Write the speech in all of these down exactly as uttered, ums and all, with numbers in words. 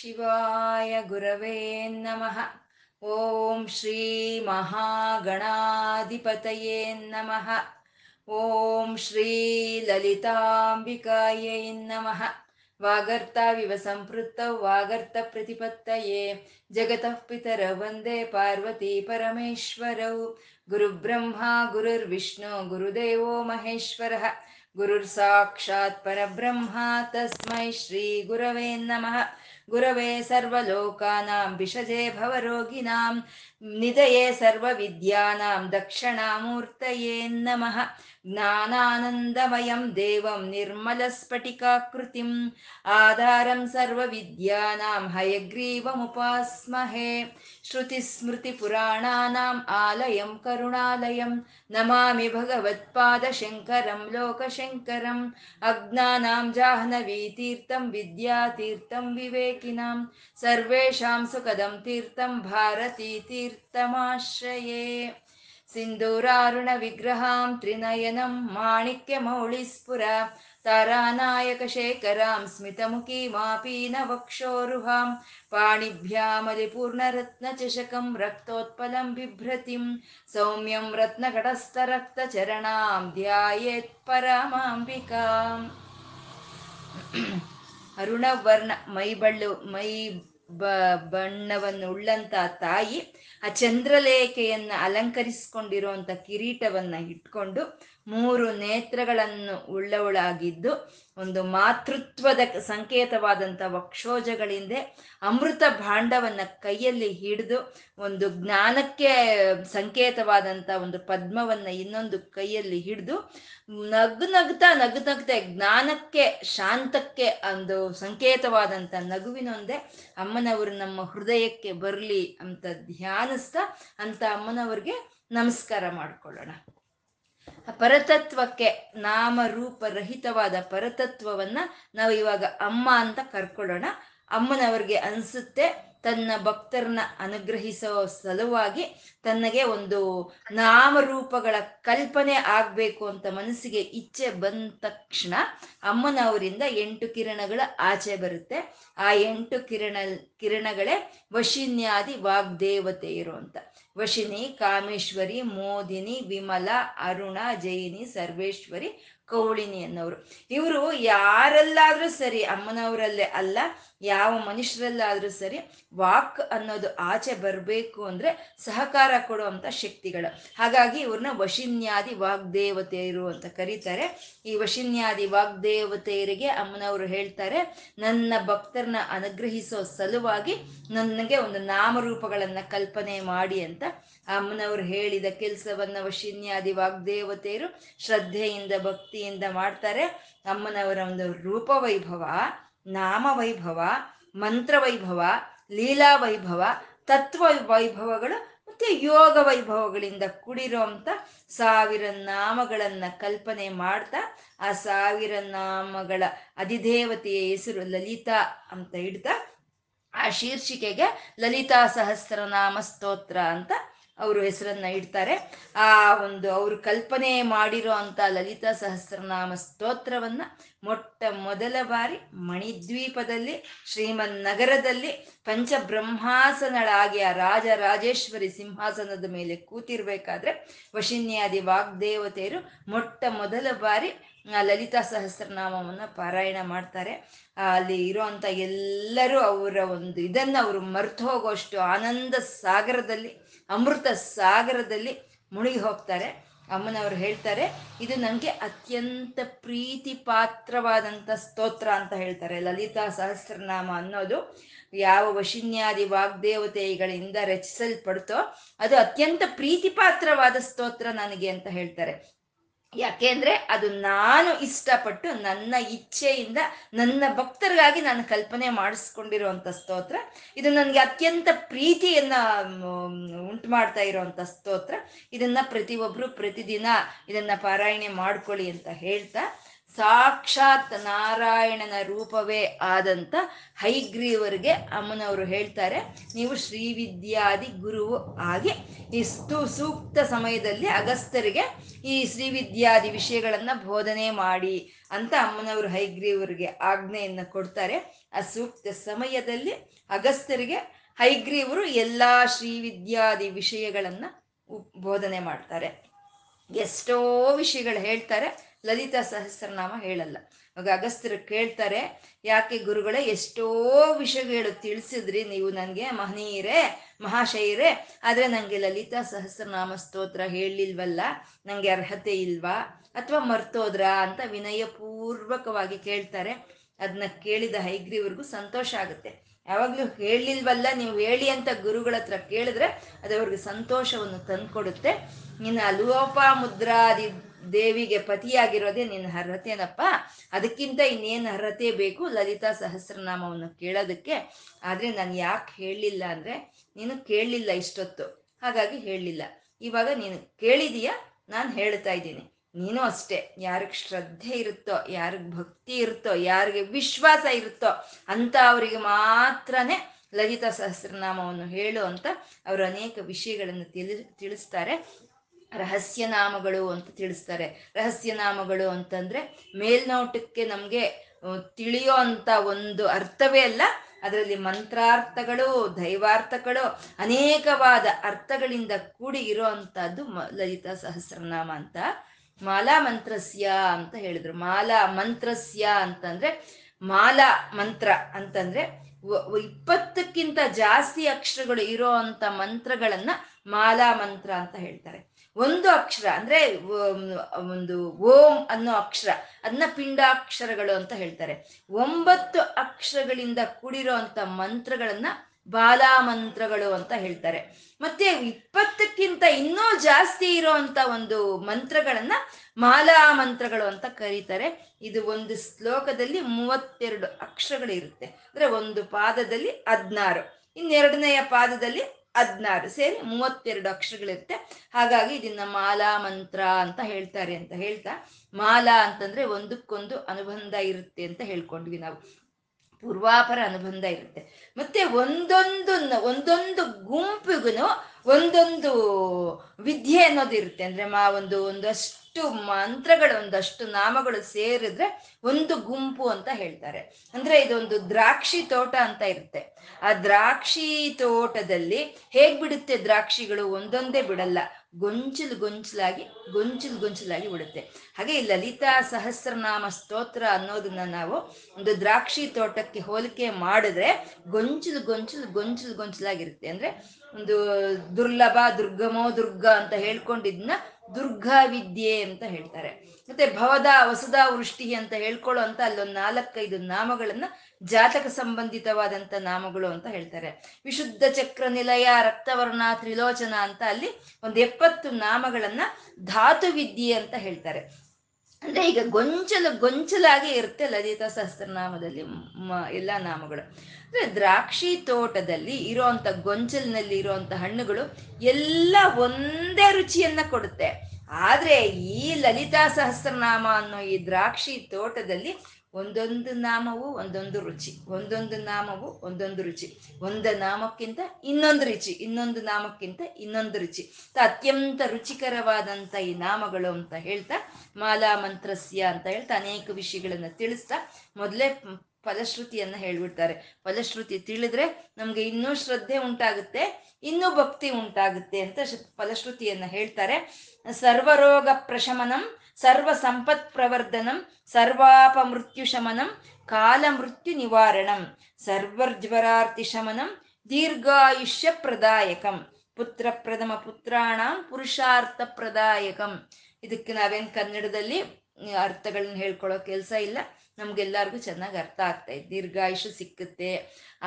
ಶಿವಾಯ ಗುರವೇ ನಮಃ. ಓಂ ಶ್ರೀ ಮಹಾಗಣಾಧಿಪತಯೇ ನಮಃ. ಓಂ ಶ್ರೀ ಲಲಿತಾಂಬಿಕಾಯೈ ನಮಃ. ವಾಗರ್ತಾವಿವ ಸಂಪೃತ್ತ ವಾಗರ್ತ ಪ್ರತಿಪತ್ತಯೇ ಜಗತಃ ಪಿತರ ವಂದೇ ಪಾರ್ವತಿ ಪರಮೇಶ್ವರೌ. ಗುರುರ್ಬ್ರಹ್ಮ ಗುರುರ್ವಿಷ್ಣು ಗುರುದೇವೋ ಮಹೇಶ್ವರಃ. ಗುರುರ್ ಸಾಕ್ಷಾತ್ ಪರಬ್ರಹ್ಮ ತಸ್ಮೈ ಶ್ರೀ ಗುರವೇ ನಮಃ. ಗುರವೇ ಸರ್ವಲೋಕಾನಾಂ ಭಿಷಜೇ ಭವರೋಗಿಣಾಂ ನಿಧಯೇ ಸರ್ವವಿದ್ಯಾನಾಂ ದಕ್ಷಿಣಾಮೂರ್ತಯೇ ನಮಃ. ಜ್ಞಾನಾನಂದಮಯಂ ದೇವಂ ನಿರ್ಮಲಸ್ಫಟಿಕಾಕೃತಿಂ ಆಧಾರಂ ಸರ್ವವಿದ್ಯಾನಾಂ ಹಯಗ್ರೀವಮುಪಾಸ್ಮಹೇ. ಶ್ರುತಿಸ್ಮೃತಿಪುರಾಣಾನಾಂ ಆಲಯಂ ಕರುಣಾಲಯಂ ನಮಾಮಿ ಭಗವತ್ಪಾದಶಂಕರಂ ಲೋಕಶಂಕರಂ. ಅಜ್ಞಾನಾಂ ಜಾಹ್ನವೀತೀರ್ಥಂ ವಿದ್ಯಾತೀರ್ಥಂ ವಿವೇಕಿನಾಂ ಸರ್ವೇಷಾಂ ಸುಖದಂ ತೀರ್ಥಂ ಭಾರತೀತೀರ್ಥಮಾಶ್ರಯೇ. ಸಿಂಧೂರಾರುಣ ವಿಗ್ರಹಾಂ ತ್ರಿನಯನಂ ಮಾಣಿಕ್ಯಮೌಳಿಸ್ಪುರ ತಾರಾನಾಯಕಶೇಖರಾಂ ಸ್ಮಿತಮುಖೀಮಾಪೀನ ವಕ್ಷೋರುಹಾಂ ಪಾಣಿಭ್ಯಾಮಲಿಪೂರ್ಣರತ್ನಚಷಕಂ ರಕ್ತೋತ್ಪಲಂ ಬಿಭ್ರತಿಂ ಸೌಮ್ಯಂ ರತ್ನಕಟಸ್ಥರಕ್ತಚರಣಾಂ ಧ್ಯಾಯೇತ್ ಪರಮಾಂಬಿಕಾಂ. ಅರುಣವರ್ಣ ಮೈಬಳ್ಳು ಮೈ ಬ ಬಣ್ಣವನ್ನು ಉಳ್ಳಂತ ತಾಯಿ ಆ ಚಂದ್ರಲೇಖೆಯನ್ನು ಅಲಂಕರಿಸಿಕೊಂಡಿರುವಂಥ ಕಿರೀಟವನ್ನು ಇಟ್ಕೊಂಡು ಮೂರು ನೇತ್ರಗಳನ್ನು ಉಳ್ಳವಳಾಗಿದ್ದು ಒಂದು ಮಾತೃತ್ವದ ಸಂಕೇತವಾದಂಥ ವಕ್ಷೋಜಗಳಿಂದ ಅಮೃತ ಭಾಂಡವನ್ನು ಕೈಯಲ್ಲಿ ಹಿಡಿದು ಒಂದು ಜ್ಞಾನಕ್ಕೆ ಸಂಕೇತವಾದಂಥ ಒಂದು ಪದ್ಮವನ್ನು ಇನ್ನೊಂದು ಕೈಯಲ್ಲಿ ಹಿಡಿದು ನಗು ನಗ್ತಾ ನಗು ನಗ್ತಾ ಜ್ಞಾನಕ್ಕೆ ಶಾಂತಕ್ಕೆ ಒಂದು ಸಂಕೇತವಾದಂಥ ನಗುವಿನೊಂದೇ ಅಮ್ಮನವರು ನಮ್ಮ ಹೃದಯಕ್ಕೆ ಬರಲಿ ಅಂತ ಧ್ಯಾನಿಸ್ತಾ ಅಂತ ಅಮ್ಮನವ್ರಿಗೆ ನಮಸ್ಕಾರ ಮಾಡಿಕೊಳ್ಳೋಣ. ಪರತತ್ವಕ್ಕೆ ನಾಮರೂಪರಹಿತವಾದ ಪರತತ್ವವನ್ನ ನಾವು ಇವಾಗ ಅಮ್ಮ ಅಂತ ಕರ್ಕೊಳ್ಳೋಣ. ಅಮ್ಮನವರಿಗೆ ಅನಿಸುತ್ತೆ ತನ್ನ ಭಕ್ತರನ್ನ ಅನುಗ್ರಹಿಸೋ ಸಲುವಾಗಿ ತನಗೆ ಒಂದು ನಾಮರೂಪಗಳ ಕಲ್ಪನೆ ಆಗಬೇಕು ಅಂತ ಮನಸ್ಸಿಗೆ ಇಚ್ಛೆ ಬಂದ ತಕ್ಷಣ ಅಮ್ಮನವರಿಂದ ಎಂಟು ಕಿರಣಗಳ ಆಚೆ ಬರುತ್ತೆ. ಆ ಎಂಟು ಕಿರಣ ಕಿರಣಗಳೇ ವಶಿನ್ಯಾದಿ ವಾಗ್ದೇವತೆ ಇರುವಂತ ವಶಿನಿ, ಕಾಮೇಶ್ವರಿ, ಮೋದಿನಿ, ವಿಮಲ, ಅರುಣ, ಜಯಿನಿ, ಸರ್ವೇಶ್ವರಿ, ಕೌಳಿನಿ ಅನ್ನೋರು. ಇವರು ಯಾರಲ್ಲಾದ್ರೂ ಸರಿ, ಅಮ್ಮನವರಲ್ಲೇ ಅಲ್ಲ ಯಾವ ಮನುಷ್ಯರಲ್ಲಾದ್ರೂ ಸರಿ, ವಾಕ್ ಅನ್ನೋದು ಆಚೆ ಬರಬೇಕು ಅಂದರೆ ಸಹಕಾರ ಕೊಡುವಂಥ ಶಕ್ತಿಗಳು. ಹಾಗಾಗಿ ಇವ್ರನ್ನ ವಶಿನ್ಯಾದಿ ವಾಗ್ದೇವತೆಯರು ಅಂತ ಕರೀತಾರೆ. ಈ ವಶಿನ್ಯಾದಿ ವಾಗ್ದೇವತೆಯರಿಗೆ ಅಮ್ಮನವರು ಹೇಳ್ತಾರೆ, ನನ್ನ ಭಕ್ತರನ್ನ ಅನುಗ್ರಹಿಸೋ ಸಲುವಾಗಿ ನನಗೆ ಒಂದು ನಾಮರೂಪಗಳನ್ನು ಕಲ್ಪನೆ ಮಾಡಿ ಅಂತ. ಅಮ್ಮನವರು ಹೇಳಿದ ಕೆಲಸವನ್ನು ವಶಿನ್ಯಾದಿ ವಾಗ್ದೇವತೆಯರು ಶ್ರದ್ಧೆಯಿಂದ ಭಕ್ತಿಯಿಂದ ಮಾಡ್ತಾರೆ. ಅಮ್ಮನವರ ಒಂದು ರೂಪವೈಭವ, ನಾಮವೈಭವ, ಮಂತ್ರವೈಭವ, ಲೀಲಾ ವೈಭವ, ತತ್ವ ವೈಭವಗಳು ಮತ್ತು ಯೋಗ ವೈಭವಗಳಿಂದ ಕೂಡಿರೋ ಅಂಥ ಸಾವಿರ ನಾಮಗಳನ್ನು ಕಲ್ಪನೆ ಮಾಡ್ತಾ ಆ ಸಾವಿರ ನಾಮಗಳ ಅಧಿದೇವತೆಯ ಹೆಸರು ಲಲಿತಾ ಅಂತ ಇಡ್ತಾ ಆ ಶೀರ್ಷಿಕೆಗೆ ಲಲಿತಾ ಸಹಸ್ರನಾಮ ಸ್ತೋತ್ರ ಅಂತ ಅವರು ಹೆಸರನ್ನು ಇಡ್ತಾರೆ. ಆ ಒಂದು ಅವರು ಕಲ್ಪನೆ ಮಾಡಿರೋ ಅಂಥ ಲಲಿತಾ ಸಹಸ್ರನಾಮ ಸ್ತೋತ್ರವನ್ನು ಮೊಟ್ಟ ಮೊದಲ ಬಾರಿ ಮಣಿದ್ವೀಪದಲ್ಲಿ ಶ್ರೀಮನ್ ನಗರದಲ್ಲಿ ಪಂಚಬ್ರಹ್ಮಾಸನಳಾಗಿ ಆ ರಾಜರಾಜೇಶ್ವರಿ ಸಿಂಹಾಸನದ ಮೇಲೆ ಕೂತಿರ್ಬೇಕಾದ್ರೆ ವಶಿನ್ಯಾದಿ ವಾಗ್ದೇವತೆಯರು ಮೊಟ್ಟ ಮೊದಲ ಬಾರಿ ಲಲಿತಾ ಸಹಸ್ರನಾಮವನ್ನು ಪಾರಾಯಣ ಮಾಡ್ತಾರೆ. ಅಲ್ಲಿ ಇರೋವಂಥ ಎಲ್ಲರೂ ಅವರ ಒಂದು ಇದನ್ನು ಅವರು ಮರೆತು ಹೋಗೋಷ್ಟು ಆನಂದ ಸಾಗರದಲ್ಲಿ ಅಮೃತ ಸಾಗರದಲ್ಲಿ ಮುಳುಗಿ ಹೋಗ್ತಾರೆ. ಅಮ್ಮನವರು ಹೇಳ್ತಾರೆ, ಇದು ನನಗೆ ಅತ್ಯಂತ ಪ್ರೀತಿ ಪಾತ್ರವಾದಂಥ ಸ್ತೋತ್ರ ಅಂತ ಹೇಳ್ತಾರೆ. ಲಲಿತಾ ಸಹಸ್ರನಾಮ ಅನ್ನೋದು ಯಾವ ವಶಿನ್ಯಾದಿ ವಾಗ್ದೇವತೆಗಳಿಂದ ರಚಿಸಲ್ಪಡ್ತೋ ಅದು ಅತ್ಯಂತ ಪ್ರೀತಿ ಪಾತ್ರವಾದ ಸ್ತೋತ್ರ ನನಗೆ ಅಂತ ಹೇಳ್ತಾರೆ. ಯಾಕೆಂದ್ರೆ ಅದು ನಾನು ಇಷ್ಟಪಟ್ಟು ನನ್ನ ಇಚ್ಛೆಯಿಂದ ನನ್ನ ಭಕ್ತರಿಗಾಗಿ ನಾನು ಕಲ್ಪನೆ ಮಾಡಿಸ್ಕೊಂಡಿರುವಂಥ ಸ್ತೋತ್ರ. ಇದು ನನಗೆ ಅತ್ಯಂತ ಪ್ರೀತಿಯನ್ನು ಉಂಟು ಮಾಡ್ತಾ ಇರೋವಂಥ ಸ್ತೋತ್ರ. ಇದನ್ನು ಪ್ರತಿಯೊಬ್ಬರು ಪ್ರತಿದಿನ ಇದನ್ನು ಪಾರಾಯಣೆ ಮಾಡ್ಕೊಳ್ಳಿ ಅಂತ ಹೇಳ್ತಾ ಸಾಕ್ಷಾತ್ ನಾರಾಯಣನ ರೂಪವೇ ಆದಂಥ ಹೈಗ್ರೀವರಿಗೆ ಅಮ್ಮನವರು ಹೇಳ್ತಾರೆ, ನೀವು ಶ್ರೀವಿದ್ಯಾದಿ ಗುರುವು ಆಗಿ ಇಷ್ಟು ಸೂಕ್ತ ಸಮಯದಲ್ಲಿ ಅಗಸ್ತ್ಯರಿಗೆ ಈ ಶ್ರೀವಿದ್ಯಾದಿ ವಿಷಯಗಳನ್ನು ಬೋಧನೆ ಮಾಡಿ ಅಂತ ಅಮ್ಮನವರು ಹೈಗ್ರೀವರಿಗೆ ಆಜ್ಞೆಯನ್ನು ಕೊಡ್ತಾರೆ. ಆ ಸೂಕ್ತ ಸಮಯದಲ್ಲಿ ಅಗಸ್ತ್ಯರಿಗೆ ಹೈಗ್ರೀವರು ಎಲ್ಲ ಶ್ರೀವಿದ್ಯಾದಿ ವಿಷಯಗಳನ್ನು ಬೋಧನೆ ಮಾಡ್ತಾರೆ. ಎಷ್ಟೋ ವಿಷಯಗಳು ಹೇಳ್ತಾರೆ, ಲಲಿತಾ ಸಹಸ್ರನಾಮ ಹೇಳಲ್ಲ. ಇವಾಗ ಅಗಸ್ತ್ಯರು ಕೇಳ್ತಾರೆ, ಯಾಕೆ ಗುರುಗಳೇ ಎಷ್ಟೋ ವಿಷಯಗಳು ತಿಳಿಸಿದ್ರಿ ನೀವು ನನಗೆ, ಮಹನೀಯರೇ ಮಹಾಶಯರೇ, ಆದರೆ ನನಗೆ ಲಲಿತಾ ಸಹಸ್ರನಾಮ ಸ್ತೋತ್ರ ಹೇಳಲಿಲ್ವಲ್ಲ, ನನಗೆ ಅರ್ಹತೆ ಇಲ್ವಾ ಅಥವಾ ಮರ್ತೋದ್ರಾ ಅಂತ ವಿನಯಪೂರ್ವಕವಾಗಿ ಕೇಳ್ತಾರೆ. ಅದನ್ನ ಕೇಳಿದ ಹೈಗ್ರೀವ್ರಿಗೂ ಸಂತೋಷ ಆಗುತ್ತೆ. ಯಾವಾಗಲೂ ಹೇಳಲಿಲ್ವಲ್ಲ ನೀವು ಹೇಳಿ ಅಂತ ಗುರುಗಳ ಹತ್ರ ಕೇಳಿದ್ರೆ ಅದು ಅವ್ರಿಗೆ ಸಂತೋಷವನ್ನು ತಂದುಕೊಡುತ್ತೆ. ಇನ್ನು ಅಲೋಪ ಮುದ್ರಾದಿ ದೇವಿಗೆ ಪತಿಯಾಗಿರೋದೇ ನಿನ್ನ ಅರ್ಹತೆನಪ್ಪ, ಅದಕ್ಕಿಂತ ಇನ್ನೇನು ಅರ್ಹತೆ ಬೇಕು ಲಲಿತಾ ಸಹಸ್ರನಾಮವನ್ನು ಕೇಳೋದಕ್ಕೆ. ಆದರೆ ನಾನು ಯಾಕೆ ಹೇಳಲಿಲ್ಲ ಅಂದರೆ ನೀನು ಕೇಳಲಿಲ್ಲ ಇಷ್ಟೊತ್ತು, ಹಾಗಾಗಿ ಹೇಳಲಿಲ್ಲ. ಇವಾಗ ನೀನು ಕೇಳಿದೀಯ, ನಾನು ಹೇಳ್ತಾ ಇದ್ದೀನಿ. ನೀನು ಅಷ್ಟೇ, ಯಾರಿಗೆ ಶ್ರದ್ಧೆ ಇರುತ್ತೋ, ಯಾರಿಗೆ ಭಕ್ತಿ ಇರುತ್ತೋ, ಯಾರಿಗೆ ವಿಶ್ವಾಸ ಇರುತ್ತೋ ಅಂತ ಅವರಿಗೆ ಮಾತ್ರನೇ ಲಲಿತಾ ಸಹಸ್ರನಾಮವನ್ನು ಹೇಳು ಅಂತ ಅವರು ಅನೇಕ ವಿಷಯಗಳನ್ನು ತಿಳಿ ತಿಳಿಸ್ತಾರೆ ರಹಸ್ಯನಾಮಗಳು ಅಂತ ತಿಳಿಸ್ತಾರೆ. ರಹಸ್ಯನಾಮಗಳು ಅಂತಂದರೆ ಮೇಲ್ನೋಟಕ್ಕೆ ನಮಗೆ ತಿಳಿಯೋ ಅಂಥ ಒಂದು ಅರ್ಥವೇ ಅಲ್ಲ, ಅದರಲ್ಲಿ ಮಂತ್ರಾರ್ಥಗಳು, ದೈವಾರ್ಥಗಳು, ಅನೇಕವಾದ ಅರ್ಥಗಳಿಂದ ಕೂಡಿ ಇರೋ ಅಂಥದ್ದು ಮ ಲಲಿತಾ ಸಹಸ್ರನಾಮ ಅಂತ. ಮಾಲಾ ಮಂತ್ರಸ್ಯ ಅಂತ ಹೇಳಿದ್ರು. ಮಾಲಾ ಮಂತ್ರಸ್ಯ ಅಂತಂದರೆ, ಮಾಲಾ ಮಂತ್ರ ಅಂತಂದರೆ ಇಪ್ಪತ್ತಕ್ಕಿಂತ ಜಾಸ್ತಿ ಅಕ್ಷರಗಳು ಇರೋ ಅಂಥ ಮಂತ್ರಗಳನ್ನು ಮಾಲಾ ಮಂತ್ರ ಅಂತ ಹೇಳ್ತಾರೆ. ಒಂದು ಅಕ್ಷರ ಅಂದ್ರೆ ಒಂದು ಓಂ ಅನ್ನೋ ಅಕ್ಷರ, ಅದನ್ನ ಪಿಂಡಾಕ್ಷರಗಳು ಅಂತ ಹೇಳ್ತಾರೆ. ಒಂಬತ್ತು ಅಕ್ಷರಗಳಿಂದ ಕೂಡಿರೋ ಅಂಥ ಮಂತ್ರಗಳನ್ನ ಬಾಲಾ ಮಂತ್ರಗಳು ಅಂತ ಹೇಳ್ತಾರೆ. ಮತ್ತೆ ಇಪ್ಪತ್ತಕ್ಕಿಂತ ಇನ್ನೂ ಜಾಸ್ತಿ ಇರೋ ಅಂಥ ಒಂದು ಮಂತ್ರಗಳನ್ನ ಮಾಲಾ ಮಂತ್ರಗಳು ಅಂತ ಕರೀತಾರೆ. ಇದು ಒಂದು ಶ್ಲೋಕದಲ್ಲಿ ಮೂವತ್ತೆರಡು ಅಕ್ಷರಗಳು ಇರುತ್ತೆ. ಅಂದ್ರೆ ಒಂದು ಪಾದದಲ್ಲಿ ಹದಿನಾರು, ಇನ್ನೆರಡನೆಯ ಪಾದದಲ್ಲಿ ಹದಿನಾರು, ಸೇರಿ ಮೂವತ್ತೆರಡು ಅಕ್ಷರಗಳಿರುತ್ತೆ. ಹಾಗಾಗಿ ಇದನ್ನ ಮಾಲಾ ಮಂತ್ರ ಅಂತ ಹೇಳ್ತಾರೆ ಅಂತ ಹೇಳ್ತಾ, ಮಾಲಾ ಅಂತಂದ್ರೆ ಒಂದಕ್ಕೊಂದು ಅನುಬಂಧ ಇರುತ್ತೆ ಅಂತ ಹೇಳ್ಕೊಂಡ್ವಿ ನಾವು, ಪೂರ್ವಾಪರ ಅನುಬಂಧ ಇರುತ್ತೆ. ಮತ್ತೆ ಒಂದೊಂದು ಒಂದೊಂದು ಗುಂಪಿಗೂ ಒಂದೊಂದು ವಿದ್ಯೆ ಅನ್ನೋದು ಇರುತ್ತೆ. ಅಂದ್ರೆ ಮಾ ಒಂದು ಒಂದಷ್ಟು ಮಂತ್ರಗಳು, ಒಂದಷ್ಟು ನಾಮಗಳು ಸೇರಿದ್ರೆ ಒಂದು ಗುಂಪು ಅಂತ ಹೇಳ್ತಾರೆ. ಅಂದ್ರೆ ಇದೊಂದು ದ್ರಾಕ್ಷಿ ತೋಟ ಅಂತ ಇರುತ್ತೆ. ಆ ದ್ರಾಕ್ಷಿ ತೋಟದಲ್ಲಿ ಹೇಗ್ ಬಿಡುತ್ತೆ ದ್ರಾಕ್ಷಿಗಳು? ಒಂದೊಂದೇ ಬಿಡಲ್ಲ, ಗೊಂಚಲು ಗೊಂಚಲಾಗಿ ಗೊಂಚಲು ಗೊಂಚಲಾಗಿ ಬಿಡುತ್ತೆ. ಹಾಗೆ ಈ ಲಲಿತಾ ಸಹಸ್ರನಾಮ ಸ್ತೋತ್ರ ಅನ್ನೋದನ್ನ ನಾವು ಒಂದು ದ್ರಾಕ್ಷಿ ತೋಟಕ್ಕೆ ಹೋಲಿಕೆ ಮಾಡಿದ್ರೆ ಗೊಂಚಲು ಗೊಂಚಲು ಗೊಂಚಲು ಗೊಂಚಲಾಗಿರುತ್ತೆ. ಅಂದ್ರೆ ಒಂದು ದುರ್ಲಭ, ದುರ್ಗಮೋ ದುರ್ಗ ಅಂತ ಹೇಳ್ಕೊಂಡಿದ್ನ ದುರ್ಗಾ ವಿದ್ಯೆ ಅಂತ ಹೇಳ್ತಾರೆ. ಮತ್ತೆ ಭವದ ವಸುಧಾ ವೃಷ್ಟಿ ಅಂತ ಹೇಳ್ಕೊಳ್ಳೋ ಅಂತ ಅಲ್ಲೊಂದು ನಾಲ್ಕೈದು ನಾಮಗಳನ್ನ ಜಾತಕ ಸಂಬಂಧಿತವಾದಂಥ ನಾಮಗಳು ಅಂತ ಹೇಳ್ತಾರೆ. ವಿಶುದ್ಧ ಚಕ್ರ ನಿಲಯ ರಕ್ತವರ್ಣ ತ್ರಿಲೋಚನ ಅಂತ ಅಲ್ಲಿ ಒಂದು ಎಪ್ಪತ್ತು ನಾಮಗಳನ್ನ ಧಾತು ವಿದ್ಯೆ ಅಂತ ಹೇಳ್ತಾರೆ. ಅಂದ್ರೆ ಈಗ ಗೊಂಚಲು ಗೊಂಚಲಾಗಿ ಇರುತ್ತೆ ಲಲಿತಾ ಸಹಸ್ರನಾಮದಲ್ಲಿ ಎಲ್ಲ ನಾಮಗಳು. ಅಂದ್ರೆ ದ್ರಾಕ್ಷಿ ತೋಟದಲ್ಲಿ ಇರೋಂಥ ಗೊಂಚಲಿನಲ್ಲಿ ಇರೋಂಥ ಹಣ್ಣುಗಳು ಎಲ್ಲ ಒಂದೇ ರುಚಿಯನ್ನ ಕೊಡುತ್ತೆ. ಆದ್ರೆ ಈ ಲಲಿತಾ ಸಹಸ್ರನಾಮ ಅನ್ನೋ ಈ ದ್ರಾಕ್ಷಿ ತೋಟದಲ್ಲಿ ಒಂದೊಂದು ನಾಮವು ಒಂದೊಂದು ರುಚಿ, ಒಂದೊಂದು ನಾಮವು ಒಂದೊಂದು ರುಚಿ, ಒಂದು ನಾಮಕ್ಕಿಂತ ಇನ್ನೊಂದು ರುಚಿ, ಇನ್ನೊಂದು ನಾಮಕ್ಕಿಂತ ಇನ್ನೊಂದು ರುಚಿ, ಅತ್ಯಂತ ರುಚಿಕರವಾದಂಥ ಈ ನಾಮಗಳು ಅಂತ ಹೇಳ್ತಾ ಮಾಲಾ ಮಂತ್ರಸ್ಯ ಅಂತ ಹೇಳ್ತಾ ಅನೇಕ ವಿಷಯಗಳನ್ನು ತಿಳಿಸ್ತಾ ಮೊದಲೇ ಫಲಶ್ರುತಿಯನ್ನು ಹೇಳ್ಬಿಡ್ತಾರೆ. ಫಲಶ್ರುತಿ ತಿಳಿದ್ರೆ ನಮಗೆ ಇನ್ನೂ ಶ್ರದ್ಧೆ ಉಂಟಾಗುತ್ತೆ, ಇನ್ನೂ ಭಕ್ತಿ ಉಂಟಾಗುತ್ತೆ ಅಂತ ಫಲಶ್ರುತಿಯನ್ನು ಹೇಳ್ತಾರೆ. ಸರ್ವರೋಗ ಪ್ರಶಮನಂ, ಸರ್ವ ಸಂಪತ್ ಪ್ರವರ್ಧನಂ, ಸರ್ವಾಪ ಮೃತ್ಯು ಶಮನಂ, ಕಾಲ ಮೃತ್ಯು ನಿವಾರಣಂ, ಸರ್ವಜ್ವರಾರ್ತಿ ಶಮನಂ, ದೀರ್ಘಾಯುಷ್ಯ ಪ್ರದಾಯಕಂ, ಪುತ್ರ ಪ್ರಥಮ ಪುತ್ರಾಣಾಂ ಪುರುಷಾರ್ಥ ಪ್ರದಾಯಕಂ. ಇದಕ್ಕೆ ನಾವೇನು ಕನ್ನಡದಲ್ಲಿ ಅರ್ಥಗಳನ್ನ ಹೇಳ್ಕೊಳ್ಳೋ ಕೆಲಸ ಇಲ್ಲ, ನಮ್ಗೆಲ್ಲರಿಗೂ ಚೆನ್ನಾಗಿ ಅರ್ಥ ಆಗ್ತಾ ಇದೆ. ದೀರ್ಘಾಯುಷ ಸಿಕ್ಕುತ್ತೆ,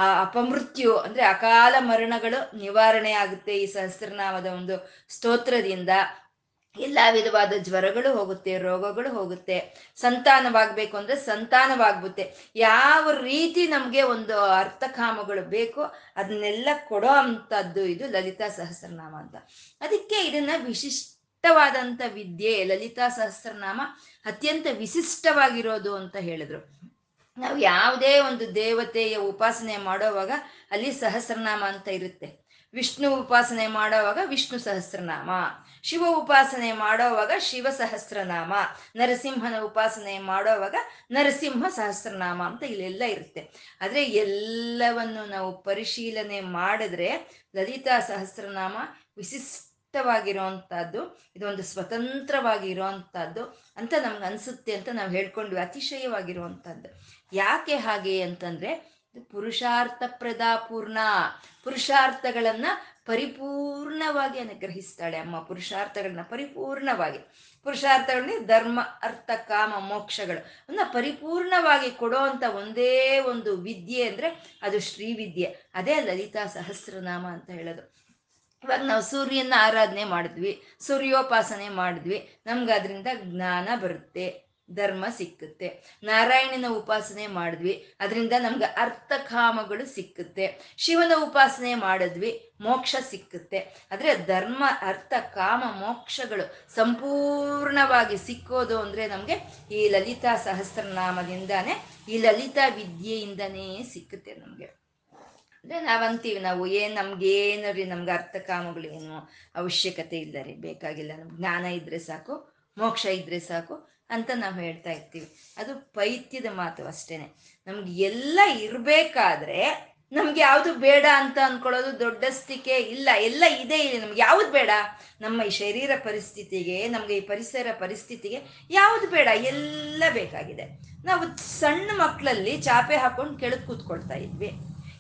ಆ ಅಪಮೃತ್ಯು ಅಂದ್ರೆ ಅಕಾಲ ಮರಣಗಳು ನಿವಾರಣೆ ಆಗುತ್ತೆ ಈ ಸಹಸ್ರನಾಮದ ಒಂದು ಸ್ತೋತ್ರದಿಂದ. ಎಲ್ಲ ವಿಧವಾದ ಜ್ವರಗಳು ಹೋಗುತ್ತೆ, ರೋಗಗಳು ಹೋಗುತ್ತೆ, ಸಂತಾನವಾಗಬೇಕು ಅಂದರೆ ಸಂತಾನವಾಗುತ್ತೆ. ಯಾವ ರೀತಿ ನಮಗೆ ಒಂದು ಅರ್ಥಕಾಮಗಳು ಬೇಕೋ ಅದನ್ನೆಲ್ಲ ಕೊಡೋ ಅಂಥದ್ದು ಇದು ಲಲಿತಾ ಸಹಸ್ರನಾಮ ಅಂತ. ಅದಕ್ಕೆ ಇದನ್ನು ವಿಶಿಷ್ಟ ವಿಶಿಷ್ಟವಾದಂಥ ವಿದ್ಯೆ ಲಲಿತಾ ಸಹಸ್ರನಾಮ, ಅತ್ಯಂತ ವಿಶಿಷ್ಟವಾಗಿರೋದು ಅಂತ ಹೇಳಿದ್ರು. ನಾವು ಯಾವುದೇ ಒಂದು ದೇವತೆಯ ಉಪಾಸನೆ ಮಾಡೋವಾಗ ಅಲ್ಲಿ ಸಹಸ್ರನಾಮ ಅಂತ ಇರುತ್ತೆ. ವಿಷ್ಣು ಉಪಾಸನೆ ಮಾಡೋವಾಗ ವಿಷ್ಣು ಸಹಸ್ರನಾಮ, ಶಿವ ಉಪಾಸನೆ ಮಾಡೋವಾಗ ಶಿವ ಸಹಸ್ರನಾಮ, ನರಸಿಂಹನ ಉಪಾಸನೆ ಮಾಡೋವಾಗ ನರಸಿಂಹ ಸಹಸ್ರನಾಮ ಅಂತ ಇಲ್ಲೆಲ್ಲ ಇರುತ್ತೆ. ಆದರೆ ಎಲ್ಲವನ್ನು ನಾವು ಪರಿಶೀಲನೆ ಮಾಡಿದ್ರೆ ಲಲಿತಾ ಸಹಸ್ರನಾಮ ವಿಶಿಷ್ಟವಾಗಿರೋವಂಥದ್ದು, ಇದೊಂದು ಸ್ವತಂತ್ರವಾಗಿ ಇರೋವಂಥದ್ದು ಅಂತ ನಮ್ಗೆ ಅನಿಸುತ್ತೆ ಅಂತ ನಾವು ಹೇಳ್ಕೊಂಡ್ವಿ. ಅತಿಶಯವಾಗಿರುವಂಥದ್ದು. ಯಾಕೆ ಹಾಗೆ ಅಂತಂದರೆ ಪುರುಷಾರ್ಥ ಪ್ರದಾಪೂರ್ಣ, ಪುರುಷಾರ್ಥಗಳನ್ನ ಪರಿಪೂರ್ಣವಾಗಿ ಅನುಗ್ರಹಿಸ್ತಾಳೆ ಅಮ್ಮ. ಪುರುಷಾರ್ಥಗಳನ್ನ ಪರಿಪೂರ್ಣವಾಗಿ, ಪುರುಷಾರ್ಥಗಳನ್ನ ಧರ್ಮ ಅರ್ಥ ಕಾಮ ಮೋಕ್ಷಗಳು ಅನ್ನ ಪರಿಪೂರ್ಣವಾಗಿ ಕೊಡೋವಂಥ ಒಂದೇ ಒಂದು ವಿದ್ಯೆ ಅಂದರೆ ಅದು ಶ್ರೀವಿದ್ಯೆ. ಅದೇ ಲಲಿತಾ ಸಹಸ್ರನಾಮ ಅಂತ ಹೇಳೋದು. ಇವಾಗ ನಾವು ಸೂರ್ಯನ ಆರಾಧನೆ ಮಾಡಿದ್ವಿ, ಸೂರ್ಯೋಪಾಸನೆ ಮಾಡಿದ್ವಿ, ನಮ್ಗೆ ಅದರಿಂದ ಜ್ಞಾನ ಬರುತ್ತೆ, ಧರ್ಮ ಸಿಕ್ಕುತ್ತೆ. ನಾರಾಯಣನ ಉಪಾಸನೆ ಮಾಡಿದ್ವಿ, ಅದರಿಂದ ನಮ್ಗೆ ಅರ್ಥ ಕಾಮಗಳು ಸಿಕ್ಕುತ್ತೆ. ಶಿವನ ಉಪಾಸನೆ ಮಾಡಿದ್ವಿ, ಮೋಕ್ಷ ಸಿಕ್ಕುತ್ತೆ. ಆದರೆ ಧರ್ಮ ಅರ್ಥ ಕಾಮ ಮೋಕ್ಷಗಳು ಸಂಪೂರ್ಣವಾಗಿ ಸಿಕ್ಕೋದು ಅಂದರೆ ನಮಗೆ ಈ ಲಲಿತಾ ಸಹಸ್ರನಾಮದಿಂದಾನೇ, ಈ ಲಲಿತಾ ವಿದ್ಯೆಯಿಂದನೇ ಸಿಕ್ಕುತ್ತೆ ನಮಗೆ. ಅಂದರೆ ನಾವಂತೀವಿ ನಾವು ಏನು ನಮ್ಗೇನು ರೀ ನಮ್ಗೆ ಅರ್ಥ ಕಾಮಗಳು ಏನು ಅವಶ್ಯಕತೆ ಇಲ್ಲ ರೀ, ಬೇಕಾಗಿಲ್ಲ, ನಮ್ಗೆ ಜ್ಞಾನ ಇದ್ದರೆ ಸಾಕು, ಮೋಕ್ಷ ಇದ್ದರೆ ಸಾಕು ಅಂತ ನಾವು ಹೇಳ್ತಾ ಇರ್ತೀವಿ. ಅದು ಪೈತ್ಯದ ಮಾತು ಅಷ್ಟೇ. ನಮ್ಗೆ ಎಲ್ಲ ಇರಬೇಕಾದ್ರೆ ನಮ್ಗೆ ಯಾವುದು ಬೇಡ ಅಂತ ಅಂದ್ಕೊಳ್ಳೋದು ದೊಡ್ಡಸ್ತಿಕೆ ಇಲ್ಲ. ಎಲ್ಲ ಇದೆ, ಇದೆ. ನಮ್ಗೆ ಯಾವುದು ಬೇಡ? ನಮ್ಮ ಈ ಶರೀರ ಪರಿಸ್ಥಿತಿಗೆ, ನಮಗೆ ಈ ಪರಿಸರ ಪರಿಸ್ಥಿತಿಗೆ ಯಾವುದು ಬೇಡ, ಎಲ್ಲ ಬೇಕಾಗಿದೆ. ನಾವು ಸಣ್ಣ ಮಕ್ಕಳಲ್ಲಿ ಚಾಪೆ ಹಾಕೊಂಡು ಕೆಳಗೆ ಕೂತ್ಕೊಳ್ತಾ ಇದ್ವಿ.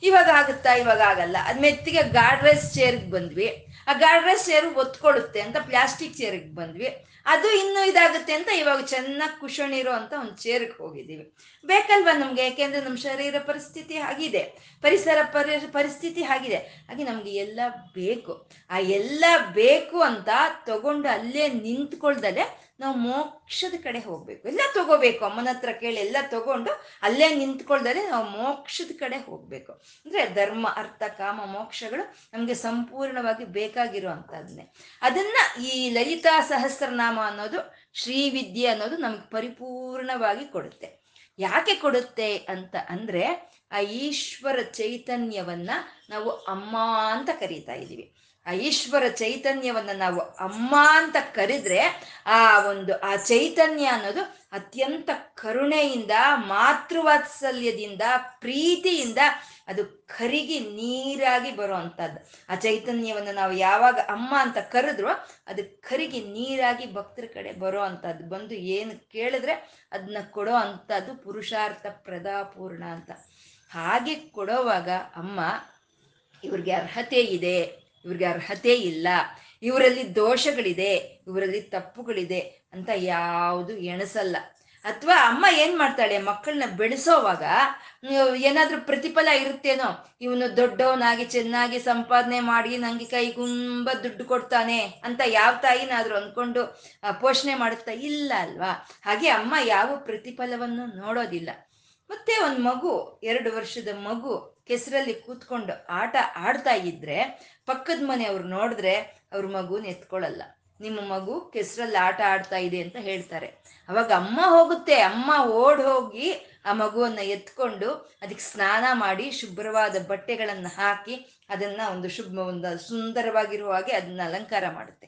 ಇವಾಗ ಆಗುತ್ತಾ? ಇವಾಗ ಆಗಲ್ಲ. ಅದು ಮೆತ್ತಿಗೆ ಗಾಡ್ರೆಸ್ ಚೇರ್ಗೆ ಬಂದ್ವಿ, ಆ ಗಾಡ್ರೆಸ್ ಚೇರು ಒತ್ಕೊಳ್ಳುತ್ತೆ ಅಂತ ಪ್ಲಾಸ್ಟಿಕ್ ಚೇರ್ಗೆ ಬಂದ್ವಿ, ಅದು ಇನ್ನೂ ಇದಾಗುತ್ತೆ ಅಂತ ಇವಾಗ ಚೆನ್ನಾಗಿ ಕುಶಣಿರೋ ಅಂತ ಒಂದು ಚೇರ್ಗೆ ಹೋಗಿದ್ದೀವಿ. ಬೇಕಲ್ವಾ ನಮ್ಗೆ? ಯಾಕೆಂದ್ರೆ ನಮ್ಮ ಶರೀರ ಪರಿಸ್ಥಿತಿ ಆಗಿದೆ, ಪರಿಸರ ಪರಿ ಪರಿಸ್ಥಿತಿ ಆಗಿದೆ. ಹಾಗೆ ನಮ್ಗೆ ಎಲ್ಲ ಬೇಕು. ಆ ಎಲ್ಲ ಬೇಕು ಅಂತ ತಗೊಂಡು ಅಲ್ಲೇ ನಿಂತ್ಕೊಳ್ದಲ್ಲೇ ನಾವು ಮೋಕ್ಷದ ಕಡೆ ಹೋಗ್ಬೇಕು. ಎಲ್ಲ ತಗೋಬೇಕು, ಅಮ್ಮನ ಹತ್ರ ಕೇಳಿ ಎಲ್ಲ ತಗೊಂಡು ಅಲ್ಲೇ ನಿಂತ್ಕೊಳ್ದಲ್ಲೇ ನಾವು ಮೋಕ್ಷದ ಕಡೆ ಹೋಗ್ಬೇಕು. ಅಂದ್ರೆ ಧರ್ಮ ಅರ್ಥ ಕಾಮ ಮೋಕ್ಷಗಳು ನಮ್ಗೆ ಸಂಪೂರ್ಣವಾಗಿ ಬೇಕಾಗಿರುವಂತಹದ್ನೆ. ಅದನ್ನ ಈ ಲಲಿತಾ ಸಹಸ್ರನಾಮ ಅನ್ನೋದು, ಶ್ರೀವಿದ್ಯೆ ಅನ್ನೋದು ನಮ್ಗೆ ಪರಿಪೂರ್ಣವಾಗಿ ಕೊಡುತ್ತೆ. ಯಾಕೆ ಕೊಡುತ್ತೆ ಅಂತ ಅಂದ್ರೆ ಆ ಈಶ್ವರ ಚೈತನ್ಯವನ್ನ ನಾವು ಅಮ್ಮ ಅಂತ ಕರೀತಾ ಇದ್ದೀವಿ. ಆ ಈಶ್ವರ ಚೈತನ್ಯವನ್ನ ನಾವು ಅಮ್ಮ ಅಂತ ಕರೆದ್ರೆ ಆ ಒಂದು ಆ ಚೈತನ್ಯ ಅನ್ನೋದು ಅತ್ಯಂತ ಕರುಣೆಯಿಂದ, ಮಾತೃವಾತ್ಸಲ್ಯದಿಂದ, ಪ್ರೀತಿಯಿಂದ ಅದು ಕರಿಗಿ ನೀರಾಗಿ ಬರುವಂಥದ್ದು. ಆ ಚೈತನ್ಯವನ್ನು ನಾವು ಯಾವಾಗ ಅಮ್ಮ ಅಂತ ಕರೆದ್ರೂ ಅದು ಕರಿಗಿ ನೀರಾಗಿ ಭಕ್ತರ ಕಡೆ ಬರೋ ಅಂಥದ್ದು, ಬಂದು ಏನು ಕೇಳಿದ್ರೆ ಅದನ್ನ ಕೊಡೋ ಅಂಥದ್ದು ಪುರುಷಾರ್ಥ ಪ್ರದಾಪೂರ್ಣ ಅಂತ. ಹಾಗೆ ಕೊಡೋವಾಗ ಅಮ್ಮ ಇವ್ರಿಗೆ ಅರ್ಹತೆ ಇದೆ, ಇವ್ರಿಗೆ ಅರ್ಹತೆ ಇಲ್ಲ, ಇವರಲ್ಲಿ ದೋಷಗಳಿದೆ, ಇವರಲ್ಲಿ ತಪ್ಪುಗಳಿದೆ ಅಂತ ಯಾವುದು ಎಣಿಸಲ್ಲ. ಅಥವಾ ಅಮ್ಮ ಏನ್ ಮಾಡ್ತಾಳೆ, ಮಕ್ಕಳನ್ನ ಬೆಳೆಸೋವಾಗ ಏನಾದ್ರೂ ಪ್ರತಿಫಲ ಇರುತ್ತೇನೋ, ಇವನು ದೊಡ್ಡವನಾಗಿ ಚೆನ್ನಾಗಿ ಸಂಪಾದನೆ ಮಾಡಿ ನಂಗೆ ಕೈಗುಂಬ ದುಡ್ಡು ಕೊಡ್ತಾನೆ ಅಂತ ಯಾವ ತಾಯಿನಾದ್ರೂ ಅಂದ್ಕೊಂಡು ಪೋಷಣೆ ಮಾಡುತ್ತಾ? ಇಲ್ಲ ಅಲ್ವಾ? ಹಾಗೆ ಅಮ್ಮ ಯಾವ ಪ್ರತಿಫಲವನ್ನು ನೋಡೋದಿಲ್ಲ. ಮತ್ತೆ ಒಂದು ಮಗು, ಎರಡು ವರ್ಷದ ಮಗು ಕೆಸರಲ್ಲಿ ಕೂತ್ಕೊಂಡು ಆಟ ಆಡ್ತಾ ಇದ್ರೆ ಪಕ್ಕದ ಮನೆಯವ್ರು ನೋಡಿದ್ರೆ ಅವ್ರ ಮಗುನ ಎತ್ಕೊಳ್ಳಲ್ಲ. ನಿಮ್ಮ ಮಗು ಕೆಸರಲ್ಲಿ ಆಟ ಆಡ್ತಾ ಇದೆ ಅಂತ ಹೇಳ್ತಾರೆ. ಅವಾಗ ಅಮ್ಮ ಹೋಗುತ್ತೆ, ಅಮ್ಮ ಓಡ್ ಹೋಗಿ ಆ ಮಗುವನ್ನ ಎತ್ಕೊಂಡು ಅದಕ್ಕೆ ಸ್ನಾನ ಮಾಡಿ ಶುಭ್ರವಾದ ಬಟ್ಟೆಗಳನ್ನು ಹಾಕಿ ಅದನ್ನ ಒಂದು ಶುಭ ಒಂದು ಸುಂದರವಾಗಿರುವ ಹಾಗೆ ಅದನ್ನ ಅಲಂಕಾರ ಮಾಡುತ್ತೆ.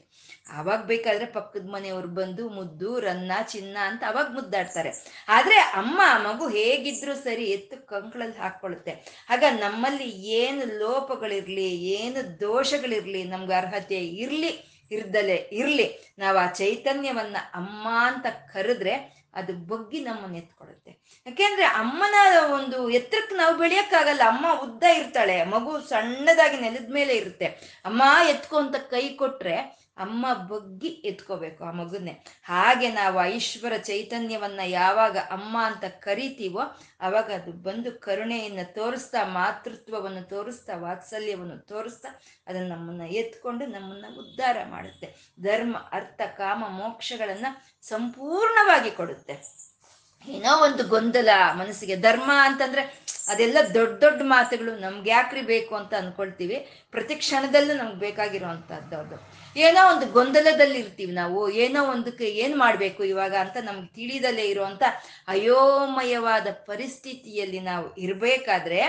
ಅವಾಗ ಬೇಕಾದ್ರೆ ಪಕ್ಕದ ಮನೆಯವ್ರು ಬಂದು ಮುದ್ದು ರನ್ನ ಚಿನ್ನ ಅಂತ ಅವಾಗ ಮುದ್ದಾಡ್ತಾರೆ. ಆದ್ರೆ ಅಮ್ಮ ಮಗು ಹೇಗಿದ್ರು ಸರಿ ಎತ್ತು ಕಂಕಳಲ್ಲಿ ಹಾಕೊಳ್ಳುತ್ತೆ. ಆಗ ನಮ್ಮಲ್ಲಿ ಏನು ಲೋಪಗಳಿರ್ಲಿ, ಏನು ದೋಷಗಳಿರ್ಲಿ, ನಮ್ಗೆ ಅರ್ಹತೆ ಇರ್ಲಿ ಇರ್ದಲೇ ಇರ್ಲಿ, ನಾವು ಆ ಚೈತನ್ಯವನ್ನ ಅಮ್ಮ ಅಂತ ಕರೆದ್ರೆ ಅದು ಬಗ್ಗಿ ನಮ್ಮನ್ನು ಎತ್ಕೊಡುತ್ತೆ. ಯಾಕೆಂದ್ರೆ ಅಮ್ಮನ ಒಂದು ಎತ್ತರಕ್ಕೆ ನಾವು ಬೆಳೆಯಕ್ಕಾಗಲ್ಲ. ಅಮ್ಮ ಉದ್ದ ಇರ್ತಾಳೆ, ಮಗು ಸಣ್ಣದಾಗಿ ನೆಲದ ಮೇಲೆ ಇರುತ್ತೆ. ಅಮ್ಮ ಎತ್ಕೊ ಅಂತ ಕೈ ಕೊಟ್ರೆ ಅಮ್ಮ ಬಗ್ಗಿ ಎತ್ಕೋಬೇಕು ಆ ಮಗುನೇ. ಹಾಗೆ ನಾವು ಈಶ್ವರ ಚೈತನ್ಯವನ್ನ ಯಾವಾಗ ಅಮ್ಮ ಅಂತ ಕರಿತೀವೋ ಅವಾಗ ಅದು ಬಂದು ಕರುಣೆಯನ್ನು ತೋರಿಸ್ತಾ, ಮಾತೃತ್ವವನ್ನು ತೋರಿಸ್ತಾ, ವಾತ್ಸಲ್ಯವನ್ನು ತೋರಿಸ್ತಾ ಅದನ್ನು ನಮ್ಮನ್ನ ಎತ್ಕೊಂಡು ನಮ್ಮನ್ನ ಉದ್ಧಾರ ಮಾಡುತ್ತೆ. ಧರ್ಮ ಅರ್ಥ ಕಾಮ ಮೋಕ್ಷಗಳನ್ನ ಸಂಪೂರ್ಣವಾಗಿ ಕೊಡುತ್ತೆ. ಏನೋ ಒಂದು ಗೊಂದಲ ಮನಸ್ಸಿಗೆ. ಧರ್ಮ ಅಂತಂದ್ರೆ ಅದೆಲ್ಲ ದೊಡ್ಡ ದೊಡ್ಡ ಮಾತುಗಳು, ನಮ್ಗೆ ಯಾಕ್ರಿ ಬೇಕು ಅಂತ ಅನ್ಕೊಳ್ತೀವಿ. ಪ್ರತಿ ಕ್ಷಣದಲ್ಲೂ ನಮ್ಗೆ ಬೇಕಾಗಿರುವಂತಹದ್ದು ಅದು. ಏನೋ ಒಂದು ಗೊಂದಲದಲ್ಲಿ ಇರ್ತೀವಿ ನಾವು, ಏನೋ ಒಂದಕ್ಕೆ ಏನ್ ಮಾಡ್ಬೇಕು ಇವಾಗ ಅಂತ ನಮ್ಗೆ ತಿಳಿದಲ್ಲೇ ಇರುವಂತ ಅಯೋಮಯವಾದ ಪರಿಸ್ಥಿತಿಯಲ್ಲಿ ನಾವು ಇರ್ಬೇಕಾದ್ರೆ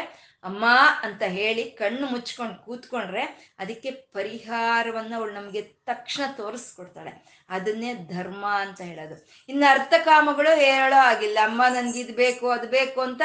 ಅಮ್ಮ ಅಂತ ಹೇಳಿ ಕಣ್ಣು ಮುಚ್ಕೊಂಡು ಕೂತ್ಕೊಂಡ್ರೆ ಅದಕ್ಕೆ ಪರಿಹಾರವನ್ನ ಅವಳು ನಮ್ಗೆ ತಕ್ಷಣ ತೋರಿಸ್ಕೊಡ್ತಾಳೆ. ಅದನ್ನೇ ಧರ್ಮ ಅಂತ ಹೇಳೋದು. ಇನ್ನು ಅರ್ಥಕಾಮಗಳು ಹೇಳೋ ಆಗಿಲ್ಲ. ಅಮ್ಮ ನನ್ಗೆ ಇದು ಬೇಕು ಅದು ಬೇಕು ಅಂತ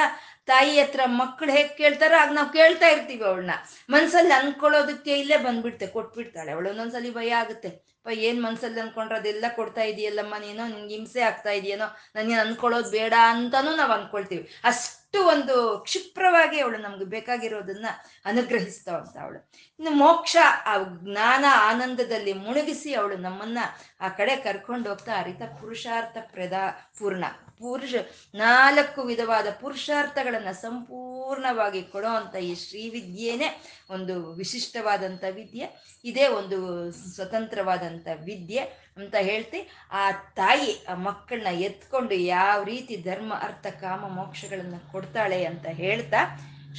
ತಾಯಿ ಹತ್ರ ಮಕ್ಕಳು ಹೇಗೆ ಕೇಳ್ತಾರೋ ಆಗ ನಾವು ಕೇಳ್ತಾ ಇರ್ತೀವಿ. ಅವಳನ್ನ ಮನ್ಸಲ್ಲಿ ಅನ್ಕೊಳ್ಳೋದಕ್ಕೆ ಇಲ್ಲೇ ಬಂದ್ಬಿಡ್ತೆ, ಕೊಟ್ಬಿಡ್ತಾಳೆ ಅವಳು. ಒಂದೊಂದ್ಸಲಿ ಭಯ ಆಗುತ್ತೆ, ಅಪ್ಪ ಏನ್ ಮನ್ಸಲ್ಲಿ ಅನ್ಕೊಂಡ್ರೆ ಅದೆಲ್ಲ ಕೊಡ್ತಾ ಇದೆಯಲ್ಲಮ್ಮ ನೀನು, ನಿನ್ಗೆ ಹಿಂಸೆ ಆಗ್ತಾ ಇದೆಯೇನೋ, ನನಗೆ ಅನ್ಕೊಳ್ಳೋದು ಬೇಡ ಅಂತಾನು ನಾವು ಅನ್ಕೊಳ್ತೀವಿ. ಅಷ್ಟು ಒಂದು ಕ್ಷಿಪ್ರವಾಗಿ ಅವಳು ನಮ್ಗೆ ಬೇಕಾಗಿರೋದನ್ನ ಅನುಗ್ರಹಿಸ್ತಾ ಅಂತ ಅವಳು. ಇನ್ನು ಮೋಕ್ಷ, ಆ ಜ್ಞಾನ ಆನಂದದಲ್ಲಿ ಮುಳುಗಿಸಿ ಅವಳು ನಮ್ಮನ್ನ ಆ ಕಡೆ ಕರ್ಕೊಂಡು ಹೋಗ್ತಾ ಅರಿತ ಪುರುಷಾರ್ಥ ಪ್ರದ ಪೂರ್ಣ ಪುರುಷ ನಾಲ್ಕು ವಿಧವಾದ ಪುರುಷಾರ್ಥಗಳನ್ನ ಸಂಪೂರ್ಣವಾಗಿ ಕೊಡೋ ಅಂತ ಈ ಶ್ರೀವಿದ್ಯೆನೇ ಒಂದು ವಿಶಿಷ್ಟವಾದಂಥ ವಿದ್ಯೆ. ಇದೇ ಒಂದು ಸ್ವತಂತ್ರವಾದಂಥ ವಿದ್ಯೆ ಅಂತ ಹೇಳ್ತಿ ಆ ತಾಯಿ ಆ ಮಕ್ಕಳನ್ನ ಎತ್ಕೊಂಡು ಯಾವ ರೀತಿ ಧರ್ಮ ಅರ್ಥ ಕಾಮ ಮೋಕ್ಷಗಳನ್ನ ಕೊಡ್ತಾಳೆ ಅಂತ ಹೇಳ್ತಾ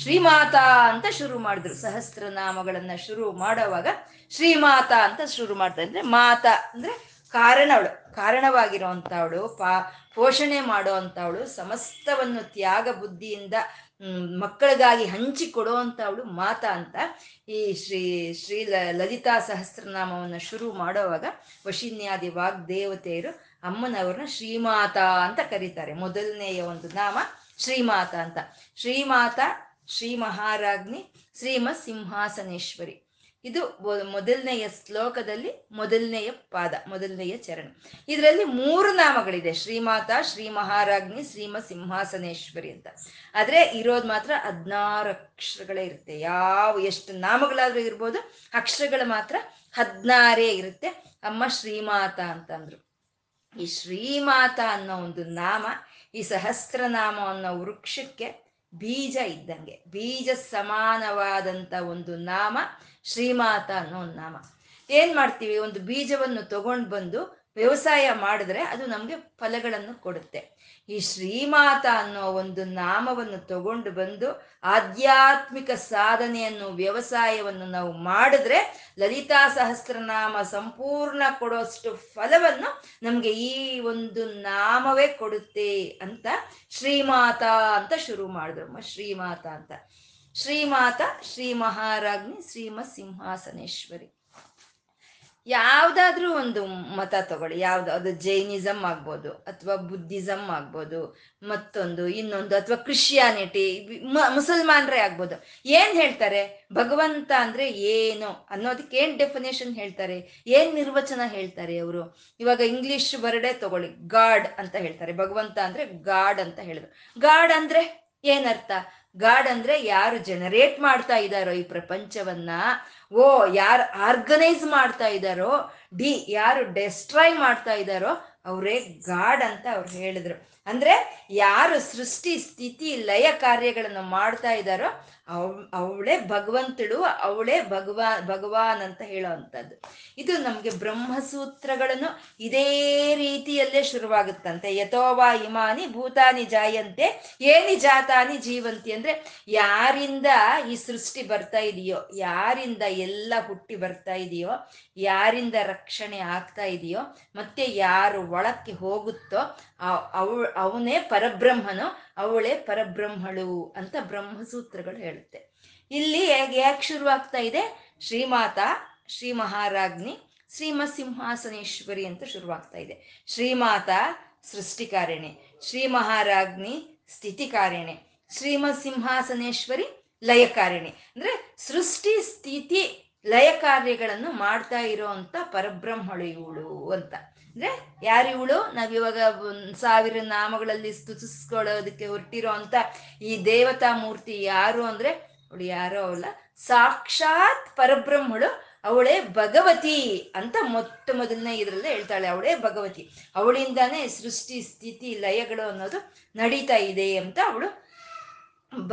ಶ್ರೀಮಾತಾ ಅಂತ ಶುರು ಮಾಡಿದ್ರು. ಸಹಸ್ರನಾಮಗಳನ್ನ ಶುರು ಮಾಡೋವಾಗ ಶ್ರೀಮಾತಾ ಅಂತ ಶುರು ಮಾಡ್ತಾರೆ. ಅಂದ್ರೆ ಮಾತಾ ಅಂದ್ರೆ ಕಾರಣವಳು, ಕಾರಣವಾಗಿರುವಂಥವಳು, ಪಾ ಪೋಷಣೆ ಮಾಡೋ ಅಂಥವಳು, ಸಮಸ್ತವನ್ನು ತ್ಯಾಗ ಬುದ್ಧಿಯಿಂದ ಮಕ್ಕಳಿಗಾಗಿ ಹಂಚಿಕೊಡೋ ಅಂಥವಳು ಮಾತಾ ಅಂತ ಈ ಶ್ರೀ ಶ್ರೀ ಲಲಿತಾ ಸಹಸ್ರನಾಮವನ್ನು ಶುರು ಮಾಡೋವಾಗ ವಶಿನ್ಯಾದಿ ವಾಗ್ದೇವತೆಯರು ಅಮ್ಮನವ್ರನ್ನ ಶ್ರೀಮಾತಾ ಅಂತ ಕರೀತಾರೆ. ಮೊದಲನೆಯ ಒಂದು ನಾಮ ಶ್ರೀಮಾತಾ ಅಂತ. ಶ್ರೀಮಾತಾ, ಶ್ರೀ ಮಹಾರಾಜ್ಞಿ, ಶ್ರೀಮ ಸಿಂಹಾಸನೇಶ್ವರಿ, ಇದು ಮೊದಲನೆಯ ಶ್ಲೋಕದಲ್ಲಿ ಮೊದಲನೆಯ ಪಾದ, ಮೊದಲನೆಯ ಚರಣ. ಇದರಲ್ಲಿ ಮೂರು ನಾಮಗಳಿದೆ, ಶ್ರೀಮಾತಾ, ಶ್ರೀ ಮಹಾರಾಜ್ಞಿ, ಶ್ರೀಮ ಸಿಂಹಾಸನೇಶ್ವರಿ ಅಂತ. ಆದರೆ ಇರೋದು ಮಾತ್ರ ಹದಿನಾರು ಅಕ್ಷರಗಳೇ ಇರುತ್ತೆ. ಯಾವ ಎಷ್ಟು ನಾಮಗಳಾದರೂ ಇರ್ಬೋದು, ಅಕ್ಷರಗಳು ಮಾತ್ರ ಹದಿನಾರೇ ಇರುತ್ತೆ. ಅಮ್ಮ ಶ್ರೀಮಾತಾ ಅಂತಂದ್ರು. ಈ ಶ್ರೀಮಾತಾ ಅನ್ನೋ ಒಂದು ನಾಮ ಈ ಸಹಸ್ರನಾಮ ಅನ್ನೋ ವೃಕ್ಷಕ್ಕೆ ಬೀಜ ಇದ್ದಂಗೆ, ಬೀಜ ಸಮಾನವಾದಂಥ ಒಂದು ನಾಮ ಶ್ರೀಮಾತ ಅನ್ನೋ ಒಂದು ನಾಮ. ಏನ್ ಮಾಡ್ತೀವಿ, ಒಂದು ಬೀಜವನ್ನು ತಗೊಂಡು ಬಂದು ವ್ಯವಸಾಯ ಮಾಡಿದ್ರೆ ಅದು ನಮ್ಗೆ ಫಲಗಳನ್ನು ಕೊಡುತ್ತೆ. ಈ ಶ್ರೀಮಾತ ಅನ್ನೋ ಒಂದು ನಾಮವನ್ನು ತಗೊಂಡು ಬಂದು ಆಧ್ಯಾತ್ಮಿಕ ಸಾಧನೆಯನ್ನು ವ್ಯವಸಾಯವನ್ನು ನಾವು ಮಾಡಿದ್ರೆ ಲಲಿತಾ ಸಹಸ್ರನಾಮ ಸಂಪೂರ್ಣ ಕೊಡೋಷ್ಟು ಫಲವನ್ನು ನಮ್ಗೆ ಈ ಒಂದು ನಾಮವೇ ಕೊಡುತ್ತೆ ಅಂತ ಶ್ರೀಮಾತ ಅಂತ ಶುರು ಮಾಡಿದ್ರು. ಶ್ರೀಮಾತ ಅಂತ, ಶ್ರೀಮಾತ, ಶ್ರೀ ಮಹಾರಾಜ್ಞಿ, ಶ್ರೀಮ ಸಿಂಹಾಸನೇಶ್ವರಿ. ಯಾವುದಾದ್ರೂ ಒಂದು ಮತ ತಗೊಳ್ಳಿ, ಯಾವ್ದು ಅದು ಜೈನಿಸಂ ಆಗ್ಬೋದು, ಅಥವಾ ಬುದ್ಧಿಸಮ್ ಆಗ್ಬೋದು, ಮತ್ತೊಂದು ಇನ್ನೊಂದು, ಅಥವಾ ಕ್ರಿಶ್ಚಿಯಾನಿಟಿ, ಮುಸಲ್ಮಾನರೇ ಆಗ್ಬೋದು. ಏನ್ ಹೇಳ್ತಾರೆ, ಭಗವಂತ ಅಂದ್ರೆ ಏನು ಅನ್ನೋದಕ್ಕೆ ಏನ್ ಡೆಫಿನೇಷನ್ ಹೇಳ್ತಾರೆ, ಏನ್ ನಿರ್ವಚನ ಹೇಳ್ತಾರೆ ಅವರು. ಇವಾಗ ಇಂಗ್ಲಿಷ್ ವರ್ಡೇ ತಗೊಳ್ಳಿ, ಗಾಡ್ ಅಂತ ಹೇಳ್ತಾರೆ. ಭಗವಂತ ಅಂದ್ರೆ ಗಾಡ್ ಅಂತ ಹೇಳಿದ್ರು. ಗಾಡ್ ಅಂದ್ರೆ ಏನರ್ಥ? ಗಾಡ್ ಅಂದ್ರೆ ಯಾರು ಜನರೇಟ್ ಮಾಡ್ತಾ ಇದ್ದಾರೋ ಈ ಪ್ರಪಂಚವನ್ನ, ಓ ಯಾರು ಆರ್ಗನೈಸ್ ಮಾಡ್ತಾ ಇದ್ದಾರೋ, ಡಿ ಯಾರು ಡೆಸ್ಟ್ರಾಯ್ ಮಾಡ್ತಾ ಇದ್ದಾರೋ ಅವರೇ ಗಾಡ್ ಅಂತ ಅವ್ರು ಹೇಳಿದ್ರು. ಅಂದ್ರೆ ಯಾರು ಸೃಷ್ಟಿ ಸ್ಥಿತಿ ಲಯ ಕಾರ್ಯಗಳನ್ನು ಮಾಡ್ತಾ ಇದ್ದಾರೋ ಅವ್ ಅವಳೇ ಭಗವಂತಳು, ಅವಳೇ ಭಗವಾ ಭಗವಾನ್ ಅಂತ ಹೇಳೋ ಅಂಥದ್ದು. ಇದು ನಮಗೆ ಬ್ರಹ್ಮಸೂತ್ರಗಳನ್ನು ಇದೇ ರೀತಿಯಲ್ಲೇ ಶುರುವಾಗುತ್ತಂತೆ. ಯಥೋವಾ ಇಮಾನಿ ಭೂತಾನಿ ಜಾಯಂತೆ ಏನಿ ಜಾತಾನಿ ಜೀವಂತಿ. ಅಂದ್ರೆ ಯಾರಿಂದ ಈ ಸೃಷ್ಟಿ ಬರ್ತಾ ಇದೆಯೋ, ಯಾರಿಂದ ಎಲ್ಲ ಹುಟ್ಟಿ ಬರ್ತಾ ಇದೆಯೋ, ಯಾರಿಂದ ರಕ್ಷಣೆ ಆಗ್ತಾ ಇದೆಯೋ, ಮತ್ತೆ ಯಾರು ಒಳಕ್ಕೆ ಹೋಗುತ್ತೋ ಅವ್ ಅವನೇ ಪರಬ್ರಹ್ಮನು, ಅವಳೇ ಪರಬ್ರಹ್ಮಳು ಅಂತ ಬ್ರಹ್ಮಸೂತ್ರಗಳು ಹೇಳುತ್ತೆ. ಇಲ್ಲಿ ಹೇಗೆ ಯಾಕೆ ಶುರುವಾಗ್ತಾ ಇದೆ, ಶ್ರೀಮಾತಾ, ಶ್ರೀ ಮಹಾರಾಜ್ಞಿ, ಶ್ರೀಮ ಸಿಂಹಾಸನೇಶ್ವರಿ ಅಂತ ಶುರುವಾಗ್ತಾ ಇದೆ. ಶ್ರೀಮಾತಾ ಸೃಷ್ಟಿಕಾರಿಣಿ, ಶ್ರೀ ಮಹಾರಾಜ್ಞಿ ಸ್ಥಿತಿಕಾರಿಣಿ, ಶ್ರೀಮ ಸಿಂಹಾಸನೇಶ್ವರಿ ಲಯಕಾರಿಣಿ. ಅಂದ್ರೆ ಸೃಷ್ಟಿ ಸ್ಥಿತಿ ಲಯ ಕಾರ್ಯಗಳನ್ನು ಮಾಡ್ತಾ ಇರೋ ಅಂತ ಪರಬ್ರಹ್ಮಳು ಇವಳು ಅಂತ. ಅಂದ್ರೆ ಯಾರು ಇವಳು, ನಾವಿವಾಗ ಸಾವಿರ ನಾಮಗಳಲ್ಲಿ ಸ್ತುತಿಸ್ಕೊಳ್ಳೋದಕ್ಕೆ ಹೊರಟಿರೋ ಅಂತ ಈ ದೇವತಾ ಮೂರ್ತಿ ಯಾರು ಅಂದ್ರೆ ಅವಳು ಯಾರೋ ಅವಲ್ಲ, ಸಾಕ್ಷಾತ್ ಪರಬ್ರಹ್ಮಳು, ಅವಳೇ ಭಗವತಿ ಅಂತ ಮೊಟ್ಟ ಮೊದಲನೇ ಇದರಲ್ಲೇ ಹೇಳ್ತಾಳೆ. ಅವಳೇ ಭಗವತಿ, ಅವಳಿಂದಾನೇ ಸೃಷ್ಟಿ ಸ್ಥಿತಿ ಲಯಗಳು ಅನ್ನೋದು ನಡೀತಾ ಇದೆ ಅಂತ ಅವಳು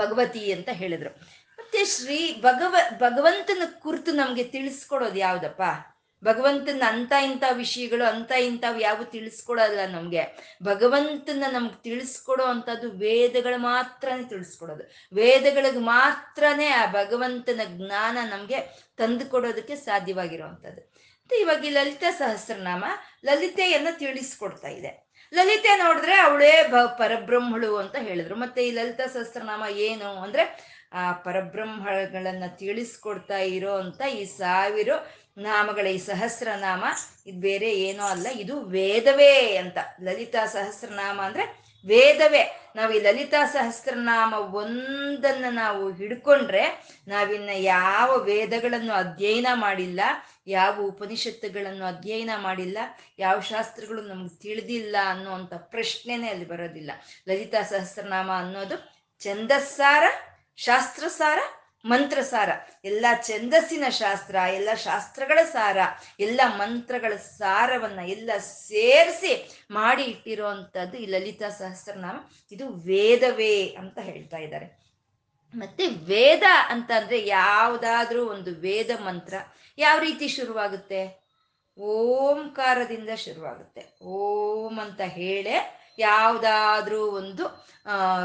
ಭಗವತಿ ಅಂತ ಹೇಳಿದ್ರು. ಮತ್ತೆ ಶ್ರೀ ಭಗವ ಭಗವಂತನ ಕುರಿತು ನಮ್ಗೆ ತಿಳಿಸ್ಕೊಡೋದು ಯಾವ್ದಪ್ಪ? ಭಗವಂತನ ಅಂತ ಇಂಥ ವಿಷಯಗಳು ಅಂತ ಇಂಥವು ಯಾವು ತಿಳಿಸ್ಕೊಡೋಲ್ಲ ನಮ್ಗೆ. ಭಗವಂತನ ನಮ್ಗೆ ತಿಳಿಸ್ಕೊಡೋ ಅಂಥದ್ದು ವೇದಗಳು ಮಾತ್ರನೇ ತಿಳಿಸ್ಕೊಡೋದು. ವೇದಗಳಿಗೆ ಮಾತ್ರನೇ ಆ ಭಗವಂತನ ಜ್ಞಾನ ನಮ್ಗೆ ತಂದು ಕೊಡೋದಕ್ಕೆ ಸಾಧ್ಯವಾಗಿರುವಂಥದ್ದು. ಇವಾಗ ಈ ಲಲಿತಾ ಸಹಸ್ರನಾಮ ಲಲಿತೆಯನ್ನು ತಿಳಿಸ್ಕೊಡ್ತಾ ಇದೆ. ಲಲಿತೆ ನೋಡಿದ್ರೆ ಅವಳೇ ಭ ಪರಬ್ರಹ್ಮಳು ಅಂತ ಹೇಳಿದ್ರು. ಮತ್ತೆ ಈ ಲಲಿತಾ ಸಹಸ್ರನಾಮ ಏನು ಅಂದ್ರೆ ಆ ಪರಬ್ರಹ್ಮಗಳನ್ನ ತಿಳಿಸ್ಕೊಡ್ತಾ ಇರೋ ಅಂತ ಈ ಸಾವಿರ ನಾಮಗಳ ಈ ಸಹಸ್ರನಾಮ ಇದು ಬೇರೆ ಏನೋ ಅಲ್ಲ, ಇದು ವೇದವೇ ಅಂತ. ಲಲಿತಾ ಸಹಸ್ರನಾಮ ಅಂದ್ರೆ ವೇದವೇ. ನಾವು ಈ ಲಲಿತಾ ಸಹಸ್ರನಾಮ ಒಂದನ್ನ ನಾವು ಹಿಡ್ಕೊಂಡ್ರೆ ನಾವಿನ್ನ ಯಾವ ವೇದಗಳನ್ನು ಅಧ್ಯಯನ ಮಾಡಿಲ್ಲ, ಯಾವ ಉಪನಿಷತ್ತುಗಳನ್ನು ಅಧ್ಯಯನ ಮಾಡಿಲ್ಲ, ಯಾವ ಶಾಸ್ತ್ರಗಳು ನಮ್ಗೆ ತಿಳಿದಿಲ್ಲ ಅನ್ನೋಂಥ ಪ್ರಶ್ನೆನೇ ಅಲ್ಲಿ ಬರೋದಿಲ್ಲ. ಲಲಿತಾ ಸಹಸ್ರನಾಮ ಅನ್ನೋದು ಛಂದಸ್ಸಾರ, ಶಾಸ್ತ್ರಸಾರ, ಮಂತ್ರಸಾರ. ಎಲ್ಲ ಛಂದಸ್ಸಿನ ಶಾಸ್ತ್ರ, ಎಲ್ಲ ಶಾಸ್ತ್ರಗಳ ಸಾರ, ಎಲ್ಲ ಮಂತ್ರಗಳ ಸಾರವನ್ನ ಎಲ್ಲ ಸೇರಿಸಿ ಮಾಡಿ ಇಟ್ಟಿರುವಂಥದ್ದು ಈ ಲಲಿತಾ ಸಹಸ್ರನಾಮ. ಇದು ವೇದವೇ ಅಂತ ಹೇಳ್ತಾ ಇದ್ದಾರೆ. ಮತ್ತೆ ವೇದ ಅಂತ ಅಂದ್ರೆ ಯಾವುದಾದ್ರೂ ಒಂದು ವೇದ ಮಂತ್ರ ಯಾವ ರೀತಿ ಶುರುವಾಗುತ್ತೆ? ಓಂಕಾರದಿಂದ ಶುರುವಾಗುತ್ತೆ. ಓಂ ಅಂತ ಹೇಳೆ ಯಾವುದಾದ್ರೂ ಒಂದು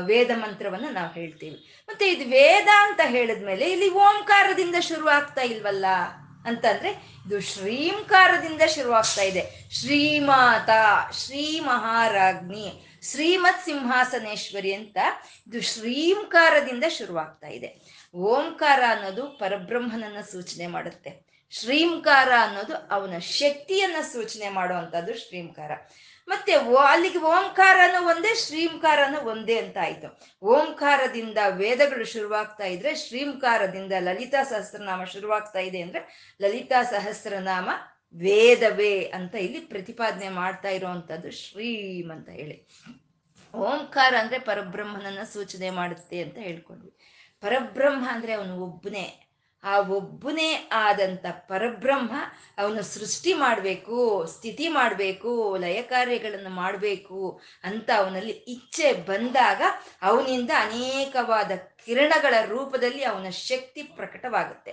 ವೇದ ಮಂತ್ರವನ್ನು ನಾವು ಹೇಳ್ತೀವಿ. ಮತ್ತೆ ಇದು ವೇದ ಅಂತ ಹೇಳಿದ್ಮೇಲೆ ಇಲ್ಲಿ ಓಂಕಾರದಿಂದ ಶುರು ಆಗ್ತಾ ಇಲ್ವಲ್ಲ ಅಂತಂದ್ರೆ ಇದು ಶ್ರೀಂಕಾರದಿಂದ ಶುರುವಾಗ್ತಾ ಇದೆ. ಶ್ರೀಮಾತ, ಶ್ರೀ ಮಹಾರಾಜ್ಞಿ, ಶ್ರೀಮತ್ ಸಿಂಹಾಸನೇಶ್ವರಿ ಅಂತ ಇದು ಶ್ರೀಂಕಾರದಿಂದ ಶುರುವಾಗ್ತಾ ಇದೆ. ಓಂಕಾರ ಅನ್ನೋದು ಪರಬ್ರಹ್ಮನನ್ನ ಸೂಚನೆ ಮಾಡುತ್ತೆ. ಶ್ರೀಂಕಾರ ಅನ್ನೋದು ಅವನ ಶಕ್ತಿಯನ್ನ ಸೂಚನೆ ಮಾಡುವಂಥದ್ದು ಶ್ರೀಂಕಾರ. ಮತ್ತೆ ಅಲ್ಲಿಗೆ ಓಂಕಾರನು ಒಂದೇ, ಶ್ರೀಂಕಾರನು ಒಂದೇ ಅಂತ ಆಯ್ತು. ಓಂಕಾರದಿಂದ ವೇದಗಳು ಶುರುವಾಗ್ತಾ ಇದ್ರೆ ಶ್ರೀಂಕಾರದಿಂದ ಲಲಿತಾ ಸಹಸ್ರನಾಮ ಶುರುವಾಗ್ತಾ ಇದೆ ಅಂದ್ರೆ ಲಲಿತಾ ಸಹಸ್ರನಾಮ ವೇದವೇ ಅಂತ ಇಲ್ಲಿ ಪ್ರತಿಪಾದನೆ ಮಾಡ್ತಾ ಇರುವಂತದ್ದು ಶ್ರೀಮ್ ಅಂತ ಹೇಳಿ. ಓಂಕಾರ ಅಂದ್ರೆ ಪರಬ್ರಹ್ಮನನ್ನ ಸೂಚನೆ ಮಾಡುತ್ತೆ ಅಂತ ಹೇಳ್ಕೊಂಡ್ವಿ. ಪರಬ್ರಹ್ಮ ಅಂದ್ರೆ ಅವನು ಒಬ್ಬನೇ. ಆ ಒಬ್ಬನೇ ಆದಂಥ ಪರಬ್ರಹ್ಮ ಅವನು ಸೃಷ್ಟಿ ಮಾಡಬೇಕು, ಸ್ಥಿತಿ ಮಾಡಬೇಕು, ಲಯ ಕಾರ್ಯಗಳನ್ನು ಮಾಡಬೇಕು ಅಂತ ಅವನಲ್ಲಿ ಇಚ್ಛೆ ಬಂದಾಗ ಅವನಿಂದ ಅನೇಕವಾದ ಕಿರಣಗಳ ರೂಪದಲ್ಲಿ ಅವನ ಶಕ್ತಿ ಪ್ರಕಟವಾಗುತ್ತೆ.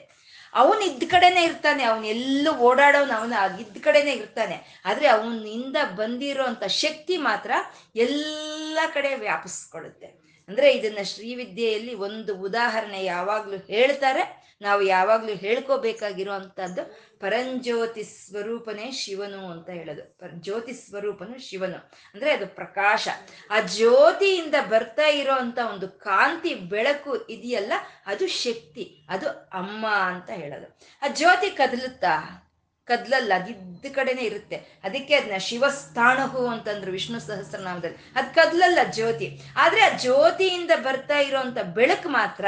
ಅವನು ಇದ್ದ ಕಡೆನೇ ಇರ್ತಾನೆ, ಅವನೆಲ್ಲೂ ಓಡಾಡೋನು, ಅವನು ಇದ್ದ ಕಡೆನೇ ಇರ್ತಾನೆ. ಆದರೆ ಅವನಿಂದ ಬಂದಿರೋಂಥ ಶಕ್ತಿ ಮಾತ್ರ ಎಲ್ಲ ಕಡೆ ವ್ಯಾಪಿಸ್ಕೊಳ್ಳುತ್ತೆ. ಅಂದರೆ ಇದನ್ನ ಶ್ರೀವಿದ್ಯೆಯಲ್ಲಿ ಒಂದು ಉದಾಹರಣೆ ಯಾವಾಗಲೂ ಹೇಳ್ತಾರೆ, ನಾವು ಯಾವಾಗಲೂ ಹೇಳ್ಕೋಬೇಕಾಗಿರೋ ಅಂಥದ್ದು. ಪರಂಜ್ಯೋತಿ ಸ್ವರೂಪನೇ ಶಿವನು ಅಂತ ಹೇಳೋದು. ಜ್ಯೋತಿ ಸ್ವರೂಪನು ಶಿವನು ಅಂದರೆ ಅದು ಪ್ರಕಾಶ. ಆ ಜ್ಯೋತಿಯಿಂದ ಬರ್ತಾ ಇರೋ ಅಂಥ ಒಂದು ಕಾಂತಿ, ಬೆಳಕು ಇದೆಯಲ್ಲ, ಅದು ಶಕ್ತಿ, ಅದು ಅಮ್ಮ ಅಂತ ಹೇಳೋದು. ಆ ಜ್ಯೋತಿ ಕದಲುತ್ತಾ? ಕದ್ಲಲ್ಲ, ಅದಿದ್ದ ಕಡೆನೇ ಇರುತ್ತೆ. ಅದಕ್ಕೆ ಅದನ್ನ ಶಿವಸ್ಥಾಣಹು ಅಂತಂದ್ರು ವಿಷ್ಣು ಸಹಸ್ರನಾಮದಲ್ಲಿ. ಅದು ಕದ್ಲಲ್ಲ ಜ್ಯೋತಿ. ಆದ್ರೆ ಆ ಜ್ಯೋತಿಯಿಂದ ಬರ್ತಾ ಇರೋಂಥ ಬೆಳಕು ಮಾತ್ರ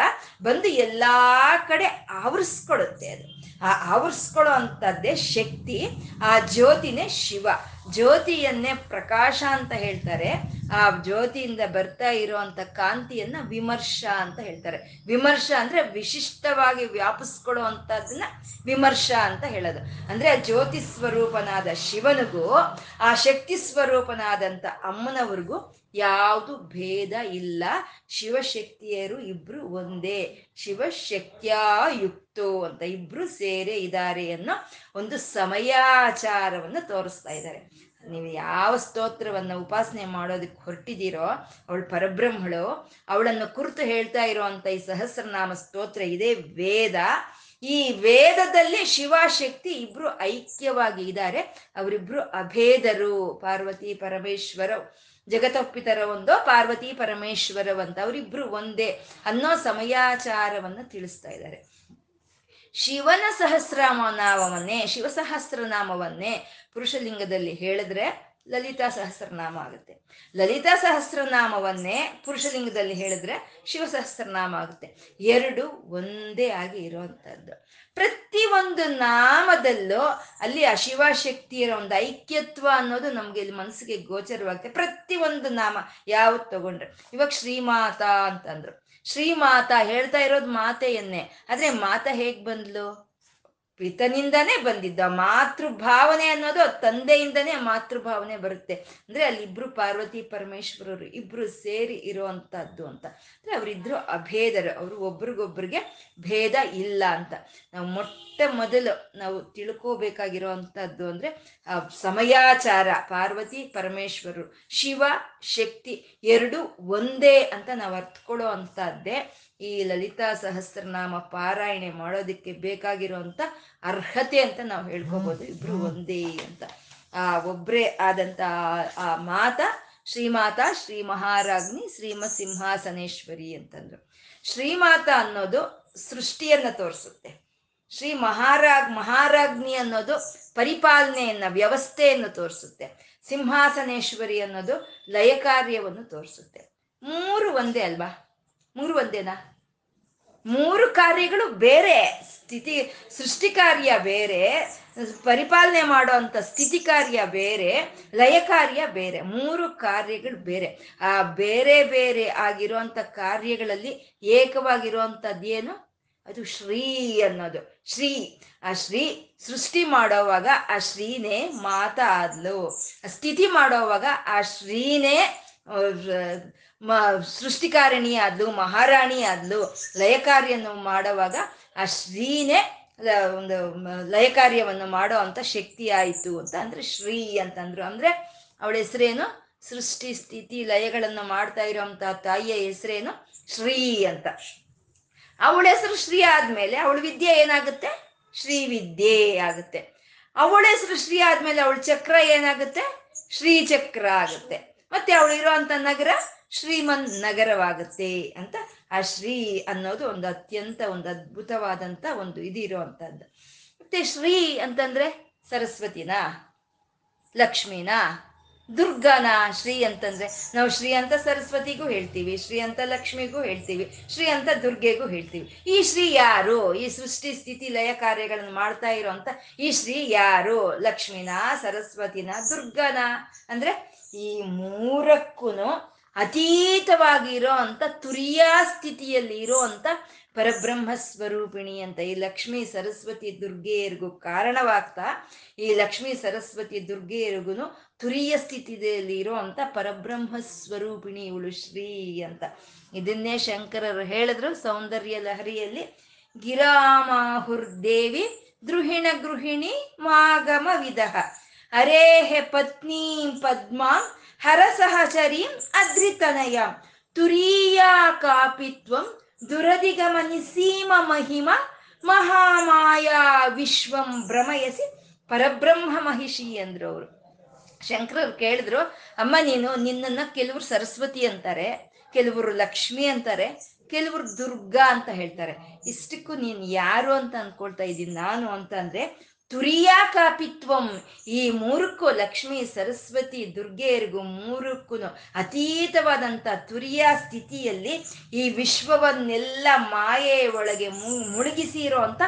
ಬಂದು ಎಲ್ಲಾ ಕಡೆ ಆವರಿಸ್ಕೊಳ್ಳುತ್ತೆ. ಅದು ಆ ಆವರಿಸ್ಕೊಳ್ಳೋ ಅಂಥದ್ದೇ ಶಕ್ತಿ. ಆ ಜ್ಯೋತಿನೇ ಶಿವ. ಜ್ಯೋತಿಯನ್ನೇ ಪ್ರಕಾಶ ಅಂತ ಹೇಳ್ತಾರೆ. ಆ ಜ್ಯೋತಿಯಿಂದ ಬರ್ತಾ ಇರುವಂತ ಕಾಂತಿಯನ್ನ ವಿಮರ್ಶ ಅಂತ ಹೇಳ್ತಾರೆ. ವಿಮರ್ಶ ಅಂದ್ರೆ ವಿಶಿಷ್ಟವಾಗಿ ವ್ಯಾಪಿಸ್ಕೊಳ್ಳೋ ಅಂತದನ್ನ ವಿಮರ್ಶ ಅಂತ ಹೇಳೋದು. ಅಂದ್ರೆ ಆ ಜ್ಯೋತಿ ಸ್ವರೂಪನಾದ ಶಿವನಿಗೂ ಆ ಶಕ್ತಿ ಸ್ವರೂಪನಾದಂಥ ಅಮ್ಮನವ್ರಿಗೂ ಯಾವುದು ಭೇದ ಇಲ್ಲ. ಶಿವಶಕ್ತಿಯರು ಇಬ್ರು ಒಂದೇ, ಶಿವಶಕ್ತಿಯ ಯುಕ್ತೋ ಅಂತ ಇಬ್ರು ಸೇರೇ ಇದ್ದಾರೆ ಅನ್ನೋ ಒಂದು ಸಮಯಾಚಾರವನ್ನು ತೋರಿಸ್ತಾ ಇದ್ದಾರೆ. ನೀವು ಯಾವ ಸ್ತೋತ್ರವನ್ನ ಉಪಾಸನೆ ಮಾಡೋದಕ್ಕೆ ಹೊರಟಿದ್ದೀರೋ ಅವಳು ಪರಬ್ರಹ್ಮಳು, ಅವಳನ್ನು ಕುರಿತು ಹೇಳ್ತಾ ಇರೋವಂಥ ಈ ಸಹಸ್ರನಾಮ ಸ್ತೋತ್ರ ಇದೇ ವೇದ. ಈ ವೇದದಲ್ಲಿ ಶಿವಶಕ್ತಿ ಇಬ್ರು ಐಕ್ಯವಾಗಿ ಇದ್ದಾರೆ. ಅವರಿಬ್ರು ಅಭೇದರು. ಪಾರ್ವತಿ ಪರಮೇಶ್ವರ ಜಗತ್ತೊಪ್ಪಿತರ ಒಂದೋ ಪಾರ್ವತಿ ಪರಮೇಶ್ವರವಂತ ಅವರಿಬ್ರು ಒಂದೇ ಅನ್ನೋ ಸಮಯಾಚಾರವನ್ನು ತಿಳಿಸ್ತಾ ಇದ್ದಾರೆ. ಶಿವನ ಸಹಸ್ರನಾಮವನ್ನೇ, ಶಿವಸಹಸ್ರನಾಮವನ್ನೇ ಪುರುಷಲಿಂಗದಲ್ಲಿ ಹೇಳಿದ್ರೆ ಲಲಿತಾ ಸಹಸ್ರನಾಮ ಆಗುತ್ತೆ. ಲಲಿತಾ ಸಹಸ್ರನಾಮವನ್ನೇ ಪುರುಷಲಿಂಗದಲ್ಲಿ ಹೇಳಿದ್ರೆ ಶಿವಸಹಸ್ರನಾಮ ಆಗುತ್ತೆ. ಎರಡು ಒಂದೇ ಆಗಿ ಇರುವಂಥದ್ದು. ಪ್ರತಿ ಒಂದು ನಾಮದಲ್ಲೂ ಅಲ್ಲಿ ಆ ಶಿವಶಕ್ತಿಯರ ಒಂದು ಐಕ್ಯತ್ವ ಅನ್ನೋದು ನಮ್ಗೆ ಇಲ್ಲಿ ಮನಸ್ಸಿಗೆ ಗೋಚರವಾಗುತ್ತೆ. ಪ್ರತಿ ಒಂದು ನಾಮ ಯಾವತ್ತು ತಗೊಂಡ್ರೆ, ಇವಾಗ ಶ್ರೀಮಾತ ಅಂತಂದ್ರು, ಶ್ರೀಮಾತ ಹೇಳ್ತಾ ಇರೋದು ಮಾತೆಯನ್ನೇ. ಆದ್ರೆ ಮಾತ ಹೇಗ್ ಬಂದ್ಲು? ಪಿತನಿಂದಾನೇ ಬಂದಿದ್ದ. ಮಾತೃಭಾವನೆ ಅನ್ನೋದು ತಂದೆಯಿಂದನೇ ಮಾತೃಭಾವನೆ ಬರುತ್ತೆ. ಅಂದ್ರೆ ಅಲ್ಲಿ ಇಬ್ರು ಪಾರ್ವತಿ ಪರಮೇಶ್ವರರು ಇಬ್ರು ಸೇರಿ ಇರುವಂತಹದ್ದು ಅಂತ. ಅಂದ್ರೆ ಅವರಿದ್ರು ಅಭೇದರು, ಅವರು ಒಬ್ರಿಗೊಬ್ರಿಗೆ ಭೇದ ಇಲ್ಲ ಅಂತ ನಾವು ಮೊಟ್ಟ ಮೊದಲು ನಾವು ತಿಳ್ಕೋಬೇಕಾಗಿರುವಂತಹದ್ದು. ಅಂದ್ರೆ ಆ ಸಮಯಾಚಾರ, ಪಾರ್ವತಿ ಪರಮೇಶ್ವರರು, ಶಿವ ಶಕ್ತಿ ಎರಡು ಒಂದೇ ಅಂತ ನಾವು ಅರ್ಥಕೊಳ್ಳೋ ಅಂತಹದ್ದೇ ಈ ಲಲಿತಾ ಸಹಸ್ರನಾಮ ಪಾರಾಯಣೆ ಮಾಡೋದಕ್ಕೆ ಬೇಕಾಗಿರುವಂಥ ಅರ್ಹತೆ ಅಂತ ನಾವು ಹೇಳ್ಕೋಬಹುದು. ಇಬ್ರು ಒಂದೇ ಅಂತ ಆ ಒಬ್ರೇ ಆದಂತ ಆ ಮಾತಾ ಶ್ರೀಮಾತಾ, ಶ್ರೀ ಮಹಾರಾಜ್ಞಿ, ಶ್ರೀಮ ಸಿಂಹಾಸನೇಶ್ವರಿ ಅಂತಂದ್ರು. ಶ್ರೀಮಾತಾ ಅನ್ನೋದು ಸೃಷ್ಟಿಯನ್ನ ತೋರಿಸುತ್ತೆ, ಶ್ರೀ ಮಹಾರಾಗ್ ಮಹಾರಾಜ್ಞಿ ಅನ್ನೋದು ಪರಿಪಾಲನೆಯನ್ನ ವ್ಯವಸ್ಥೆಯನ್ನು ತೋರಿಸುತ್ತೆ, ಸಿಂಹಾಸನೇಶ್ವರಿ ಅನ್ನೋದು ಲಯ ಕಾರ್ಯವನ್ನು ತೋರಿಸುತ್ತೆ. ಮೂರು ಒಂದೇ ಅಲ್ವಾ? ಮೂರು ಒಂದೇನಾ? ಮೂರು ಕಾರ್ಯಗಳು ಬೇರೆ. ಸ್ಥಿತಿ ಸೃಷ್ಟಿ ಕಾರ್ಯ ಬೇರೆ, ಪರಿಪಾಲನೆ ಮಾಡೋವಂಥ ಸ್ಥಿತಿ ಕಾರ್ಯ ಬೇರೆ, ಲಯ ಕಾರ್ಯ ಬೇರೆ. ಮೂರು ಕಾರ್ಯಗಳು ಬೇರೆ. ಆ ಬೇರೆ ಬೇರೆ ಆಗಿರುವಂಥ ಕಾರ್ಯಗಳಲ್ಲಿ ಏಕವಾಗಿರುವಂಥದ್ದೇನು? ಅದು ಶ್ರೀ ಅನ್ನೋದು. ಶ್ರೀ ಆ ಶ್ರೀ ಸೃಷ್ಟಿ ಮಾಡೋವಾಗ ಆ ಶ್ರೀನೇ ಮಾತಾ ಆದ್ಲು, ಸ್ಥಿತಿ ಮಾಡೋವಾಗ ಆ ಶ್ರೀನೇ ಮ ಸೃಷ್ಟಿಕಾರಣಿ ಆದ್ಲು, ಮಹಾರಾಣಿ ಆದ್ಲು, ಲಯ ಕಾರ್ಯವನ್ನು ಮಾಡೋವಾಗ ಆ ಶ್ರೀನೇ ಒಂದು ಲಯ ಕಾರ್ಯವನ್ನು ಮಾಡೋ ಅಂತ ಶಕ್ತಿ ಆಯಿತು ಅಂತ ಅಂದ್ರೆ ಶ್ರೀ ಅಂತಂದ್ರು. ಅಂದ್ರೆ ಅವಳ ಹೆಸರೇನು? ಸೃಷ್ಟಿ ಸ್ಥಿತಿ ಲಯಗಳನ್ನು ಮಾಡ್ತಾ ಇರೋಂತಹ ತಾಯಿಯ ಹೆಸರೇನು? ಶ್ರೀ ಅಂತ. ಅವಳ ಹೆಸರು ಶ್ರೀ ಆದ್ಮೇಲೆ ಅವಳ ವಿದ್ಯೆ ಏನಾಗುತ್ತೆ? ಶ್ರೀ ವಿದ್ಯೆ ಆಗುತ್ತೆ. ಅವಳ ಹೆಸರು ಶ್ರೀ ಆದ್ಮೇಲೆ ಅವಳ ಚಕ್ರ ಏನಾಗುತ್ತೆ? ಶ್ರೀಚಕ್ರ ಆಗುತ್ತೆ. ಮತ್ತೆ ಅವಳು ಇರೋಂಥ ನಗರ ಶ್ರೀಮನ್ ನಗರವಾಗುತ್ತೆ ಅಂತ ಆ ಶ್ರೀ ಅನ್ನೋದು ಒಂದು ಅತ್ಯಂತ ಒಂದು ಅದ್ಭುತವಾದಂಥ ಒಂದು ಇದು ಇರುವಂಥದ್ದು. ಮತ್ತೆ ಶ್ರೀ ಅಂತಂದ್ರೆ ಸರಸ್ವತಿನಾ, ಲಕ್ಷ್ಮಿನಾ, ದುರ್ಗಾನ? ಶ್ರೀ ಅಂತಂದ್ರೆ ನಾವು ಶ್ರೀ ಅಂತ ಸರಸ್ವತಿಗೂ ಹೇಳ್ತೀವಿ, ಶ್ರೀ ಅಂತ ಲಕ್ಷ್ಮಿಗೂ ಹೇಳ್ತೀವಿ, ಶ್ರೀ ಅಂತ ದುರ್ಗೆಗೂ ಹೇಳ್ತೀವಿ. ಈ ಶ್ರೀ ಯಾರು? ಈ ಸೃಷ್ಟಿ ಸ್ಥಿತಿ ಲಯ ಕಾರ್ಯಗಳನ್ನು ಮಾಡ್ತಾ ಇರೋಂಥ ಈ ಶ್ರೀ ಯಾರು? ಲಕ್ಷ್ಮಿನಾ, ಸರಸ್ವತಿನಾ, ದುರ್ಗಾನಾ? ಅಂದ್ರೆ ಈ ಮೂರಕ್ಕೂ ಅತೀತವಾಗಿ ಇರೋ ಅಂತ ತುರಿಯಾ ಸ್ಥಿತಿಯಲ್ಲಿ ಇರೋ ಅಂತ ಪರಬ್ರಹ್ಮ ಸ್ವರೂಪಿಣಿ ಅಂತ ಈ ಲಕ್ಷ್ಮೀ ಸರಸ್ವತಿ ದುರ್ಗೆಯರಿಗೂ ಕಾರಣವಾಗ್ತಾ, ಈ ಲಕ್ಷ್ಮೀ ಸರಸ್ವತಿ ದುರ್ಗೆಯರಿಗೂ ತುರಿಯ ಸ್ಥಿತಿಯಲ್ಲಿ ಇರೋ ಅಂತ ಪರಬ್ರಹ್ಮ ಸ್ವರೂಪಿಣಿ ಇವಳು ಶ್ರೀ ಅಂತ. ಇದನ್ನೇ ಶಂಕರರು ಹೇಳಿದ್ರು ಸೌಂದರ್ಯ ಲಹರಿಯಲ್ಲಿ: ಗಿರಾಮಾಹುರ್ದೇವಿ ದ್ರುಹಿಣ ಗೃಹಿಣಿ ಮಾಗಮ ವಿದಹ ಅರೇಹೆ ಪತ್ನೀಂ ಪದ್ಮಾಂ ಹರಸಹಚರೀಂ ಅದ್ರಿತನಯಂ ತುರೀಯಾ ಕಾಪಿತ್ವಂ ದುರದಿಗಮನಿಸೀಮ ಮಹಿಮ ಮಹಾಮಾಯಾ ವಿಶ್ವಂ ಭ್ರಮಯಸಿ ಪರಬ್ರಹ್ಮ ಮಹಿಷಿ ಅಂದ್ರು ಅವರು. ಶಂಕರರು ಕೇಳಿದ್ರು, ಅಮ್ಮ ನೀನು ನಿನ್ನನ್ನ ಕೆಲವರು ಸರಸ್ವತಿ ಅಂತಾರೆ, ಕೆಲವರು ಲಕ್ಷ್ಮಿ ಅಂತಾರೆ, ಕೆಲವರು ದುರ್ಗಾ ಅಂತ ಹೇಳ್ತಾರೆ, ಇಷ್ಟಕ್ಕೂ ನೀನ್ ಯಾರು ಅಂತ ಅನ್ಕೊಳ್ತಾ ಇದ್ದೀನಿ ನಾನು ಅಂತಂದ್ರೆ ತುರಿಯಾ ಕಾಪಿತ್ವಂ, ಈ ಮೂರಕ್ಕೂ ಲಕ್ಷ್ಮಿ ಸರಸ್ವತಿ ದುರ್ಗೆಯರಿಗೂ ಮೂರಕ್ಕೂ ಅತೀತವಾದಂಥ ತುರಿಯಾ ಸ್ಥಿತಿಯಲ್ಲಿ ಈ ವಿಶ್ವವನ್ನೆಲ್ಲ ಮಾಯೆಯ ಒಳಗೆ ಮುಳುಗಿಸಿ ಇರೋವಂಥ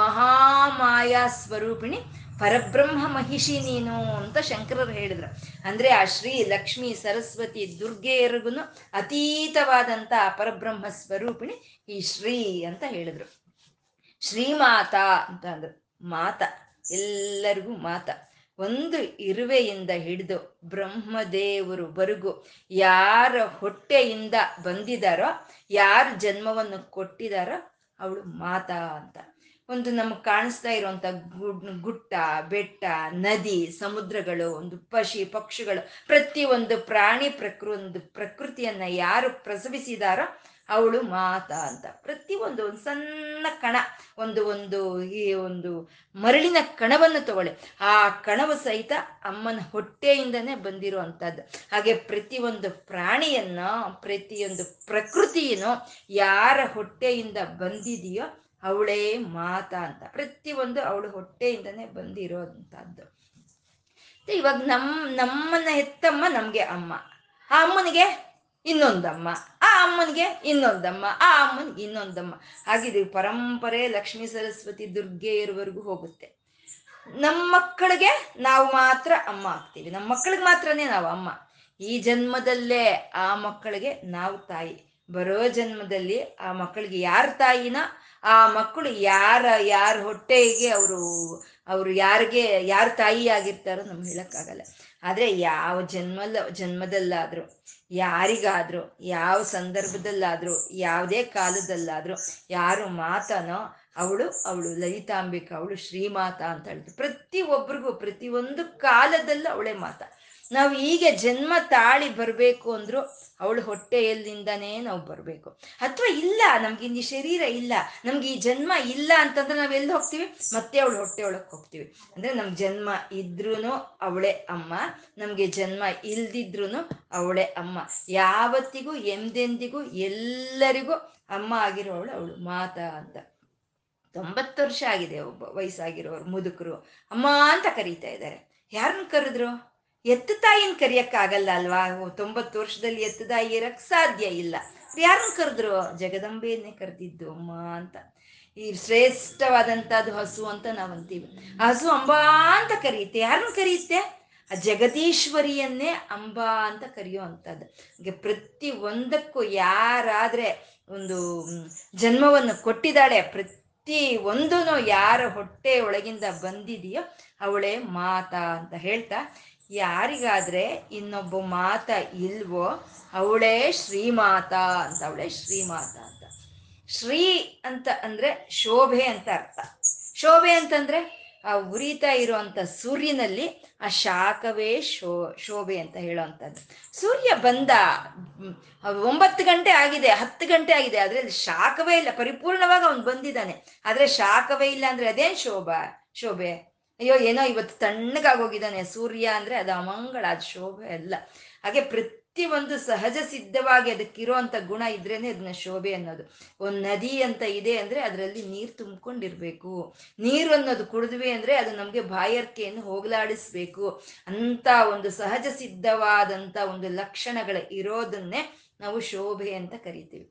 ಮಹಾಮಾಯಾ ಸ್ವರೂಪಿಣಿ ಪರಬ್ರಹ್ಮ ಮಹಿಷಿ ನೀನು ಅಂತ ಶಂಕರರು ಹೇಳಿದ್ರು. ಅಂದರೆ ಆ ಶ್ರೀ ಲಕ್ಷ್ಮೀ ಸರಸ್ವತಿ ದುರ್ಗೆಯರಿಗೂ ಅತೀತವಾದಂಥ ಪರಬ್ರಹ್ಮ ಸ್ವರೂಪಿಣಿ ಈ ಶ್ರೀ ಅಂತ ಹೇಳಿದ್ರು. ಶ್ರೀಮಾತಾ ಅಂತ ಅಂದರು. ಮಾತ ಎಲ್ಲರಿಗೂ ಮಾತ. ಒಂದು ಇರುವೆಯಿಂದ ಹಿಡಿದು ಬ್ರಹ್ಮದೇವರವರೆಗೂ ಯಾರ ಹೊಟ್ಟೆಯಿಂದ ಬಂದಿದ್ದಾರೋ, ಯಾರ ಜನ್ಮವನ್ನು ಕೊಟ್ಟಿದ್ದಾರೋ ಅವಳು ಮಾತಾ ಅಂತ. ಒಂದು ನಮಗೆ ಕಾಣಿಸ್ತಾ ಇರುವಂಥ ಗುಡ್ ಗುಟ್ಟ ಬೆಟ್ಟ ನದಿ ಸಮುದ್ರಗಳು, ಒಂದು ಪಶಿ ಪಕ್ಷಿಗಳು, ಪ್ರತಿಯೊಂದು ಪ್ರಾಣಿ ಪ್ರಕೃ ಒಂದು ಪ್ರಕೃತಿಯನ್ನು ಯಾರು ಪ್ರಸವಿಸಿದಾರೋ ಅವಳು ಮಾತಾ ಅಂತ. ಪ್ರತಿಯೊಂದು ಒಂದು ಸಣ್ಣ ಕಣ, ಒಂದು ಒಂದು ಈ ಒಂದು ಮರಳಿನ ಕಣವನ್ನು ತಗೊಳ್ಳಿ, ಆ ಕಣವು ಸಹಿತ ಅಮ್ಮನ ಹೊಟ್ಟೆಯಿಂದನೇ ಬಂದಿರುವಂಥದ್ದು. ಹಾಗೆ ಪ್ರತಿಯೊಂದು ಪ್ರಾಣಿಯನ್ನು, ಪ್ರತಿಯೊಂದು ಪ್ರಕೃತಿಯನ್ನು ಯಾರ ಹೊಟ್ಟೆಯಿಂದ ಬಂದಿದೆಯೋ ಅವಳೇ ಮಾತಾ ಅಂತ. ಪ್ರತಿಯೊಂದು ಅವಳು ಹೊಟ್ಟೆಯಿಂದನೇ ಬಂದಿರೋವಂಥದ್ದು. ಇವಾಗ ನಮ್ಮ ನಮ್ಮನ್ನ ಹೆತ್ತಮ್ಮ ನಮಗೆ ಅಮ್ಮ, ಆ ಅಮ್ಮನಿಗೆ ಇನ್ನೊಂದಮ್ಮ, ಆ ಅಮ್ಮನಿಗೆ ಇನ್ನೊಂದಮ್ಮ, ಆ ಅಮ್ಮನಿಗೆ ಇನ್ನೊಂದಮ್ಮ. ಹಾಗಿದು ಪರಂಪರೆ ಲಕ್ಷ್ಮೀ ಸರಸ್ವತಿ ದುರ್ಗೆಯರವರೆಗೂ ಹೋಗುತ್ತೆ. ನಮ್ಮ ಮಕ್ಕಳಿಗೆ ನಾವು ಮಾತ್ರ ಅಮ್ಮ ಆಗ್ತೀವಿ, ನಮ್ಮ ಮಕ್ಕಳಿಗೆ ಮಾತ್ರನೇ ನಾವು ಅಮ್ಮ. ಈ ಜನ್ಮದಲ್ಲೇ ಆ ಮಕ್ಕಳಿಗೆ ನಾವು ತಾಯಿ, ಬರೋ ಜನ್ಮದಲ್ಲಿ ಆ ಮಕ್ಕಳಿಗೆ ಯಾರು ತಾಯಿನ, ಆ ಮಕ್ಕಳು ಯಾರ ಯಾರ ಹೊಟ್ಟೆಗೆ ಅವರು ಅವರು ಯಾರಿಗೆ ಯಾರ ತಾಯಿ ಆಗಿರ್ತಾರೋ ನಮ್ಗೆ ಹೇಳೋಕ್ಕಾಗಲ್ಲ. ಆದರೆ ಯಾವ ಜನ್ಮಲ್ಲ ಜನ್ಮದಲ್ಲಾದರೂ, ಯಾರಿಗಾದರೂ, ಯಾವ ಸಂದರ್ಭದಲ್ಲಾದರೂ, ಯಾವುದೇ ಕಾಲದಲ್ಲಾದರೂ ಯಾರು ಮಾತಾನೋ ಅವಳು ಅವಳು ಲಲಿತಾಂಬಿಕಾ, ಅವಳು ಶ್ರೀಮಾತಾ ಅಂತ ಹೇಳ್ತಾರೆ. ಪ್ರತಿಯೊಬ್ಬರಿಗೂ ಪ್ರತಿಯೊಂದು ಕಾಲದಲ್ಲೂ ಅವಳೇ ಮಾತಾ. ನಾವು ಹೀಗೆ ಜನ್ಮ ತಾಳಿ ಬರಬೇಕು ಅಂದರೂ ಅವಳ ಹೊಟ್ಟೆಯಲ್ಲಿಂದನೇ ನಾವು ಬರಬೇಕು. ಅಥವಾ ಇಲ್ಲ, ನಮ್ಗೆ ಈ ಶರೀರ ಇಲ್ಲ, ನಮ್ಗೆ ಈ ಜನ್ಮ ಇಲ್ಲ ಅಂತಂದ್ರೆ ನಾವು ಎಲ್ಲಿ ಹೋಗ್ತೀವಿ? ಮತ್ತೆ ಅವಳ ಹೊಟ್ಟೆ ಒಳಗೆ ಹೋಗ್ತೀವಿ. ಅಂದರೆ ನಮ್ಗೆ ಜನ್ಮ ಇದ್ರೂ ಅವಳೇ ಅಮ್ಮ, ನಮಗೆ ಜನ್ಮ ಇಲ್ದಿದ್ರೂ ಅವಳೇ ಅಮ್ಮ. ಯಾವತ್ತಿಗೂ ಎಂದೆಂದಿಗೂ ಎಲ್ಲರಿಗೂ ಅಮ್ಮ ಆಗಿರೋವಳು ಅವಳು ಮಾತಾ ಅಂತ. ತೊಂಬತ್ತು ವರ್ಷ ಆಗಿದೆ ಒಬ್ಬ ವಯಸ್ಸಾಗಿರೋರು ಮುದುಕರು ಅಮ್ಮ ಅಂತ ಕರೀತಾ ಇದ್ದಾರೆ. ಯಾರನ್ನು ಕರೆದ್ರು? ಎತ್ತು ತಾಯಿನ ಕರೆಯೋಕ್ಕಾಗಲ್ಲ ಅಲ್ವಾ? ತೊಂಬತ್ತು ವರ್ಷದಲ್ಲಿ ಎತ್ತು ತಾಯಿ ಇರಕ್ಕೆ ಸಾಧ್ಯ ಇಲ್ಲ. ಯಾರನ್ನು ಕರೆದ್ರು? ಜಗದಂಬೆಯನ್ನೇ ಕರೆದಿದ್ದು ಅಮ್ಮ ಅಂತ. ಈ ಶ್ರೇಷ್ಠವಾದಂಥದ್ದು ಹಸು ಅಂತ ನಾವಂತೀವಿ. ಆ ಹಸು ಅಂಬಾ ಅಂತ ಕರೆಯುತ್ತೆ. ಯಾರನ್ನು ಕರೆಯುತ್ತೆ? ಆ ಜಗದೀಶ್ವರಿಯನ್ನೇ ಅಂಬಾ ಅಂತ ಕರೆಯೋ ಅಂಥದ್ದು. ಹಾಗೆ ಪ್ರತಿ ಒಂದಕ್ಕೂ ಯಾರಾದರೆ ಒಂದು ಜನ್ಮವನ್ನು ಕೊಟ್ಟಿದ್ದಾಳೆ, ಪ್ರತಿ ಪ್ರತಿ ಒಂದೂ ಯಾರ ಹೊಟ್ಟೆ ಒಳಗಿಂದ ಬಂದಿದೆಯೋ ಅವಳೇ ಮಾತಾ ಅಂತ ಹೇಳ್ತಾ, ಯಾರಿಗಾದರೆ ಇನ್ನೊಬ್ಬ ಮಾತಾ ಇಲ್ವೋ ಅವಳೇ ಶ್ರೀಮಾತಾ ಅಂತ, ಅವಳೇ ಶ್ರೀಮಾತಾ ಅಂತ. ಶ್ರೀ ಅಂತ ಅಂದರೆ ಶೋಭೆ ಅಂತ ಅರ್ಥ. ಶೋಭೆ ಅಂತಂದರೆ ಆ ಉರಿತಾ ಇರುವಂಥ ಸೂರ್ಯನಲ್ಲಿ ಆ ಶಾಖವೇ ಶೋ ಶೋಭೆ ಅಂತ ಹೇಳೋವಂಥದ್ದು. ಸೂರ್ಯ ಬಂದ ಒಂಬತ್ತು ಗಂಟೆ ಆಗಿದೆ, ಹತ್ತು ಗಂಟೆ ಆಗಿದೆ, ಆದರೆ ಅಲ್ಲಿ ಶಾಖವೇ ಇಲ್ಲ, ಪರಿಪೂರ್ಣವಾಗಿ ಅವನು ಬಂದಿದ್ದಾನೆ, ಆದರೆ ಶಾಖವೇ ಇಲ್ಲ ಅಂದರೆ ಅದೇನು ಶೋಭಾ ಶೋಭೆ? ಅಯ್ಯೋ ಏನೋ ಇವತ್ತು ತಣ್ಣಗಾಗೋಗಿದ್ದಾನೆ ಸೂರ್ಯ ಅಂದರೆ ಅದು ಅಮಂಗಳ, ಅದು ಶೋಭೆ ಅಲ್ಲ. ಹಾಗೆ ಪ್ರತಿ ಪ್ರತಿಯೊಂದು ಸಹಜ ಸಿದ್ಧವಾಗಿ ಅದಕ್ಕಿರೋವಂಥ ಗುಣ ಇದ್ರೇನೆ ಅದನ್ನ ಶೋಭೆ ಅನ್ನೋದು. ಒಂದು ನದಿ ಅಂತ ಇದೆ ಅಂದರೆ ಅದರಲ್ಲಿ ನೀರು ತುಂಬಿಕೊಂಡಿರಬೇಕು, ನೀರು ಅನ್ನೋದು ಕುಡಿದ್ವಿ ಅಂದರೆ ಅದು ನಮಗೆ ಬಾಯಾರಿಕೆಯನ್ನು ಹೋಗಲಾಡಿಸ್ಬೇಕು ಅಂತ ಒಂದು ಸಹಜ ಸಿದ್ಧವಾದಂಥ ಒಂದು ಲಕ್ಷಣಗಳು ಇರೋದನ್ನೇ ನಾವು ಶೋಭೆ ಅಂತ ಕರಿತೀವಿ.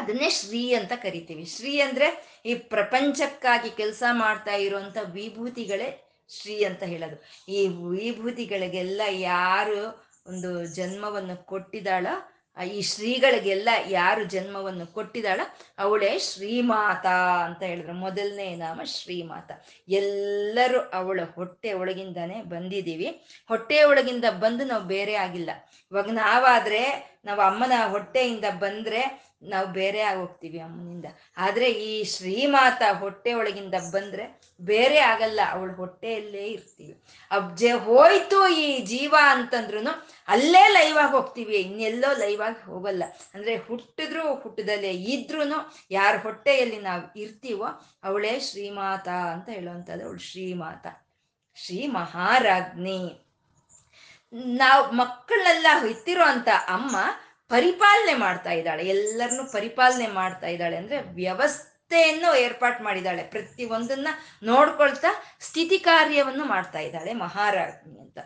ಅದನ್ನೇ ಶ್ರೀ ಅಂತ ಕರಿತೀವಿ. ಶ್ರೀ ಅಂದರೆ ಈ ಪ್ರಪಂಚಕ್ಕಾಗಿ ಕೆಲಸ ಮಾಡ್ತಾ ಇರೋವಂಥ ವಿಭೂತಿಗಳೇ ಶ್ರೀ ಅಂತ ಹೇಳೋದು. ಈ ವಿಭೂತಿಗಳಿಗೆಲ್ಲ ಯಾರು ಒಂದು ಜನ್ಮವನ್ನು ಕೊಟ್ಟಿದ್ದಾಳ, ಈ ಶ್ರೀಗಳಿಗೆಲ್ಲ ಯಾರು ಜನ್ಮವನ್ನು ಕೊಟ್ಟಿದ್ದಾಳ ಅವಳೇ ಶ್ರೀಮಾತಾ ಅಂತ ಹೇಳಿದ್ರು. ಮೊದಲನೇ ನಾಮ ಶ್ರೀಮಾತಾ. ಎಲ್ಲರೂ ಅವಳ ಹೊಟ್ಟೆ ಒಳಗಿಂದಾನೇ ಬಂದಿದ್ದೀವಿ. ಹೊಟ್ಟೆ ಒಳಗಿಂದ ಬಂದು ನಾವು ಬೇರೆ ಆಗಿಲ್ಲ. ಇವಾಗ ನಾವಾದರೆ ನಾವು ಅಮ್ಮನ ಹೊಟ್ಟೆಯಿಂದ ಬಂದರೆ ನಾವು ಬೇರೆ ಆಗೋಗ್ತೀವಿ ಅಮ್ಮನಿಂದ. ಆದರೆ ಈ ಶ್ರೀಮಾತಾ ಹೊಟ್ಟೆ ಒಳಗಿಂದ ಬಂದರೆ ಬೇರೆ ಆಗಲ್ಲ, ಅವಳ ಹೊಟ್ಟೆಯಲ್ಲೇ ಇರ್ತೀವಿ. ಅಬ್ಜೆ ಹೋಯ್ತು ಈ ಜೀವ ಅಂತಂದ್ರೂ ಅಲ್ಲೇ ಲೈವ್ ಆಗಿ ಹೋಗ್ತೀವಿ, ಇನ್ನೆಲ್ಲೋ ಲೈವ್ ಆಗಿ ಹೋಗಲ್ಲ. ಅಂದರೆ ಹುಟ್ಟಿದ್ರು ಹುಟ್ಟದಲ್ಲೇ ಇದ್ರೂ ಯಾರ ಹೊಟ್ಟೆಯಲ್ಲಿ ನಾವು ಇರ್ತೀವೋ ಅವಳೇ ಶ್ರೀಮಾತಾ ಅಂತ ಹೇಳುವಂಥದ್ದು. ಅವಳು ಶ್ರೀಮಾತಾ, ಶ್ರೀ ಮಹಾರಾಜ್ಞಿ. ನಾವು ಮಕ್ಕಳನ್ನೆಲ್ಲ ಹೊತ್ತಿರೋ ಅಂಥ ಅಮ್ಮ ಪರಿಪಾಲನೆ ಮಾಡ್ತಾ ಇದ್ದಾಳೆ, ಎಲ್ಲರನ್ನೂ ಪರಿಪಾಲನೆ ಮಾಡ್ತಾ ಇದ್ದಾಳೆ. ಅಂದರೆ ವ್ಯವಸ್ಥೆಯನ್ನು ಏರ್ಪಾಟ್ ಮಾಡಿದ್ದಾಳೆ, ಪ್ರತಿಯೊಂದನ್ನ ನೋಡ್ಕೊಳ್ತಾ ಸ್ಥಿತಿ ಕಾರ್ಯವನ್ನು ಮಾಡ್ತಾ ಇದ್ದಾಳೆ ಮಹಾರಾಜ್ಞಿ ಅಂತ.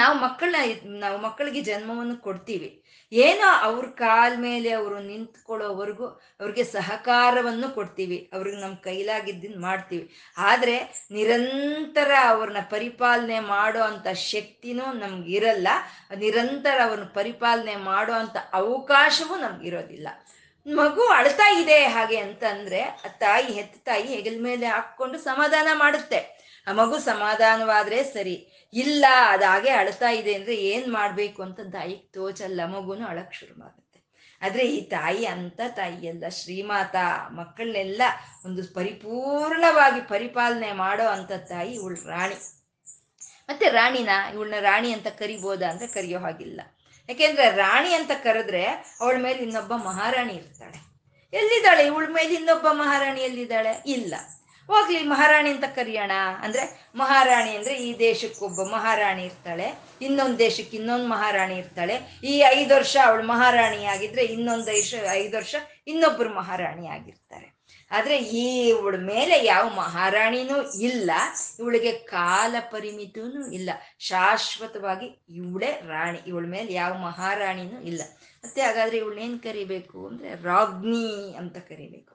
ನಾವು ಮಕ್ಕಳನ್ನ ನಾವು ಮಕ್ಕಳಿಗೆ ಜನ್ಮವನ್ನು ಕೊಡ್ತೀವಿ, ಏನೋ ಅವ್ರ ಕಾಲ ಮೇಲೆ ಅವರು ನಿಂತ್ಕೊಳ್ಳೋವರೆಗೂ ಅವ್ರಿಗೆ ಸಹಕಾರವನ್ನು ಕೊಡ್ತೀವಿ, ಅವ್ರಿಗೆ ನಮ್ಮ ಕೈಲಾಗಿದ್ದನ್ನು ಮಾಡ್ತೀವಿ. ಆದರೆ ನಿರಂತರ ಅವ್ರನ್ನ ಪರಿಪಾಲನೆ ಮಾಡೋ ಅಂಥ ಶಕ್ತಿನೂ ನಮಗಿರಲ್ಲ, ನಿರಂತರ ಅವ್ರನ್ನ ಪರಿಪಾಲನೆ ಮಾಡೋ ಅಂಥ ಅವಕಾಶವೂ ನಮಗಿರೋದಿಲ್ಲ. ಮಗು ಅಳ್ತಾ ಇದೆ ಹಾಗೆ ಅಂತಂದರೆ ಆ ತಾಯಿ ಹೆತ್ತ ತಾಯಿ ಹೆಗಲ ಮೇಲೆ ಹಾಕ್ಕೊಂಡು ಸಮಾಧಾನ ಮಾಡುತ್ತೆ. ಆ ಮಗು ಸಮಾಧಾನವಾದರೆ ಸರಿ, ಇಲ್ಲ ಅದಾಗೆ ಅಳ್ತಾ ಇದೆ ಅಂದರೆ ಏನು ಮಾಡಬೇಕು ಅಂತ ತಾಯಿಗೆ ತೋಚಲ್ಲ, ಮಗುನು ಅಳಕ್ಕೆ ಶುರು ಮಾಡುತ್ತೆ. ಆದರೆ ಈ ತಾಯಿ ಅಂತ ತಾಯಿಯೆಲ್ಲ ಶ್ರೀಮಾತಾ, ಮಕ್ಕಳನ್ನೆಲ್ಲ ಒಂದು ಪರಿಪೂರ್ಣವಾಗಿ ಪರಿಪಾಲನೆ ಮಾಡೋ ಅಂಥ ತಾಯಿ ಇವಳು ರಾಣಿ. ಮತ್ತೆ ರಾಣಿನ ಇವಳನ್ನ ರಾಣಿ ಅಂತ ಕರಿಬೋದಾ ಅಂದರೆ ಕರೆಯೋ ಹಾಗಿಲ್ಲ. ಯಾಕೆಂದರೆ ರಾಣಿ ಅಂತ ಕರೆದ್ರೆ ಅವಳ ಮೇಲೆ ಇನ್ನೊಬ್ಬ ಮಹಾರಾಣಿ ಇರ್ತಾಳೆ. ಎಲ್ಲಿದ್ದಾಳೆ? ಇವಳ ಮೇಲೆ ಇನ್ನೊಬ್ಬ ಮಹಾರಾಣಿ ಎಲ್ಲಿದ್ದಾಳೆ? ಇಲ್ಲ. ಹೋಗ್ಲಿ ಮಹಾರಾಣಿ ಅಂತ ಕರೆಯೋಣ ಅಂದರೆ, ಮಹಾರಾಣಿ ಅಂದರೆ ಈ ದೇಶಕ್ಕೊಬ್ಬ ಮಹಾರಾಣಿ ಇರ್ತಾಳೆ, ಇನ್ನೊಂದು ದೇಶಕ್ಕೆ ಇನ್ನೊಂದು ಮಹಾರಾಣಿ ಇರ್ತಾಳೆ. ಈ ಐದು ವರ್ಷ ಅವಳು ಮಹಾರಾಣಿ ಆಗಿದ್ರೆ ಇನ್ನೊಂದು ಐದು ಐದು ವರ್ಷ ಇನ್ನೊಬ್ಬರು ಮಹಾರಾಣಿ ಆಗಿರ್ತಾರೆ. ಆದರೆ ಇವಳ ಮೇಲೆ ಯಾವ ಮಹಾರಾಣಿನೂ ಇಲ್ಲ, ಇವಳಿಗೆ ಕಾಲ ಪರಿಮಿತಿಯೂ ಇಲ್ಲ, ಶಾಶ್ವತವಾಗಿ ಇವಳೇ ರಾಣಿ, ಇವಳ ಮೇಲೆ ಯಾವ ಮಹಾರಾಣಿನೂ ಇಲ್ಲ. ಮತ್ತೆ ಹಾಗಾದರೆ ಇವಳನ್ನೇನು ಕರಿಬೇಕು ಅಂದರೆ ರಾಜ್ಞಿ ಅಂತ ಕರಿಬೇಕು.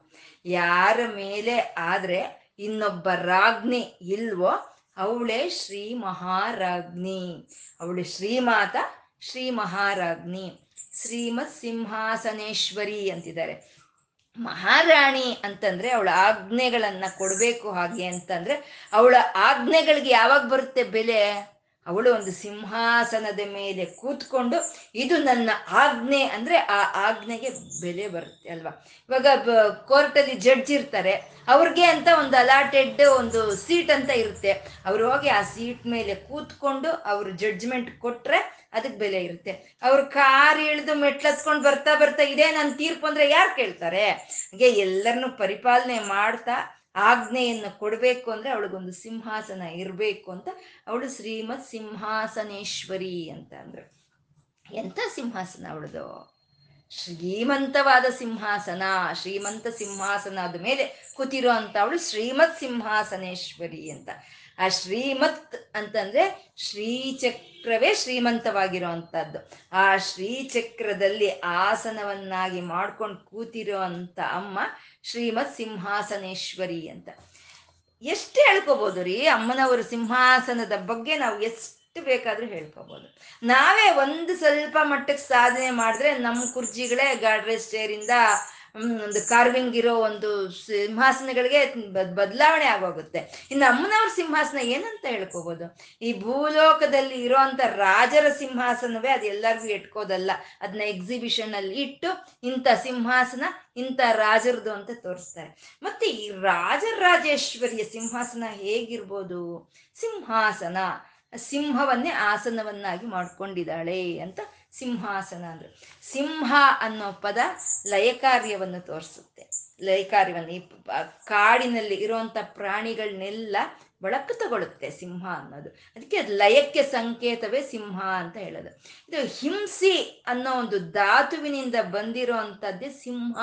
ಯಾರ ಮೇಲೆ ಆದರೆ ಇನ್ನೊಬ್ಬ ರಾಜ್ಞಿ ಇಲ್ವೋ ಅವಳೇ ಶ್ರೀ ಮಹಾರಾಜ್ಞಿ, ಅವಳು ಶ್ರೀಮಾತಾ, ಶ್ರೀ ಮಹಾರಾಜ್ಞಿ. ಶ್ರೀಮತ್ ಸಿಂಹಾಸನೇಶ್ವರಿ ಅಂತಿದ್ದಾರೆ. ಮಹಾರಾಣಿ ಅಂತಂದರೆ ಅವಳ ಆಜ್ಞೆಗಳನ್ನು ಕೊಡಬೇಕು, ಹಾಗೆ ಅಂತಂದರೆ ಅವಳ ಆಜ್ಞೆಗಳಿಗೆ ಯಾವಾಗ ಬರುತ್ತೆ ಬೆಲೆ? ಅವಳು ಒಂದು ಸಿಂಹಾಸನದ ಮೇಲೆ ಕೂತ್ಕೊಂಡು ಇದು ನನ್ನ ಆಜ್ಞೆ ಅಂದರೆ ಆ ಆಜ್ಞೆಗೆ ಬೆಲೆ ಬರುತ್ತೆ ಅಲ್ವಾ. ಇವಾಗ ಕೋರ್ಟಲ್ಲಿ ಜಡ್ಜ್ ಇರ್ತಾರೆ, ಅವ್ರಿಗೆ ಅಂತ ಒಂದು ಅಲಾಟೆಡ್ ಒಂದು ಸೀಟ್ ಅಂತ ಇರುತ್ತೆ. ಅವ್ರು ಹೋಗಿ ಆ ಸೀಟ್ ಮೇಲೆ ಕೂತ್ಕೊಂಡು ಅವರು ಜಡ್ಜ್ಮೆಂಟ್ ಕೊಟ್ಟರೆ ಅದಕ್ಕೆ ಬೆಲೆ ಇರುತ್ತೆ. ಅವ್ರು ಕಾರ್ ಇಳಿದು ಮೆಟ್ಲತ್ಕೊಂಡು ಬರ್ತಾ ಬರ್ತಾ ಇದೇ ನನ್ನ ತೀರ್ಪು ಅಂದರೆ ಯಾರು ಕೇಳ್ತಾರೆ? ಹಾಗೆ ಎಲ್ಲರನ್ನೂ ಪರಿಪಾಲನೆ ಮಾಡ್ತಾ ಆಜ್ಞೆಯನ್ನು ಕೊಡಬೇಕು ಅಂದರೆ ಅವಳಿಗೊಂದು ಸಿಂಹಾಸನ ಇರಬೇಕು ಅಂತ ಅವಳು ಶ್ರೀಮತ್ ಸಿಂಹಾಸನೇಶ್ವರಿ ಅಂತ ಅಂದರು. ಎಂಥ ಸಿಂಹಾಸನ ಅವಳದು! ಶ್ರೀಮಂತವಾದ ಸಿಂಹಾಸನ. ಶ್ರೀಮಂತ ಸಿಂಹಾಸನ ಆದ ಮೇಲೆ ಕೂತಿರೋ ಅಂತ ಅವಳು ಶ್ರೀಮತ್ ಸಿಂಹಾಸನೇಶ್ವರಿ ಅಂತ. ಆ ಶ್ರೀಮತ್ ಅಂತಂದರೆ ಶ್ರೀಚಕ್ರವೇ ಶ್ರೀಮಂತವಾಗಿರೋ ಅಂಥದ್ದು. ಆ ಶ್ರೀಚಕ್ರದಲ್ಲಿ ಆಸನವನ್ನಾಗಿ ಮಾಡ್ಕೊಂಡು ಕೂತಿರೋ ಅಂಥ ಅಮ್ಮ ಶ್ರೀಮತ್ ಸಿಂಹಾಸನೇಶ್ವರಿ ಅಂತ. ಎಷ್ಟು ಹೇಳ್ಕೊಬೋದು ರೀ ಅಮ್ಮನವರು ಸಿಂಹಾಸನದ ಬಗ್ಗೆ, ನಾವು ಎಷ್ಟು ಬೇಕಾದ್ರೂ ಹೇಳ್ಕೋಬಹುದು. ನಾವೇ ಒಂದು ಸ್ವಲ್ಪ ಮಟ್ಟಕ್ಕೆ ಸಾಧನೆ ಮಾಡಿದ್ರೆ ನಮ್ಮ ಕುರ್ಜಿಗಳೇ ಗಾಡ್ರೇಸ್ ಚೇರಿಂದ ಒಂದು ಕಾರ್ವಿಂಗ್ ಇರೋ ಒಂದು ಸಿಂಹಾಸನಗಳಿಗೆ ಬದಲಾವಣೆ ಆಗೋಗುತ್ತೆ. ಇನ್ನು ಅಮ್ಮನವ್ರ ಸಿಂಹಾಸನ ಏನಂತ ಹೇಳ್ಕೋಬಹುದು? ಈ ಭೂಲೋಕದಲ್ಲಿ ಇರೋಂಥ ರಾಜರ ಸಿಂಹಾಸನವೇ ಅದು ಎಲ್ಲರಿಗೂ ಇಟ್ಕೋದಲ್ಲ, ಅದನ್ನ ಎಕ್ಸಿಬಿಷನ್ ಅಲ್ಲಿ ಇಟ್ಟು ಇಂಥ ಸಿಂಹಾಸನ ಇಂಥ ರಾಜರದು ಅಂತ ತೋರಿಸ್ತಾರೆ. ಮತ್ತೆ ಈ ರಾಜರಾಜೇಶ್ವರಿಯ ಸಿಂಹಾಸನ ಹೇಗಿರ್ಬೋದು? ಸಿಂಹಾಸನ ಸಿಂಹವನ್ನೇ ಆಸನವನ್ನಾಗಿ ಮಾಡ್ಕೊಂಡಿದ್ದಾಳೆ ಅಂತ ಸಿಂಹಾಸನ ಅಂದರು. ಸಿಂಹ ಅನ್ನೋ ಪದ ಲಯಕಾರ್ಯವನ್ನು ತೋರಿಸುತ್ತೆ. ಲಯಕಾರ್ಯವನ್ನು ಈ ಕಾಡಿನಲ್ಲಿ ಇರುವಂಥ ಪ್ರಾಣಿಗಳನ್ನೆಲ್ಲ ಬಳಕೆ ತಗೊಳ್ಳುತ್ತೆ ಸಿಂಹ ಅನ್ನೋದು. ಅದಕ್ಕೆ ಲಯಕ್ಕೆ ಸಂಕೇತವೇ ಸಿಂಹ ಅಂತ ಹೇಳೋದು. ಇದು ಹಿಂಸೆ ಅನ್ನೋ ಒಂದು ಧಾತುವಿನಿಂದ ಬಂದಿರೋ ಅಂಥದ್ದೇ ಸಿಂಹ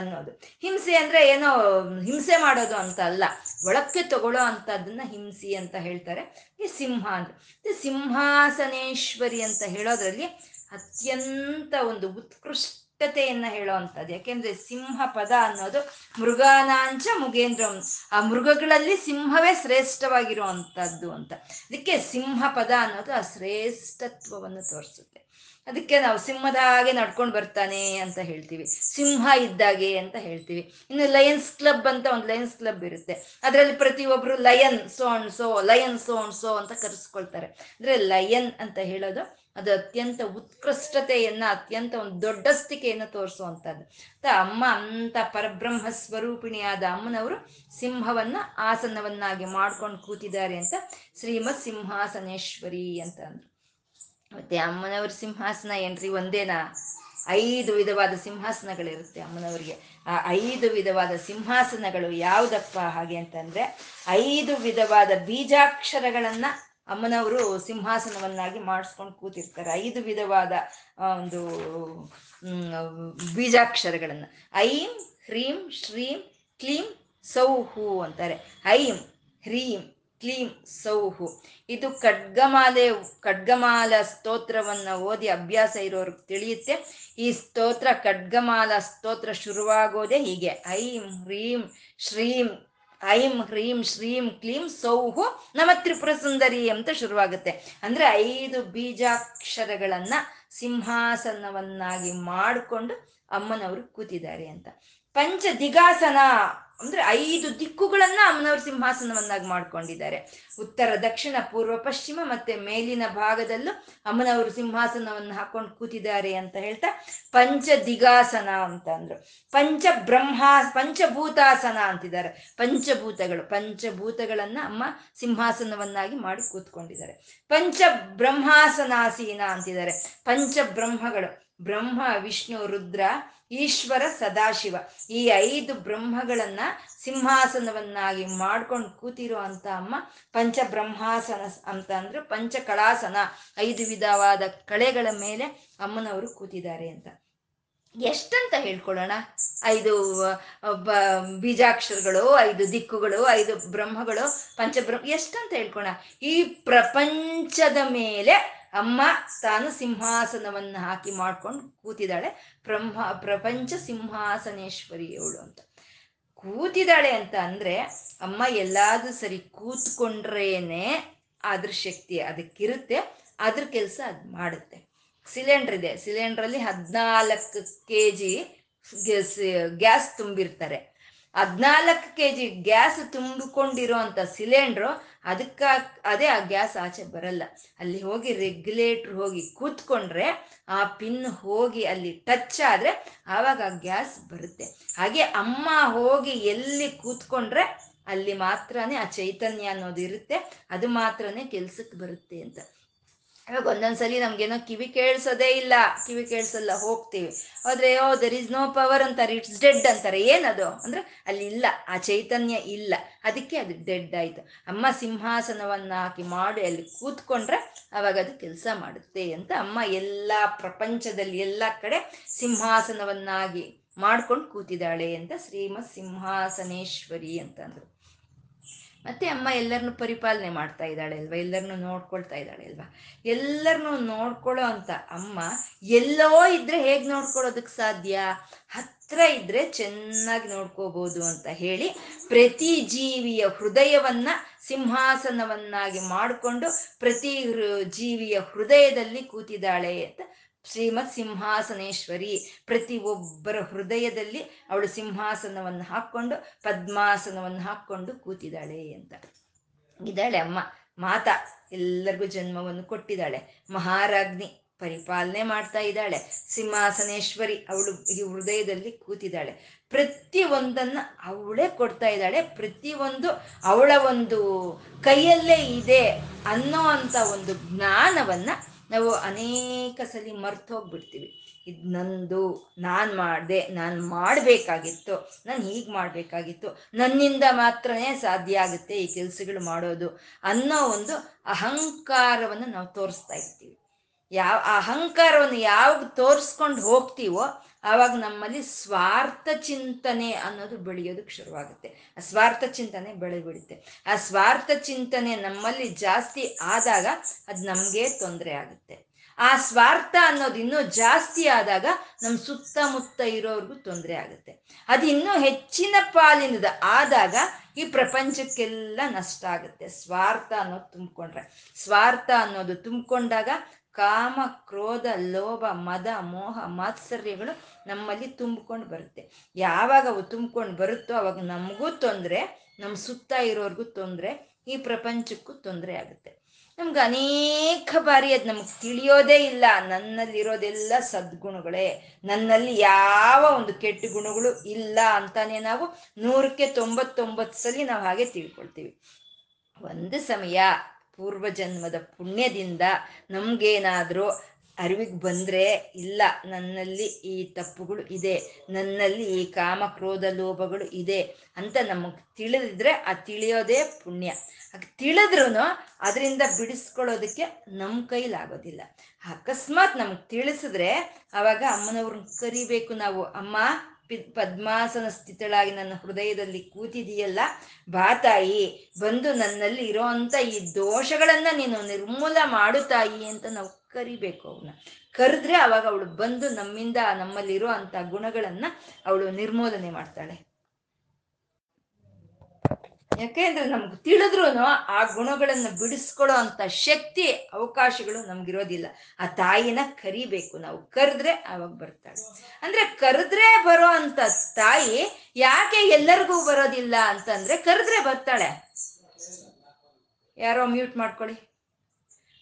ಅನ್ನೋದು. ಹಿಂಸೆ ಅಂದರೆ ಏನೋ ಹಿಂಸೆ ಮಾಡೋದು ಅಂತ ಅಲ್ಲ, ಬಳಕೆ ತಗೊಳ್ಳೋ ಅಂಥದ್ದನ್ನ ಹಿಂಸೆ ಅಂತ ಹೇಳ್ತಾರೆ. ಈ ಸಿಂಹ ಅಂದರೆ ಸಿಂಹಾಸನೇಶ್ವರಿ ಅಂತ ಹೇಳೋದ್ರಲ್ಲಿ ಅತ್ಯಂತ ಒಂದು ಉತ್ಕೃಷ್ಟ ನ್ನ ಹೇಳುವಂಥದ್ದು. ಯಾಕೆಂದ್ರೆ ಸಿಂಹ ಪದ ಅನ್ನೋದು ಮೃಗಾನಾಂಚ ಮುಗೇಂದ್ರಂ, ಆ ಮೃಗಗಳಲ್ಲಿ ಸಿಂಹವೇ ಶ್ರೇಷ್ಠವಾಗಿರುವಂಥದ್ದು ಅಂತ. ಅದಕ್ಕೆ ಸಿಂಹ ಪದ ಅನ್ನೋದು ಆ ಶ್ರೇಷ್ಠತ್ವವನ್ನು ತೋರಿಸುತ್ತೆ. ಅದಕ್ಕೆ ನಾವು ಸಿಂಹದ ಹಾಗೆ ನಡ್ಕೊಂಡು ಬರ್ತಾನೆ ಅಂತ ಹೇಳ್ತೀವಿ, ಸಿಂಹ ಇದ್ದಾಗೆ ಅಂತ ಹೇಳ್ತೀವಿ. ಇನ್ನು ಲಯನ್ಸ್ ಕ್ಲಬ್ ಅಂತ ಒಂದು ಲಯನ್ಸ್ ಕ್ಲಬ್ ಇರುತ್ತೆ, ಅದರಲ್ಲಿ ಪ್ರತಿಯೊಬ್ಬರು lion so and so lion so and so ಅಂತ ಕರೆಸ್ಕೊಳ್ತಾರೆ. ಅಂದರೆ ಲಯನ್ ಅಂತ ಹೇಳೋದು ಅದು ಅತ್ಯಂತ ಉತ್ಕೃಷ್ಟತೆಯನ್ನು, ಅತ್ಯಂತ ಒಂದು ದೊಡ್ಡಸ್ತಿಕೆಯನ್ನು ತೋರಿಸುವಂಥದ್ದು. ಅಮ್ಮ ಅಂತ ಪರಬ್ರಹ್ಮ ಸ್ವರೂಪಿಣಿಯಾದ ಅಮ್ಮನವರು ಸಿಂಹವನ್ನು ಆಸನವನ್ನಾಗಿ ಮಾಡ್ಕೊಂಡು ಕೂತಿದ್ದಾರೆ ಅಂತ ಶ್ರೀಮತ್ ಸಿಂಹಾಸನೇಶ್ವರಿ ಅಂತ ಅಂದರು. ಮತ್ತೆ ಅಮ್ಮನವ್ರ ಸಿಂಹಾಸನ ಏನ್ರಿ ಒಂದೇನಾ? ಐದು ವಿಧವಾದ ಸಿಂಹಾಸನಗಳಿರುತ್ತೆ ಅಮ್ಮನವರಿಗೆ. ಆ ಐದು ವಿಧವಾದ ಸಿಂಹಾಸನಗಳು ಯಾವುದಪ್ಪ ಹಾಗೆ ಅಂತಂದರೆ, ಐದು ವಿಧವಾದ ಬೀಜಾಕ್ಷರಗಳನ್ನು ಅಮ್ಮನವರು ಸಿಂಹಾಸನವನ್ನಾಗಿ ಮಾಡಿಸ್ಕೊಂಡು ಕೂತಿರ್ತಾರೆ. ಐದು ವಿಧವಾದ ಒಂದು ಬೀಜಾಕ್ಷರಗಳನ್ನು ಐಂ ಹ್ರೀಂ ಶ್ರೀಂ ಕ್ಲೀಂ ಸೌಹು ಅಂತಾರೆ. ಐಂ ಹ್ರೀಂ ಕ್ಲೀಂ ಸೌಹು ಇದು ಖಡ್ಗಮಾಲೆ ಖಡ್ಗಮಾಲ ಸ್ತೋತ್ರವನ್ನು ಓದಿ ಅಭ್ಯಾಸ ಇರೋರ್ಗೆ ತಿಳಿಯುತ್ತೆ. ಈ ಸ್ತೋತ್ರ ಖಡ್ಗಮಾಲ ಸ್ತೋತ್ರ ಶುರುವಾಗೋದೇ ಹೀಗೆ: ಐಂ ಹ್ರೀಂ ಶ್ರೀಂ ಐಂ ಹ್ರೀಂ ಶ್ರೀಂ ಕ್ಲೀಂ ಸೌಹು ನಮ ತ್ರಿಪುರ ಸುಂದರಿ ಅಂತ ಶುರುವಾಗುತ್ತೆ. ಅಂದರೆ ಐದು ಬೀಜಾಕ್ಷರಗಳನ್ನು ಸಿಂಹಾಸನವನ್ನಾಗಿ ಮಾಡಿಕೊಂಡು ಅಮ್ಮನವರು ಕೂತಿದ್ದಾರೆ ಅಂತ. ಪಂಚ ದಿಗಾಸನ ಅಂದರೆ ಐದು ದಿಕ್ಕುಗಳನ್ನು ಅಮ್ಮನವರು ಸಿಂಹಾಸನವನ್ನಾಗಿ ಮಾಡಿಕೊಂಡಿದ್ದಾರೆ. ಉತ್ತರ ದಕ್ಷಿಣ ಪೂರ್ವ ಪಶ್ಚಿಮ ಮತ್ತೆ ಮೇಲಿನ ಭಾಗದಲ್ಲೂ ಅಮ್ಮನವರು ಸಿಂಹಾಸನವನ್ನು ಹಾಕೊಂಡು ಕೂತಿದ್ದಾರೆ ಅಂತ ಹೇಳ್ತಾ ಪಂಚ ದಿಗಾಸನ ಅಂತ ಅಂದ್ರು. ಪಂಚ ಬ್ರಹ್ಮ ಪಂಚಭೂತಾಸನ ಅಂತಿದ್ದಾರೆ. ಪಂಚಭೂತಗಳು ಪಂಚಭೂತಗಳನ್ನ ಅಮ್ಮ ಸಿಂಹಾಸನವನ್ನಾಗಿ ಮಾಡಿ ಕೂತ್ಕೊಂಡಿದ್ದಾರೆ. ಪಂಚ ಬ್ರಹ್ಮಾಸನಾಸೀನ ಅಂತಿದ್ದಾರೆ. ಪಂಚ ಬ್ರಹ್ಮಗಳು ಬ್ರಹ್ಮ ವಿಷ್ಣು ರುದ್ರ ಈಶ್ವರ ಸದಾಶಿವ, ಈ ಐದು ಬ್ರಹ್ಮಗಳನ್ನ ಸಿಂಹಾಸನವನ್ನಾಗಿ ಮಾಡ್ಕೊಂಡು ಕೂತಿರೋ ಅಂತ ಅಮ್ಮ ಪಂಚಬ್ರಹ್ಮಾಸನ ಅಂತ ಅಂದ್ರು. ಪಂಚಕಳಾಸನ, ಐದು ವಿಧವಾದ ಕಳೆಗಳ ಮೇಲೆ ಅಮ್ಮನವರು ಕೂತಿದ್ದಾರೆ ಅಂತ. ಎಷ್ಟಂತ ಹೇಳ್ಕೊಳ್ಳೋಣ? ಐದು ಬೀಜಾಕ್ಷರಗಳು, ಐದು ದಿಕ್ಕುಗಳು, ಐದು ಬ್ರಹ್ಮಗಳು, ಪಂಚಬ್ರಹ್ಮ, ಎಷ್ಟಂತ ಹೇಳ್ಕೊಳ್ಳೋಣ? ಈ ಪ್ರಪಂಚದ ಮೇಲೆ ಅಮ್ಮ ತಾನು ಸಿಂಹಾಸನವನ್ನು ಹಾಕಿ ಮಾಡ್ಕೊಂಡು ಕೂತಿದ್ದಾಳೆ. ಬ್ರಹ್ಮ ಪ್ರಪಂಚ ಸಿಂಹಾಸನೇಶ್ವರಿಯವಳು ಅಂತ ಕೂತಿದ್ದಾಳೆ ಅಂತ ಅಂದರೆ ಅಮ್ಮ ಎಲ್ಲಾದರೂ ಸರಿ ಕೂತ್ಕೊಂಡ್ರೇನೆ ಅದ್ರ ಶಕ್ತಿ ಅದಕ್ಕಿರುತ್ತೆ, ಅದ್ರ ಕೆಲಸ ಅದು ಮಾಡುತ್ತೆ. ಸಿಲಿಂಡ್ರ್ ಇದೆ, ಸಿಲಿಂಡ್ರಲ್ಲಿ ಹದಿನಾಲ್ಕು ಕೆ ಜಿ ಗ್ಯಾಸ್ ತುಂಬಿರ್ತಾರೆ. ಹದಿನಾಲ್ಕು ಕೆ ಜಿ ಗ್ಯಾಸ್ ತುಂಬಿಕೊಂಡಿರೋ ಅಂತ ಸಿಲಿಂಡ್ರು ಅದಕ್ಕೆ ಅದೇ ಆ ಗ್ಯಾಸ್ ಆಚೆ ಬರಲ್ಲ. ಅಲ್ಲಿ ಹೋಗಿ ರೆಗ್ಯುಲೇಟರ್ ಹೋಗಿ ಕೂತ್ಕೊಂಡ್ರೆ ಆ ಪಿನ್ ಹೋಗಿ ಅಲ್ಲಿ ಟಚ್ ಆದ್ರೆ ಆವಾಗ ಆ ಗ್ಯಾಸ್ ಬರುತ್ತೆ. ಹಾಗೆ ಅಮ್ಮ ಹೋಗಿ ಎಲ್ಲಿ ಕೂತ್ಕೊಂಡ್ರೆ ಅಲ್ಲಿ ಮಾತ್ರನೇ ಆ ಚೈತನ್ಯ ಅನ್ನೋದು ಇರುತ್ತೆ, ಅದು ಮಾತ್ರನೇ ಕೆಲ್ಸಕ್ಕೆ ಬರುತ್ತೆ ಅಂತ. ಇವಾಗ ಒಂದೊಂದ್ಸಲಿ ನಮ್ಗೇನೋ ಕಿವಿ ಕೇಳಿಸೋದೇ ಇಲ್ಲ, ಕಿವಿ ಕೇಳಿಸಲ್ಲ ಹೋಗ್ತೀವಿ, ಆದ್ರೆ oh there is no power ಅಂತಾರೆ, ಇಟ್ಸ್ ಡೆಡ್ ಅಂತಾರೆ. ಏನದು ಅಂದ್ರೆ ಅಲ್ಲಿ ಇಲ್ಲ, ಆ ಚೈತನ್ಯ ಇಲ್ಲ, ಅದಕ್ಕೆ ಅದು ಡೆಡ್ ಆಯ್ತು. ಅಮ್ಮ ಸಿಂಹಾಸನವನ್ನ ಹಾಕಿ ಮಾಡಿ ಅಲ್ಲಿ ಕೂತ್ಕೊಂಡ್ರೆ ಅವಾಗ ಅದು ಕೆಲಸ ಮಾಡುತ್ತೆ ಅಂತ. ಅಮ್ಮ ಎಲ್ಲ ಪ್ರಪಂಚದಲ್ಲಿ ಎಲ್ಲ ಕಡೆ ಸಿಂಹಾಸನವನ್ನಾಗಿ ಮಾಡ್ಕೊಂಡು ಕೂತಿದ್ದಾಳೆ ಅಂತ ಶ್ರೀಮತ್ ಸಿಂಹಾಸನೇಶ್ವರಿ ಅಂತಂದ್ರು. ಮತ್ತೆ ಅಮ್ಮ ಎಲ್ಲರನ್ನು ಪರಿಪಾಲನೆ ಮಾಡ್ತಾ ಇದ್ದಾಳೆ ಅಲ್ವಾ, ಎಲ್ಲರನ್ನೂ ನೋಡ್ಕೊಳ್ತಾ ಇದ್ದಾಳೆ ಅಲ್ವಾ. ಎಲ್ಲರನ್ನೂ ನೋಡ್ಕೊಳ್ಳೋ ಅಂತ ಅಮ್ಮ ಎಲ್ಲೋ ಇದ್ರೆ ಹೇಗೆ ನೋಡ್ಕೊಳ್ಳೋದಕ್ಕೆ ಸಾಧ್ಯ? ಹತ್ರ ಇದ್ರೆ ಚೆನ್ನಾಗಿ ನೋಡ್ಕೋಬಹುದು ಅಂತ ಹೇಳಿ ಪ್ರತಿ ಜೀವಿಯ ಹೃದಯವನ್ನ ಸಿಂಹಾಸನವನ್ನಾಗಿ ಮಾಡಿಕೊಂಡು ಪ್ರತಿ ಜೀವಿಯ ಹೃದಯದಲ್ಲಿ ಕೂತಿದ್ದಾಳೆ ಅಂತ ಶ್ರೀಮತ್ ಸಿಂಹಾಸನೇಶ್ವರಿ. ಪ್ರತಿ ಒಬ್ಬರ ಹೃದಯದಲ್ಲಿ ಅವಳು ಸಿಂಹಾಸನವನ್ನು ಹಾಕ್ಕೊಂಡು ಪದ್ಮಾಸನವನ್ನು ಹಾಕ್ಕೊಂಡು ಕೂತಿದ್ದಾಳೆ ಅಂತ ಇದ್ದಾಳೆ ಅಮ್ಮ. ಮಾತಾ ಎಲ್ಲರಿಗೂ ಜನ್ಮವನ್ನು ಕೊಟ್ಟಿದ್ದಾಳೆ, ಮಹಾರಾಜ್ಞಿ ಪರಿಪಾಲನೆ ಮಾಡ್ತಾ ಇದ್ದಾಳೆ, ಸಿಂಹಾಸನೇಶ್ವರಿ ಅವಳು ಈ ಹೃದಯದಲ್ಲಿ ಕೂತಿದ್ದಾಳೆ. ಪ್ರತಿ ಒಂದನ್ನು ಅವಳೇ ಕೊಡ್ತಾ ಇದ್ದಾಳೆ, ಪ್ರತಿಯೊಂದು ಅವಳ ಒಂದು ಕೈಯಲ್ಲೇ ಇದೆ ಅನ್ನೋ ಅಂಥ ಒಂದು ಜ್ಞಾನವನ್ನು ನಾವು ಅನೇಕ ಸಲ ಮರ್ತು ಹೋಗ್ಬಿಡ್ತೀವಿ. ಇದು ನಂದು, ನಾನು ಮಾಡಿದೆ, ನಾನು ಮಾಡಬೇಕಾಗಿತ್ತು, ನಾನು ಹೀಗೆ ಮಾಡಬೇಕಾಗಿತ್ತು, ನನ್ನಿಂದ ಮಾತ್ರನೇ ಸಾಧ್ಯ ಆಗುತ್ತೆ ಈ ಕೆಲಸಗಳು ಮಾಡೋದು ಅನ್ನೋ ಒಂದು ಅಹಂಕಾರವನ್ನು ನಾವು ತೋರಿಸ್ತಾ ಇರ್ತೀವಿ. ಯಾವ ಅಹಂಕಾರವನ್ನು ಯಾವಾಗ ತೋರಿಸ್ಕೊಂಡು ಹೋಗ್ತೀವೋ ಆವಾಗ ನಮ್ಮಲ್ಲಿ ಸ್ವಾರ್ಥ ಚಿಂತನೆ ಅನ್ನೋದು ಬೆಳೆಯೋದಕ್ಕೆ ಶುರುವಾಗುತ್ತೆ. ಆ ಸ್ವಾರ್ಥ ಚಿಂತನೆ ಬೆಳೆಬಿಡುತ್ತೆ. ಆ ಸ್ವಾರ್ಥ ಚಿಂತನೆ ನಮ್ಮಲ್ಲಿ ಜಾಸ್ತಿ ಆದಾಗ ಅದು ನಮಗೆ ತೊಂದರೆ ಆಗುತ್ತೆ. ಆ ಸ್ವಾರ್ಥ ಅನ್ನೋದು ಇನ್ನೂ ಜಾಸ್ತಿ ಆದಾಗ ನಮ್ಮ ಸುತ್ತಮುತ್ತ ಇರೋರ್ಗೂ ತೊಂದರೆ ಆಗುತ್ತೆ. ಅದು ಇನ್ನೂ ಹೆಚ್ಚಿನ ಪಾಲಿನದು ಆದಾಗ ಈ ಪ್ರಪಂಚಕ್ಕೆಲ್ಲ ನಷ್ಟ ಆಗುತ್ತೆ. ಸ್ವಾರ್ಥ ಅನ್ನೋದು ತುಂಬಿಕೊಂಡ್ರೆ, ಸ್ವಾರ್ಥ ಅನ್ನೋದು ತುಂಬಿಕೊಂಡಾಗ ಕಾಮ, ಕ್ರೋಧ, ಲೋಭ, ಮದ, ಮೋಹ, ಮಾತ್ಸರ್ಯಗಳು ನಮ್ಮಲ್ಲಿ ತುಂಬಿಕೊಂಡು ಬರುತ್ತೆ. ಯಾವಾಗ ಅವು ತುಂಬಿಕೊಂಡು ಬರುತ್ತೋ ಅವಾಗ ನಮಗೂ ತೊಂದರೆ, ನಮ್ಮ ಸುತ್ತ ಇರೋರ್ಗೂ ತೊಂದರೆ, ಈ ಪ್ರಪಂಚಕ್ಕೂ ತೊಂದರೆ ಆಗುತ್ತೆ. ನಮ್ಗೆ ಅನೇಕ ಬಾರಿ ಅದು ನಮಗೆ ತಿಳಿಯೋದೇ ಇಲ್ಲ. ನನ್ನಲ್ಲಿರೋದೆಲ್ಲ ಸದ್ಗುಣಗಳೇ, ನನ್ನಲ್ಲಿ ಯಾವ ಒಂದು ಕೆಟ್ಟ ಗುಣಗಳು ಇಲ್ಲ ಅಂತಾನೆ ನಾವು ನೂರಕ್ಕೆ ತೊಂಬತ್ತೊಂಬತ್ತು ಸಲ ನಾವು ಹಾಗೆ ತಿಳ್ಕೊಳ್ತೀವಿ. ಒಂದು ಸಮಯ ಪೂರ್ವಜನ್ಮದ ಪುಣ್ಯದಿಂದ ನಮಗೇನಾದರೂ ಅರಿವಿಗೆ ಬಂದರೆ ಇಲ್ಲ ನನ್ನಲ್ಲಿ ಈ ತಪ್ಪುಗಳು ಇದೆ, ನನ್ನಲ್ಲಿ ಈ ಕಾಮ, ಕ್ರೋಧ, ಲೋಭಗಳು ಇದೆ ಅಂತ ನಮಗೆ ತಿಳಿದಿದ್ರೆ ಆ ತಿಳಿಯೋದೇ ಪುಣ್ಯ. ತಿಳಿದ್ರೂ ಅದರಿಂದ ಬಿಡಿಸ್ಕೊಳ್ಳೋದಕ್ಕೆ ನಮ್ಮ ಕೈಲಾಗೋದಿಲ್ಲ. ಅಕಸ್ಮಾತ್ ನಮ್ಗೆ ತಿಳಿಸಿದ್ರೆ ಆವಾಗ ಅಮ್ಮನವ್ರನ್ನ ಕರಿಬೇಕು ನಾವು. ಅಮ್ಮ, ಪದ್ಮಾಸನ ಸ್ಥಿತಳಾಗಿ ನನ್ನ ಹೃದಯದಲ್ಲಿ ಕೂತಿದೆಯಲ್ಲ ಬಾ ತಾಯಿ, ಬಂದು ನನ್ನಲ್ಲಿ ಇರೋ ಅಂಥ ಈ ದೋಷಗಳನ್ನು ನೀನು ನಿರ್ಮೂಲ ಮಾಡು ತಾಯಿ ಅಂತ ನಾವು ಕರಿಬೇಕು. ಅವನ್ನ ಕರೆದ್ರೆ ಅವಾಗ ಅವಳು ಬಂದು ನಮ್ಮಿಂದ ನಮ್ಮಲ್ಲಿರೋ ಅಂಥ ಗುಣಗಳನ್ನು ಅವಳು ನಿರ್ಮೂಲನೆ ಮಾಡ್ತಾಳೆ. ಯಾಕೆಂದ್ರೆ ನಮ್ಗೆ ತಿಳಿದ್ರೂ ಆ ಗುಣಗಳನ್ನು ಬಿಡಿಸ್ಕೊಳ್ಳೋ ಅಂಥ ಶಕ್ತಿ, ಅವಕಾಶಗಳು ನಮ್ಗಿರೋದಿಲ್ಲ. ಆ ತಾಯಿನ ಕರಿಬೇಕು ನಾವು, ಕರೆದ್ರೆ ಅವಾಗ ಬರ್ತಾಳೆ. ಅಂದ್ರೆ ಕರೆದ್ರೆ ಬರೋ ಅಂಥ ತಾಯಿ ಯಾಕೆ ಎಲ್ಲರಿಗೂ ಬರೋದಿಲ್ಲ ಅಂತಂದ್ರೆ ಕರೆದ್ರೆ ಬರ್ತಾಳೆ. ಯಾರೋ ಮ್ಯೂಟ್ ಮಾಡ್ಕೊಳ್ಳಿ.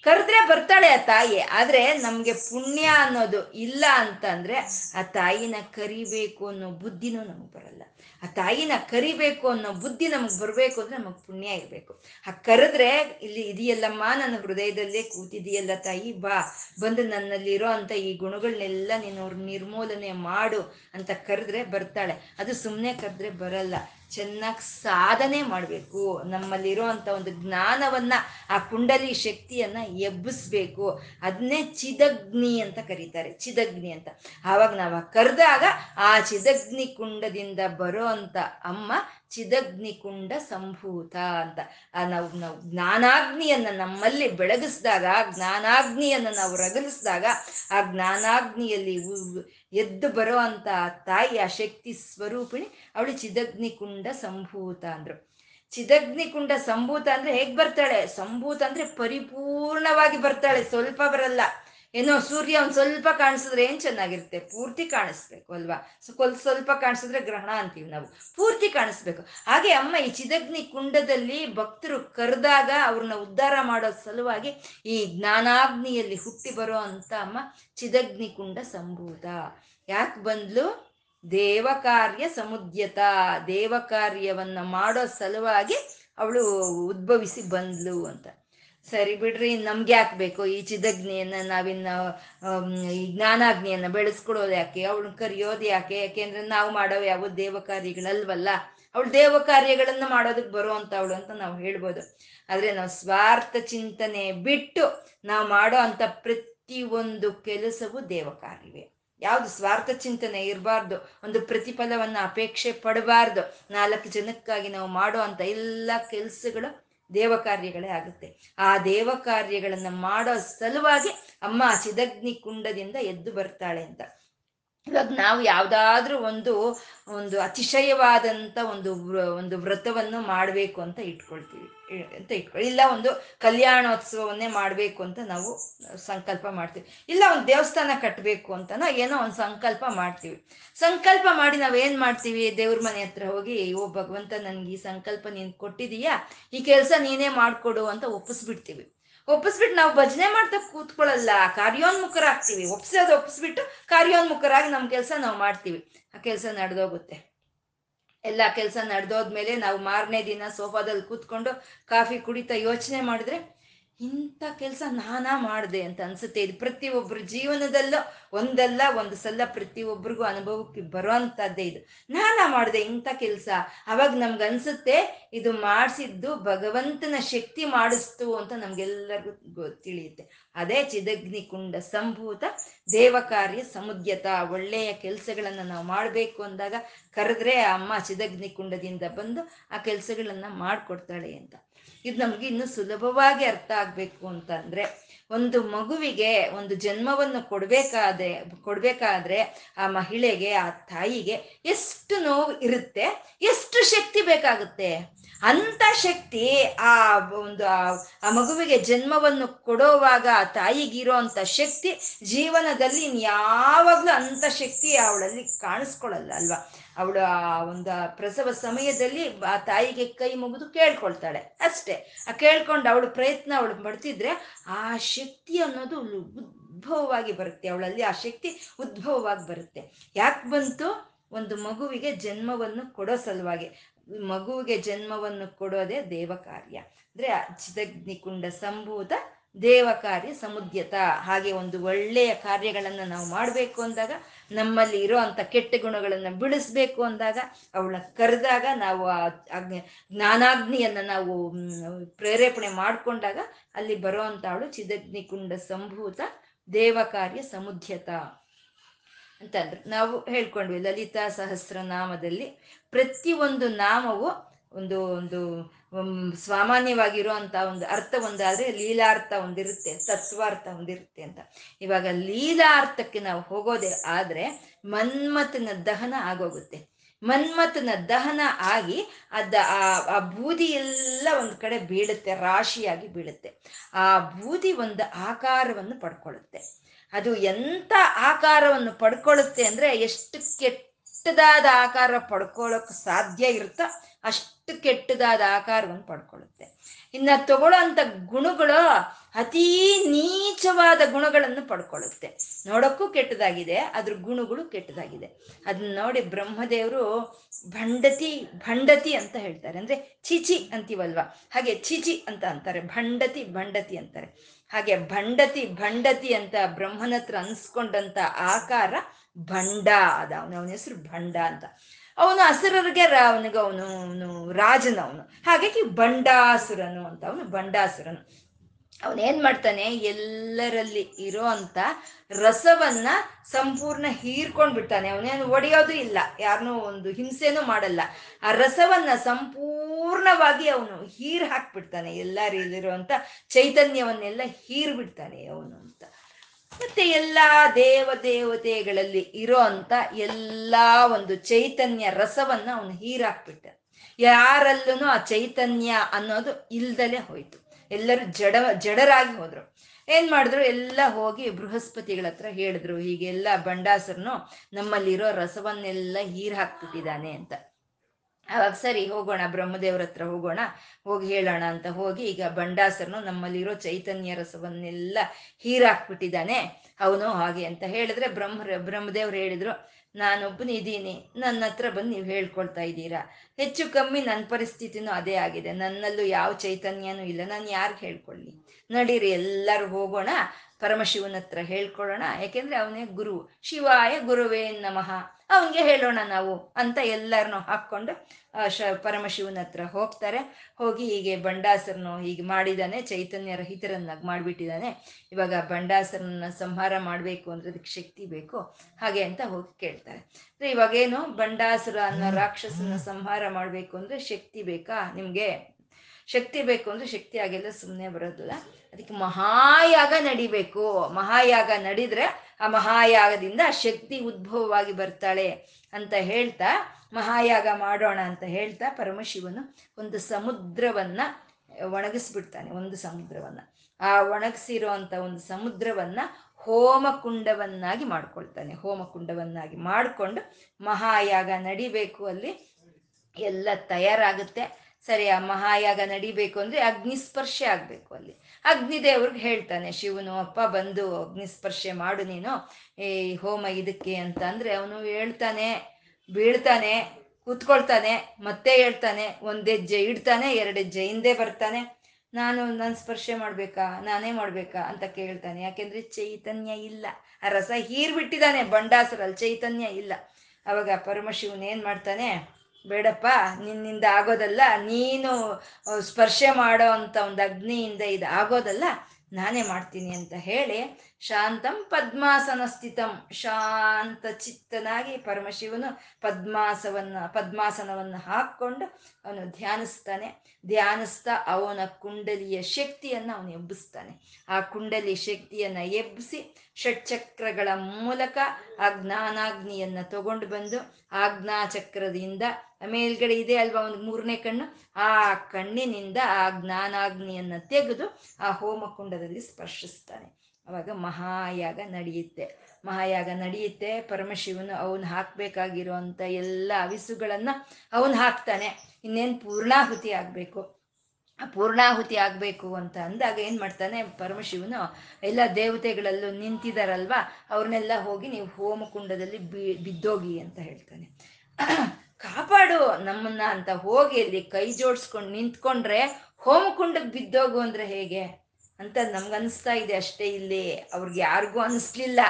ಕರೆದ್ರೆ ಬರ್ತಾಳೆ ಆ ತಾಯಿ. ಆದ್ರೆ ನಮ್ಗೆ ಪುಣ್ಯ ಅನ್ನೋದು ಇಲ್ಲ ಅಂತಂದ್ರೆ ಆ ತಾಯಿನ ಕರಿಬೇಕು ಅನ್ನೋ ಬುದ್ಧಿನೂ ನಮಗೆ ಬರಲ್ಲ. ಆ ತಾಯಿನ ಕರಿಬೇಕು ಅನ್ನೋ ಬುದ್ಧಿ ನಮಗೆ ಬರಬೇಕು ಅಂದ್ರೆ ನಮಗೆ ಪುಣ್ಯ ಇರಬೇಕು. ಆ ಕರೆದ್ರೆ ಇಲ್ಲಿ ಇದೆಯಲ್ಲಮ್ಮ, ನನ್ನ ಹೃದಯದಲ್ಲೇ ಕೂತಿದೆಯಲ್ಲ ತಾಯಿ, ಬಾ ಬಂದು ನನ್ನಲ್ಲಿರೋ ಅಂತ ಈ ಗುಣಗಳನ್ನೆಲ್ಲ ನೀನು ನಿರ್ಮೂಲನೆ ಮಾಡು ಅಂತ ಕರೆದ್ರೆ ಬರ್ತಾಳೆ. ಅದು ಸುಮ್ಮನೆ ಕರೆದ್ರೆ ಬರಲ್ಲ. ಚೆನ್ನಾಗಿ ಸಾಧನೆ ಮಾಡಬೇಕು, ನಮ್ಮಲ್ಲಿರೋ ಅಂಥ ಒಂದು ಜ್ಞಾನವನ್ನು, ಆ ಕುಂಡಲಿ ಶಕ್ತಿಯನ್ನು ಎಬ್ಬಿಸ್ಬೇಕು. ಅದನ್ನೇ ಚಿದಗ್ನಿ ಅಂತ ಕರೀತಾರೆ, ಚಿದಗ್ನಿ ಅಂತ. ಆವಾಗ ನಾವು ಕರೆದಾಗ ಆ ಚಿದಗ್ನಿ ಕುಂಡದಿಂದ ಬರೋ ಅಂಥ ಅಮ್ಮ ಚಿದಗ್ನಿ ಕುಂಡ ಸಂಭೂತ ಅಂತ. ನಾವು ನಾವು ಜ್ಞಾನಾಗ್ನಿಯನ್ನು ನಮ್ಮಲ್ಲಿ ಬೆಳಗಿಸಿದಾಗ, ಜ್ಞಾನಾಗ್ನಿಯನ್ನು ನಾವು ರಗಲಿಸಿದಾಗ, ಆ ಜ್ಞಾನಾಗ್ನಿಯಲ್ಲಿ ಎದ್ದು ಬರೋ ಅಂಥ ತಾಯಿ, ಆ ಶಕ್ತಿ ಸ್ವರೂಪಿಣಿ ಅವಳು ಚಿದಗ್ನಿ ಕುಂಡ ಸಂಭೂತ ಅಂದ್ರು. ಚಿದಗ್ನಿ ಕುಂಡ ಸಂಭೂತ ಅಂದ್ರೆ ಹೇಗೆ ಬರ್ತಾಳೆ? ಸಂಭೂತ ಅಂದ್ರೆ ಪರಿಪೂರ್ಣವಾಗಿ ಬರ್ತಾಳೆ, ಸ್ವಲ್ಪ ಬರಲ್ಲ. ಏನೋ ಸೂರ್ಯ ಒಂದ್ ಸ್ವಲ್ಪ ಕಾಣಿಸಿದ್ರೆ ಏನ್ ಚೆನ್ನಾಗಿರುತ್ತೆ, ಪೂರ್ತಿ ಕಾಣಿಸ್ಬೇಕು ಅಲ್ವಾ? ಸೊ ಕೊಲ್ ಸ್ವಲ್ಪ ಕಾಣಿಸಿದ್ರೆ ಗ್ರಹಣ ಅಂತೀವಿ ನಾವು, ಪೂರ್ತಿ ಕಾಣಿಸ್ಬೇಕು. ಹಾಗೆ ಅಮ್ಮ ಈ ಚಿದಗ್ನಿ ಕುಂಡದಲ್ಲಿ ಭಕ್ತರು ಕರೆದಾಗ ಅವ್ರನ್ನ ಉದ್ಧಾರ ಮಾಡೋ ಸಲುವಾಗಿ ಈ ಜ್ಞಾನಾಗ್ನಿಯಲ್ಲಿ ಹುಟ್ಟಿ ಬರೋ ಅಂತ ಅಮ್ಮ ಚಿದಗ್ನಿ ಕುಂಡ ಸಂಭೂತ. ಯಾಕೆ ಬಂದ್ಲು? ದೇವ ಕಾರ್ಯ ಸಮುದ್ಯತ, ದೇವ ಕಾರ್ಯವನ್ನ ಮಾಡೋ ಸಲುವಾಗಿ ಅವಳು ಉದ್ಭವಿಸಿ ಬಂದ್ಲು ಅಂತ. ಸರಿ ಬಿಡ್ರಿ, ನಮ್ಗೆ ಯಾಕೆ ಬೇಕು ಈ ಚಿದಗ್ನಿಯನ್ನ, ನಾವಿನ್ನ ಈ ಜ್ಞಾನಾಗ್ನಿಯನ್ನ ಬೆಳೆಸ್ಕೊಡೋದು ಯಾಕೆ, ಅವಳನ್ನ ಕರೆಯೋದು ಯಾಕೆ? ಯಾಕೆಂದ್ರೆ ನಾವು ಮಾಡೋ ಯಾವ ದೇವ ಕಾರ್ಯಗಳಲ್ವಲ್ಲ, ಅವಳು ದೇವ ಕಾರ್ಯಗಳನ್ನ ಮಾಡೋದಕ್ಕೆ ಬರೋ ಅಂತ ಅವಳು ಅಂತ ನಾವು ಹೇಳ್ಬೋದು. ಆದ್ರೆ ನಾವು ಸ್ವಾರ್ಥ ಚಿಂತನೆ ಬಿಟ್ಟು ನಾವು ಮಾಡೋ ಅಂತ ಪ್ರತಿಯೊಂದು ಕೆಲಸವೂ ದೇವ ಕಾರ್ಯವೇ. ಯಾವುದು ಸ್ವಾರ್ಥ ಚಿಂತನೆ ಇರಬಾರ್ದು, ಒಂದು ಪ್ರತಿಫಲವನ್ನು ಅಪೇಕ್ಷೆ ಪಡಬಾರ್ದು. ನಾಲ್ಕು ಜನಕ್ಕಾಗಿ ನಾವು ಮಾಡೋ ಅಂಥ ಎಲ್ಲ ಕೆಲಸಗಳು ದೇವ ಕಾರ್ಯಗಳೇ ಆಗುತ್ತೆ. ಆ ದೇವ ಕಾರ್ಯಗಳನ್ನು ಮಾಡೋ ಸಲುವಾಗಿ ಅಮ್ಮ ಚಿದಗ್ನಿ ಕುಂಡದಿಂದ ಎದ್ದು ಬರ್ತಾಳೆ ಅಂತ. ಇವಾಗ ನಾವು ಯಾವುದಾದ್ರೂ ಒಂದು ಒಂದು ಅತಿಶಯವಾದಂಥ ಒಂದು ಒಂದು ವ್ರತವನ್ನು ಮಾಡಬೇಕು ಅಂತ ಇಟ್ಕೊಳ್ತೀವಿ ಅಂತ ಇಟ್ಕೊಳ್ಳಿ, ಇಲ್ಲ ಒಂದು ಕಲ್ಯಾಣೋತ್ಸವವನ್ನೇ ಮಾಡಬೇಕು ಅಂತ ನಾವು ಸಂಕಲ್ಪ ಮಾಡ್ತೀವಿ, ಇಲ್ಲ ಒಂದು ದೇವಸ್ಥಾನ ಕಟ್ಟಬೇಕು ಅಂತನೋ ಏನೋ ಒಂದು ಸಂಕಲ್ಪ ಮಾಡ್ತೀವಿ. ಸಂಕಲ್ಪ ಮಾಡಿ ನಾವೇನು ಮಾಡ್ತೀವಿ, ದೇವ್ರ ಮನೆ ಹತ್ರ ಹೋಗಿ ಓ ಭಗವಂತ ನನಗೆ ಈ ಸಂಕಲ್ಪ ನೀನು ಕೊಟ್ಟಿದೀಯಾ, ಈ ಕೆಲಸ ನೀನೇ ಮಾಡಿಕೊಡು ಅಂತ ಒಪ್ಪಿಸ್ಬಿಡ್ತೀವಿ. ಒಪ್ಪಿಸ್ಬಿಟ್ಟು ನಾವು ಭಜನೆ ಮಾಡ್ತಾ ಕೂತ್ಕೊಳ್ಳಲ್ಲ, ಕಾರ್ಯೋನ್ಮುಖರಾಗ್ತೀವಿ. ಒಪ್ಸೋದು ಒಪ್ಪಿಸ್ಬಿಟ್ಟು ಕಾರ್ಯೋನ್ಮುಖರಾಗಿ ನಮ್ಮ ಕೆಲಸ ನಾವು ಮಾಡ್ತೀವಿ. ಆ ಕೆಲಸ ನಡೆದೋಗುತ್ತೆ. ಎಲ್ಲ ಕೆಲಸ ನಡೆದೋದ್ಮೇಲೆ ನಾವು ಮಾರನೇ ದಿನ ಸೋಫಾದಲ್ಲಿ ಕೂತ್ಕೊಂಡು ಕಾಫಿ ಕುಡಿತಾ ಯೋಚನೆ ಮಾಡಿದ್ರೆ ಇಂಥ ಕೆಲಸ ನಾನಾ ಮಾಡಿದೆ ಅಂತ ಅನ್ಸುತ್ತೆ. ಇದು ಪ್ರತಿಯೊಬ್ಬರ ಜೀವನದಲ್ಲೂ ಒಂದಲ್ಲ ಒಂದು ಸಲ ಪ್ರತಿಯೊಬ್ಬರಿಗೂ ಅನುಭವಕ್ಕೆ ಬರೋ ಅಂಥದ್ದೇ. ಇದು ನಾನಾ ಮಾಡಿದೆ ಇಂಥ ಕೆಲಸ, ಅವಾಗ ನಮ್ಗನ್ಸುತ್ತೆ ಇದು ಮಾಡಿಸಿದ್ದು ಭಗವಂತನ ಶಕ್ತಿ ಮಾಡಿಸ್ತು ಅಂತ ನಮ್ಗೆಲ್ಲರಿಗೂ ತಿಳಿಯುತ್ತೆ. ಅದೇ ಚಿದಗ್ನಿ ಕುಂಡ ಸಂಭೂತ ದೇವ ಕಾರ್ಯ ಸಮುದ್ಯತ. ಒಳ್ಳೆಯ ಕೆಲಸಗಳನ್ನು ನಾವು ಮಾಡಬೇಕು ಅಂದಾಗ ಕರೆದ್ರೆ ಅಮ್ಮ ಚಿದಗ್ನಿ ಕುಂಡದಿಂದ ಬಂದು ಆ ಕೆಲಸಗಳನ್ನು ಮಾಡಿಕೊಡ್ತಾಳೆ ಅಂತ. ಇದು ನಮ್ಗೆ ಇನ್ನೂ ಸುಲಭವಾಗಿ ಅರ್ಥ ಆಗ್ಬೇಕು ಅಂತಂದ್ರೆ, ಒಂದು ಮಗುವಿಗೆ ಒಂದು ಜನ್ಮವನ್ನು ಕೊಡ್ಬೇಕಾದ್ರೆ ಕೊಡ್ಬೇಕಾದ್ರೆ ಆ ಮಹಿಳೆಗೆ, ಆ ತಾಯಿಗೆ ಎಷ್ಟು ನೋವು ಇರುತ್ತೆ, ಎಷ್ಟು ಶಕ್ತಿ ಬೇಕಾಗುತ್ತೆ. ಅಂಥ ಶಕ್ತಿ ಆ ಒಂದು ಆ ಮಗುವಿಗೆ ಜನ್ಮವನ್ನು ಕೊಡೋವಾಗ ಆ ತಾಯಿಗಿರೋ ಅಂಥ ಶಕ್ತಿ ಜೀವನದಲ್ಲಿ ಯಾವಾಗಲೂ ಅಂಥ ಶಕ್ತಿ ಅವಳಲ್ಲಿ ಕಾಣಿಸ್ಕೊಳ್ಳಲ್ಲ ಅಲ್ವಾ? ಅವಳು ಆ ಒಂದು ಪ್ರಸವ ಸಮಯದಲ್ಲಿ ಆ ತಾಯಿಗೆ ಕೈ ಮುಗಿದು ಕೇಳ್ಕೊಳ್ತಾಳೆ ಅಷ್ಟೇ. ಆ ಕೇಳ್ಕೊಂಡು ಅವಳು ಪ್ರಯತ್ನ ಅವಳು ಪಡ್ತಿದ್ರೆ ಆ ಶಕ್ತಿ ಅನ್ನೋದು ಉದ್ಭವವಾಗಿ ಬರುತ್ತೆ ಅವಳಲ್ಲಿ, ಆ ಶಕ್ತಿ ಉದ್ಭವವಾಗಿ ಬರುತ್ತೆ. ಯಾಕೆ ಬಂತು? ಒಂದು ಮಗುವಿಗೆ ಜನ್ಮವನ್ನು ಕೊಡೋ ಸಲುವಾಗಿ. ಮಗುವಿಗೆ ಜನ್ಮವನ್ನು ಕೊಡೋದೇ ದೇವ ಕಾರ್ಯ. ಅಂದ್ರೆ ಚಿದಗ್ನಿ ಕುಂಡ ಸಂಭೂತ ದೇವ ಕಾರ್ಯ ಸಮುದ್ಯತ. ಹಾಗೆ ಒಂದು ಒಳ್ಳೆಯ ಕಾರ್ಯಗಳನ್ನು ನಾವು ಮಾಡಬೇಕು ಅಂದಾಗ, ನಮ್ಮಲ್ಲಿ ಇರೋ ಅಂಥ ಕೆಟ್ಟ ಗುಣಗಳನ್ನು ಬಿಡಿಸ್ಬೇಕು ಅಂದಾಗ, ಅವಳನ್ನ ಕರೆದಾಗ, ನಾವು ಆ ಜ್ಞಾನಾಗ್ನಿಯನ್ನು ನಾವು ಪ್ರೇರೇಪಣೆ ಮಾಡಿಕೊಂಡಾಗ ಅಲ್ಲಿ ಬರೋ ಅಂಥ ಅವಳು ಚಿದಗ್ನಿ ಕುಂಡ ಸಂಭೂತ ದೇವ ಕಾರ್ಯ ಸಮುದ್ಯತ ಅಂತಂದ್ರೆ ನಾವು ಹೇಳ್ಕೊಂಡ್ವಿ. ಲಲಿತಾ ಸಹಸ್ರನಾಮದಲ್ಲಿ ಪ್ರತಿಯೊಂದು ನಾಮವು ಒಂದು ಒಂದು ಸಾಮಾನ್ಯವಾಗಿರುವಂಥ ಒಂದು ಅರ್ಥ ಒಂದಾದರೆ ಲೀಲಾರ್ಥ ಒಂದಿರುತ್ತೆ, ತತ್ವಾರ್ಥ ಒಂದಿರುತ್ತೆ ಅಂತ. ಇವಾಗ ಲೀಲಾರ್ಥಕ್ಕೆ ನಾವು ಹೋಗೋದೇ ಆದರೆ ಮನ್ಮಥನ ದಹನ ಆಗೋಗುತ್ತೆ. ಮನ್ಮಥನ ದಹನ ಆಗಿ ಅದ ಆ ಬೂದಿ ಎಲ್ಲ ಒಂದು ಕಡೆ ಬೀಳುತ್ತೆ, ರಾಶಿಯಾಗಿ ಬೀಳುತ್ತೆ. ಆ ಬೂದಿ ಒಂದು ಆಕಾರವನ್ನು ಪಡ್ಕೊಳ್ಳುತ್ತೆ. ಅದು ಎಂಥ ಆಕಾರವನ್ನು ಪಡ್ಕೊಳ್ಳುತ್ತೆ ಅಂದರೆ, ಎಷ್ಟು ಕೆಟ್ಟದಾದ ಆಕಾರ ಪಡ್ಕೊಳ್ಳೋಕೆ ಸಾಧ್ಯ ಇರುತ್ತೋ ಅಷ್ಟು ಕೆಟ್ಟದಾದ ಆಕಾರವನ್ನು ಪಡ್ಕೊಳ್ಳುತ್ತೆ. ಇನ್ನು ತಗೊಳ್ಳೋ ಅಂಥ ಗುಣಗಳು ಅತೀ ನೀಚವಾದ ಗುಣಗಳನ್ನು ಪಡ್ಕೊಳ್ಳುತ್ತೆ. ನೋಡೋಕ್ಕೂ ಕೆಟ್ಟದಾಗಿದೆ, ಅದ್ರ ಗುಣಗಳು ಕೆಟ್ಟದಾಗಿದೆ. ಅದನ್ನ ನೋಡಿ ಬ್ರಹ್ಮದೇವರು ಭಂಡತಿ ಭಂಡತಿ ಅಂತ ಹೇಳ್ತಾರೆ. ಅಂದರೆ ಚಿಚಿ ಅಂತೀವಲ್ವ, ಹಾಗೆ ಚಿಚಿ ಅಂತ ಅಂತಾರೆ, ಭಂಡತಿ ಭಂಡತಿ ಅಂತಾರೆ. ಹಾಗೆ ಭಂಡತಿ ಭಂಡತಿ ಅಂತ ಬ್ರಹ್ಮನ ಹತ್ರ ಅನ್ಸ್ಕೊಂಡಂಥ ಆಕಾರ ಭಂಡ. ಅದ ಅವನ ಹೆಸರು ಭಂಡ ಅಂತ. ಅವನು ಅಸುರರಿಗೆ ಅವನಿಗೆ ಅವನು ಅವನು ರಾಜನವನು. ಹಾಗಾಗಿ ಬಂಡಾಸುರನು ಅಂತ, ಅವನು ಬಂಡಾಸುರನು. ಅವನೇನ್ ಮಾಡ್ತಾನೆ, ಎಲ್ಲರಲ್ಲಿ ಇರೋ ಅಂಥ ರಸವನ್ನ ಸಂಪೂರ್ಣ ಹೀರ್ಕೊಂಡ್ಬಿಡ್ತಾನೆ. ಅವನೇನು ಒಡೆಯೋದು ಇಲ್ಲ, ಯಾರನ್ನೂ ಒಂದು ಹಿಂಸೆನೂ ಮಾಡಲ್ಲ. ಆ ರಸವನ್ನ ಸಂಪೂರ್ಣವಾಗಿ ಅವನು ಹೀರ್ ಹಾಕ್ಬಿಡ್ತಾನೆ. ಎಲ್ಲರಲ್ಲಿರುವಂಥ ಚೈತನ್ಯವನ್ನೆಲ್ಲ ಹೀರ್ಬಿಡ್ತಾನೆ ಅವನು ಅಂತ. ಮತ್ತೆ ಎಲ್ಲ ದೇವ ದೇವತೆಗಳಲ್ಲಿ ಇರೋ ಅಂತ ಎಲ್ಲ ಒಂದು ಚೈತನ್ಯ ರಸವನ್ನ ಅವನು ಹೀರಾಕ್ಬಿಟ್ಟ. ಯಾರಲ್ಲೂ ಆ ಚೈತನ್ಯ ಅನ್ನೋದು ಇಲ್ದಲೆ ಹೋಯ್ತು. ಎಲ್ಲರೂ ಜಡ ಜಡರಾಗಿ ಹೋದ್ರು. ಏನ್ ಮಾಡಿದ್ರು, ಎಲ್ಲ ಹೋಗಿ ಬೃಹಸ್ಪತಿಗಳ ಹತ್ರ ಹೇಳಿದ್ರು, ಹೀಗೆಲ್ಲ ಬಂಡಾಸರನು ನಮ್ಮಲ್ಲಿರೋ ರಸವನ್ನೆಲ್ಲ ಹೀರ್ ಹಾಕ್ಬಿಟ್ಟಿದ್ದಾನೆ ಅಂತ. ಅವಾಗ ಸರಿ ಹೋಗೋಣ, ಬ್ರಹ್ಮದೇವ್ರ ಹತ್ರ ಹೋಗೋಣ, ಹೋಗಿ ಹೇಳೋಣ ಅಂತ ಹೋಗಿ, ಈಗ ಬಂಡಾಸರನು ನಮ್ಮಲ್ಲಿರೋ ಚೈತನ್ಯ ರಸವನ್ನೆಲ್ಲ ಹೀರಾಕ್ಬಿಟ್ಟಿದ್ದಾನೆ ಅವನು ಹಾಗೆ ಅಂತ ಹೇಳಿದ್ರೆ, ಬ್ರಹ್ಮ ಬ್ರಹ್ಮದೇವ್ರು ಹೇಳಿದ್ರು, ನಾನೊಬ್ಬನಿದ್ದೀನಿ, ನನ್ನ ಹತ್ರ ಬಂದು ನೀವು ಹೇಳ್ಕೊಳ್ತಾ ಇದ್ದೀರಾ, ಹೆಚ್ಚು ಕಮ್ಮಿ ನನ್ನ ಪರಿಸ್ಥಿತಿನೂ ಅದೇ ಆಗಿದೆ, ನನ್ನಲ್ಲೂ ಯಾವ ಚೈತನ್ಯನೂ ಇಲ್ಲ, ನಾನು ಯಾರಿಗೆ ಹೇಳ್ಕೊಳ್ಳಿ, ನಡೀರಿ ಎಲ್ಲರೂ ಹೋಗೋಣ, ಪರಮಶಿವನ ಹತ್ರ ಹೇಳ್ಕೊಳ್ಳೋಣ, ಯಾಕೆಂದರೆ ಅವನೇ ಗುರು, ಶಿವಾಯ ಗುರುವೇ ನಮಃ, ಅವನಿಗೆ ಹೇಳೋಣ ನಾವು ಅಂತ ಎಲ್ಲರನ್ನೂ ಹಾಕ್ಕೊಂಡು ಶ ಪರಮಶಿವನ ಹತ್ರ ಹೋಗ್ತಾರೆ. ಹೋಗಿ ಹೀಗೆ ಬಂಡಾಸರನು ಹೀಗೆ ಮಾಡಿದ್ದಾನೆ, ಚೈತನ್ಯ ರಹಿತರನ್ನಾಗಿ ಮಾಡಿಬಿಟ್ಟಿದ್ದಾನೆ, ಇವಾಗ ಬಂಡಾಸರನ್ನ ಸಂಹಾರ ಮಾಡಬೇಕು ಅಂದರೆ ಅದಕ್ಕೆ ಶಕ್ತಿ ಬೇಕು ಹಾಗೆ ಅಂತ ಹೋಗಿ ಕೇಳ್ತಾರೆ. ಅಂದರೆ ಇವಾಗೇನು ಬಂಡಾಸುರ ಅನ್ನೋ ರಾಕ್ಷಸನ ಸಂಹಾರ ಮಾಡಬೇಕು ಅಂದರೆ ಶಕ್ತಿ ಬೇಕಾ ನಿಮಗೆ, ಶಕ್ತಿ ಬೇಕು ಅಂದರೆ ಶಕ್ತಿ ಆಗೆಲ್ಲ ಸುಮ್ಮನೆ ಬರೋದಿಲ್ಲ, ಅದಕ್ಕೆ ಮಹಾಯಾಗ ನಡಿಬೇಕು, ಮಹಾಯಾಗ ನಡೆದ್ರೆ ಆ ಮಹಾಯಾಗದಿಂದ ಶಕ್ತಿ ಉದ್ಭವವಾಗಿ ಬರ್ತಾಳೆ ಅಂತ ಹೇಳ್ತಾ ಮಹಾಯಾಗ ಮಾಡೋಣ ಅಂತ ಹೇಳ್ತಾ ಪರಮಶಿವನು ಒಂದು ಸಮುದ್ರವನ್ನು ಒಣಗಿಸ್ಬಿಡ್ತಾನೆ. ಒಂದು ಸಮುದ್ರವನ್ನು, ಆ ಒಣಗಿಸಿರೋ ಅಂಥ ಒಂದು ಸಮುದ್ರವನ್ನು ಹೋಮಕುಂಡವನ್ನಾಗಿ ಮಾಡ್ಕೊಳ್ತಾನೆ. ಹೋಮಕುಂಡವನ್ನಾಗಿ ಮಾಡಿಕೊಂಡು ಮಹಾಯಾಗ ನಡಿಬೇಕು, ಅಲ್ಲಿ ಎಲ್ಲ ತಯಾರಾಗುತ್ತೆ. ಸರಿ, ಆ ಮಹಾಯಾಗ ನಡಿಬೇಕು ಅಂದರೆ ಅಗ್ನಿಸ್ಪರ್ಶೆ ಆಗಬೇಕು. ಅಲ್ಲಿ ಅಗ್ನಿದೇವ್ರಿಗೆ ಹೇಳ್ತಾನೆ ಶಿವನು, ಅಪ್ಪ ಬಂದು ಅಗ್ನಿಸ್ಪರ್ಶೆ ಮಾಡು ನೀನು ಈ ಹೋಮ ಇದಕ್ಕೆ ಅಂತ. ಅಂದರೆ ಅವನು ಹೇಳ್ತಾನೆ, ಬೀಳ್ತಾನೆ, ಕೂತ್ಕೊಳ್ತಾನೆ, ಮತ್ತೆ ಹೇಳ್ತಾನೆ, ಒಂದೆಜ್ಜೆ ಇಡ್ತಾನೆ, ಎರಡೆಜ್ಜೆ ಹಿಂದೆ ಬರ್ತಾನೆ. ನಾನು ನಾನು ಸ್ಪರ್ಶೆ ಮಾಡಬೇಕಾ, ನಾನೇ ಮಾಡಬೇಕಾ ಅಂತ ಕೇಳ್ತಾನೆ. ಯಾಕೆಂದರೆ ಚೈತನ್ಯ ಇಲ್ಲ, ಆ ರಸ ಹೀರ್ಬಿಟ್ಟಿದ್ದಾನೆ ಬಂಡಾಸುರಲ್ಲಿ, ಚೈತನ್ಯ ಇಲ್ಲ. ಆವಾಗ ಪರಮಶಿವನ್ ಏನು ಮಾಡ್ತಾನೆ, ಬೇಡಪ್ಪ, ನಿನ್ನಿಂದ ಆಗೋದಲ್ಲ, ನೀನು ಸ್ಪರ್ಶೆ ಮಾಡೋ ಅಂಥ ಒಂದು ಅಗ್ನಿಯಿಂದ ಇದು ಆಗೋದಲ್ಲ, ನಾನೇ ಮಾಡ್ತೀನಿ ಅಂತ ಹೇಳಿ ಶಾಂತಂ ಪದ್ಮಾಸನ ಸ್ಥಿತಂ, ಶಾಂತ ಚಿತ್ತನಾಗಿ ಪರಮಶಿವನು ಪದ್ಮಾಸವನ್ನು ಪದ್ಮಾಸನವನ್ನು ಹಾಕ್ಕೊಂಡು ಅವನು ಧ್ಯಾನಿಸ್ತಾನೆ. ಧ್ಯಾನಿಸ್ತಾ ಅವನ ಕುಂಡಲಿಯ ಶಕ್ತಿಯನ್ನು ಅವನು ಎಬ್ಬಿಸ್ತಾನೆ. ಆ ಕುಂಡಲಿ ಶಕ್ತಿಯನ್ನು ಎಬ್ಬಿಸಿ ಷಟ್ಚಕ್ರಗಳ ಮೂಲಕ ಆ ಜ್ಞಾನಾಗ್ನಿಯನ್ನು ತಗೊಂಡು ಬಂದು ಆಜ್ಞಾಚಕ್ರದಿಂದ ಮೇಲ್ಗಡೆ ಇದೆ ಅಲ್ವಾ ಒಂದು ಮೂರನೇ ಕಣ್ಣು, ಆ ಕಣ್ಣಿನಿಂದ ಆ ಜ್ಞಾನಾಗ್ನಿಯನ್ನು ತೆಗೆದು ಆ ಹೋಮಕುಂಡದಲ್ಲಿ ಸ್ಪರ್ಶಿಸ್ತಾನೆ. ಆವಾಗ ಮಹಾಯಾಗ ನಡೆಯುತ್ತೆ. ಮಹಾಯಾಗ ನಡೆಯುತ್ತೆ. ಪರಮಶಿವನು ಅವನು ಹಾಕಬೇಕಾಗಿರೋ ಅಂಥ ಎಲ್ಲ ಹವಿಸುಗಳನ್ನು ಅವನು ಹಾಕ್ತಾನೆ. ಇನ್ನೇನು ಪೂರ್ಣಾಹುತಿ ಆಗಬೇಕು. ಪೂರ್ಣಾಹುತಿ ಆಗಬೇಕು ಅಂತ ಅಂದಾಗ ಏನು ಮಾಡ್ತಾನೆ ಪರಮಶಿವನು, ಎಲ್ಲ ದೇವತೆಗಳಲ್ಲೂ ನಿಂತಿದ್ದಾರಲ್ವ ಅವ್ರನ್ನೆಲ್ಲ ಹೋಗಿ ನೀವು ಹೋಮಕುಂಡದಲ್ಲಿ ಬಿ ಬಿದ್ದೋಗಿ ಅಂತ ಹೇಳ್ತಾನೆ. ಕಾಪಾಡು ನಮ್ಮನ್ನ ಅಂತ ಹೋಗಿ ಅಲ್ಲಿ ಕೈ ಜೋಡಿಸ್ಕೊಂಡು ನಿಂತ್ಕೊಂಡ್ರೆ ಹೋಮಕುಂಡಕ್ಕೆ ಬಿದ್ದೋಗು ಅಂದರೆ ಹೇಗೆ ಅಂತ ನಮ್ಗೆ ಅನಿಸ್ತಾ ಇದೆ ಅಷ್ಟೇ. ಇಲ್ಲಿ ಅವ್ರಿಗೆ ಯಾರಿಗೂ ಅನಿಸ್ಲಿಲ್ಲ.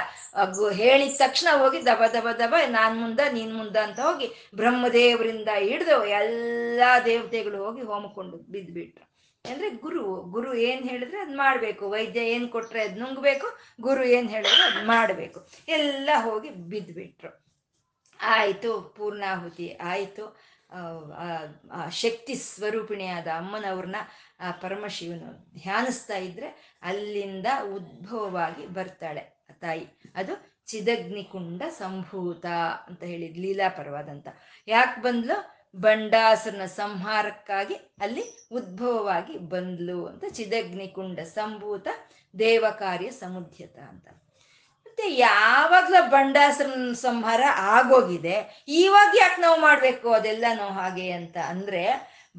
ಅಗು ಹೇಳಿದ ತಕ್ಷಣ ಹೋಗಿ ದಬ ದಬ ದಬ ನಾನು ಮುಂದ ನೀನು ಮುಂದ ಅಂತ ಹೋಗಿ ಬ್ರಹ್ಮದೇವರಿಂದ ಹಿಡಿದು ಎಲ್ಲ ದೇವತೆಗಳು ಹೋಗಿ ಹೋಮಕೊಂಡು ಬಿದ್ದುಬಿಟ್ರು. ಅಂದರೆ ಗುರು ಗುರು ಏನು ಹೇಳಿದ್ರೆ ಅದು ಮಾಡಬೇಕು, ವೈದ್ಯ ಏನು ಕೊಟ್ಟರೆ ಅದು ನುಂಗಬೇಕು, ಗುರು ಏನು ಹೇಳಿದ್ರೆ ಅದು ಮಾಡಬೇಕು, ಎಲ್ಲ ಹೋಗಿ ಬಿದ್ದುಬಿಟ್ರು. ಆಯಿತು, ಪೂರ್ಣಾಹುತಿ ಆಯಿತು. ಆ ಶಕ್ತಿ ಸ್ವರೂಪಿಣಿಯಾದ ಅಮ್ಮನವ್ರನ್ನ ಆ ಪರಮಶಿವನು ಧ್ಯಾನಿಸ್ತಾ ಇದ್ರೆ ಅಲ್ಲಿಂದ ಉದ್ಭವವಾಗಿ ಬರ್ತಾಳೆ ಆ ತಾಯಿ. ಅದು ಚಿದಗ್ನಿಕುಂಡ ಸಂಭೂತ ಅಂತ ಹೇಳಿದ ಲೀಲಾಪರವಾದಂಥ. ಯಾಕೆ ಬಂದ್ಲು? ಬಂಡಾಸುರನ ಸಂಹಾರಕ್ಕಾಗಿ ಅಲ್ಲಿ ಉದ್ಭವವಾಗಿ ಬಂದ್ಲು ಅಂತ. ಚಿದಗ್ನಿಕುಂಡ ಸಂಭೂತ ದೇವ ಕಾರ್ಯ ಸಮುದ್ಯತ ಅಂತ. ಮತ್ತೆ ಯಾವಾಗಲೂ ಬಂಡಾಸುರನ ಸಂಹಾರ ಆಗೋಗಿದೆ, ಇವಾಗ ಯಾಕೆ ನಾವು ಮಾಡಬೇಕು ಅದೆಲ್ಲ ನಾವು ಹಾಗೆ ಅಂತ ಅಂದರೆ,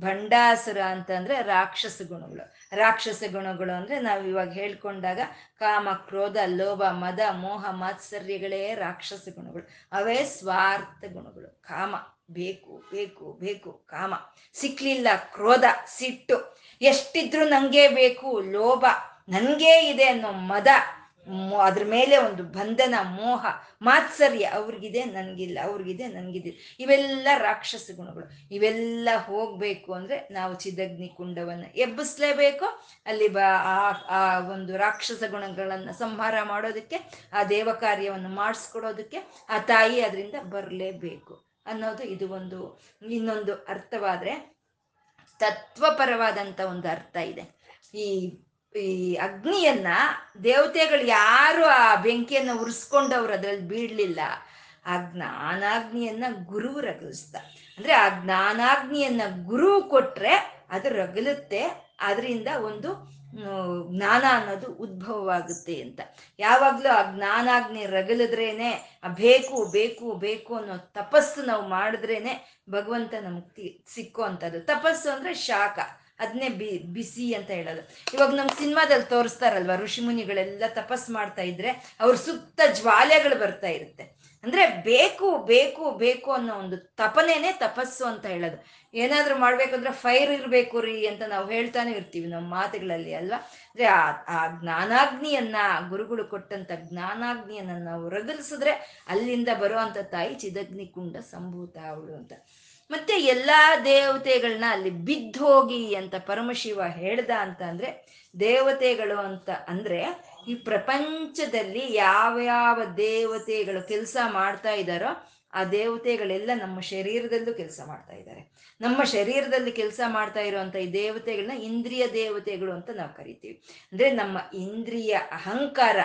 ಬಂಡಾಸುರ ಅಂತಂದರೆ ರಾಕ್ಷಸ ಗುಣಗಳು. ರಾಕ್ಷಸ ಗುಣಗಳು ಅಂದರೆ ನಾವು ಇವಾಗ ಹೇಳ್ಕೊಂಡಾಗ ಕಾಮ, ಕ್ರೋಧ, ಲೋಭ, ಮದ, ಮೋಹ, ಮಾತ್ಸರ್ಯಗಳೇ ರಾಕ್ಷಸ ಗುಣಗಳು. ಅವೇ ಸ್ವಾರ್ಥ ಗುಣಗಳು. ಕಾಮ ಬೇಕು ಬೇಕು ಬೇಕು, ಕಾಮ ಸಿಕ್ಕಲಿಲ್ಲ, ಕ್ರೋಧ, ಸಿಟ್ಟು ಎಷ್ಟಿದ್ರೂ ನನಗೆ ಬೇಕು, ಲೋಭ ನನಗೇ ಇದೆ ಅನ್ನೋ ಮದ, ಅದ್ರ ಮೇಲೆ ಒಂದು ಬಂಧನ, ಮೋಹ, ಮಾತ್ಸರ್ಯ ಅವ್ರಿಗಿದೆ ನನಗಿಲ್ಲ, ಅವ್ರಿಗಿದೆ ನನಗಿದಿಲ್ಲ, ಇವೆಲ್ಲ ರಾಕ್ಷಸ ಗುಣಗಳು. ಇವೆಲ್ಲ ಹೋಗಬೇಕು ಅಂದರೆ ನಾವು ಚಿದಗ್ನಿ ಕುಂಡವನ್ನು ಎಬ್ಬಿಸಲೇಬೇಕು. ಅಲ್ಲಿ ಬ ಆ ಒಂದು ರಾಕ್ಷಸ ಗುಣಗಳನ್ನು ಸಂಹಾರ ಮಾಡೋದಕ್ಕೆ, ಆ ದೇವ ಕಾರ್ಯವನ್ನು ಮಾಡಿಸ್ಕೊಡೋದಕ್ಕೆ ಆ ತಾಯಿ ಅದರಿಂದ ಬರಲೇಬೇಕು ಅನ್ನೋದು ಇದು ಒಂದು ಇನ್ನೊಂದು ಅರ್ಥವಾದರೆ, ತತ್ವಪರವಾದಂಥ ಒಂದು ಅರ್ಥ ಇದೆ. ಈ ಈ ಅಗ್ನಿಯನ್ನ ದೇವತೆಗಳು ಯಾರು ಆ ಬೆಂಕಿಯನ್ನು ಉರಿಸ್ಕೊಂಡವ್ರು ಅದರಲ್ಲಿ ಬೀಳಲಿಲ್ಲ. ಆ ಜ್ಞಾನಾಗ್ನಿಯನ್ನ ಗುರು ರಗಲಿಸ್ತಾ, ಅಂದರೆ ಆ ಜ್ಞಾನಾಗ್ನಿಯನ್ನ ಗುರು ಕೊಟ್ಟರೆ ಅದು ರಗಲುತ್ತೆ. ಅದರಿಂದ ಒಂದು ಜ್ಞಾನ ಅನ್ನೋದು ಉದ್ಭವವಾಗುತ್ತೆ ಅಂತ. ಯಾವಾಗಲೂ ಆ ಜ್ಞಾನಾಗ್ನಿ ರಗಲಿದ್ರೇನೆ, ಆ ಬೇಕು ಬೇಕು ಬೇಕು ಅನ್ನೋ ತಪಸ್ಸು ನಾವು ಮಾಡಿದ್ರೇನೆ ಭಗವಂತ ನಮ್ಗೆ ಸಿಕ್ಕೋ ಅಂಥದ್ದು. ತಪಸ್ಸು ಅಂದರೆ ಶಾಖ, ಅದನ್ನೇ ಬಿ ಬಿಸಿ ಅಂತ ಹೇಳೋದು. ಇವಾಗ ನಮ್ಮ ಸಿನಿಮಾದಲ್ಲಿ ತೋರಿಸ್ತಾರಲ್ವ, ಋಷಿಮುನಿಗಳೆಲ್ಲ ತಪಸ್ ಮಾಡ್ತಾ ಇದ್ರೆ ಅವ್ರ ಸುತ್ತ ಜ್ವಾಲೆಗಳು ಬರ್ತಾ ಇರುತ್ತೆ. ಅಂದ್ರೆ ಬೇಕು ಬೇಕು ಬೇಕು ಅನ್ನೋ ಒಂದು ತಪನೇನೆ ತಪಸ್ಸು ಅಂತ ಹೇಳೋದು. ಏನಾದ್ರೂ ಮಾಡ್ಬೇಕಂದ್ರೆ ಫೈರ್ ಇರ್ಬೇಕು ರೀ ಅಂತ ನಾವು ಹೇಳ್ತಾನೆ ಇರ್ತೀವಿ ನಮ್ಮ ಮಾತುಗಳಲ್ಲಿ ಅಲ್ವಾ. ಅಂದ್ರೆ ಆ ಆ ಜ್ಞಾನಾಗ್ನಿಯನ್ನ, ಗುರುಗಳು ಕೊಟ್ಟಂತ ಜ್ಞಾನಾಗ್ನಿಯನ್ನ ನಾವು ರಗಲಿಸಿದ್ರೆ ಅಲ್ಲಿಂದ ಬರುವಂತ ತಾಯಿ ಚಿದಗ್ನಿ ಕುಂಡ ಸಂಭೂತ ಅವಳು ಅಂತ. ಮತ್ತೆ ಎಲ್ಲಾ ದೇವತೆಗಳನ್ನ ಅಲ್ಲಿ ಬಿದ್ದು ಹೋಗಿ ಅಂತ ಪರಮಶಿವ ಹೇಳ್ದ ಅಂತ ಅಂದ್ರೆ, ದೇವತೆಗಳು ಅಂತ ಅಂದ್ರೆ ಈ ಪ್ರಪಂಚದಲ್ಲಿ ಯಾವ್ಯಾವ ದೇವತೆಗಳು ಕೆಲಸ ಮಾಡ್ತಾ ಇದ್ದಾರೋ ಆ ದೇವತೆಗಳೆಲ್ಲ ನಮ್ಮ ಶರೀರದಲ್ಲೂ ಕೆಲಸ ಮಾಡ್ತಾ ಇದ್ದಾರೆ. ನಮ್ಮ ಶರೀರದಲ್ಲಿ ಕೆಲಸ ಮಾಡ್ತಾ ಇರುವಂತ ಈ ದೇವತೆಗಳನ್ನ ಇಂದ್ರಿಯ ದೇವತೆಗಳು ಅಂತ ನಾವು ಕರಿತೀವಿ. ಅಂದ್ರೆ ನಮ್ಮ ಇಂದ್ರಿಯ ಅಹಂಕಾರ,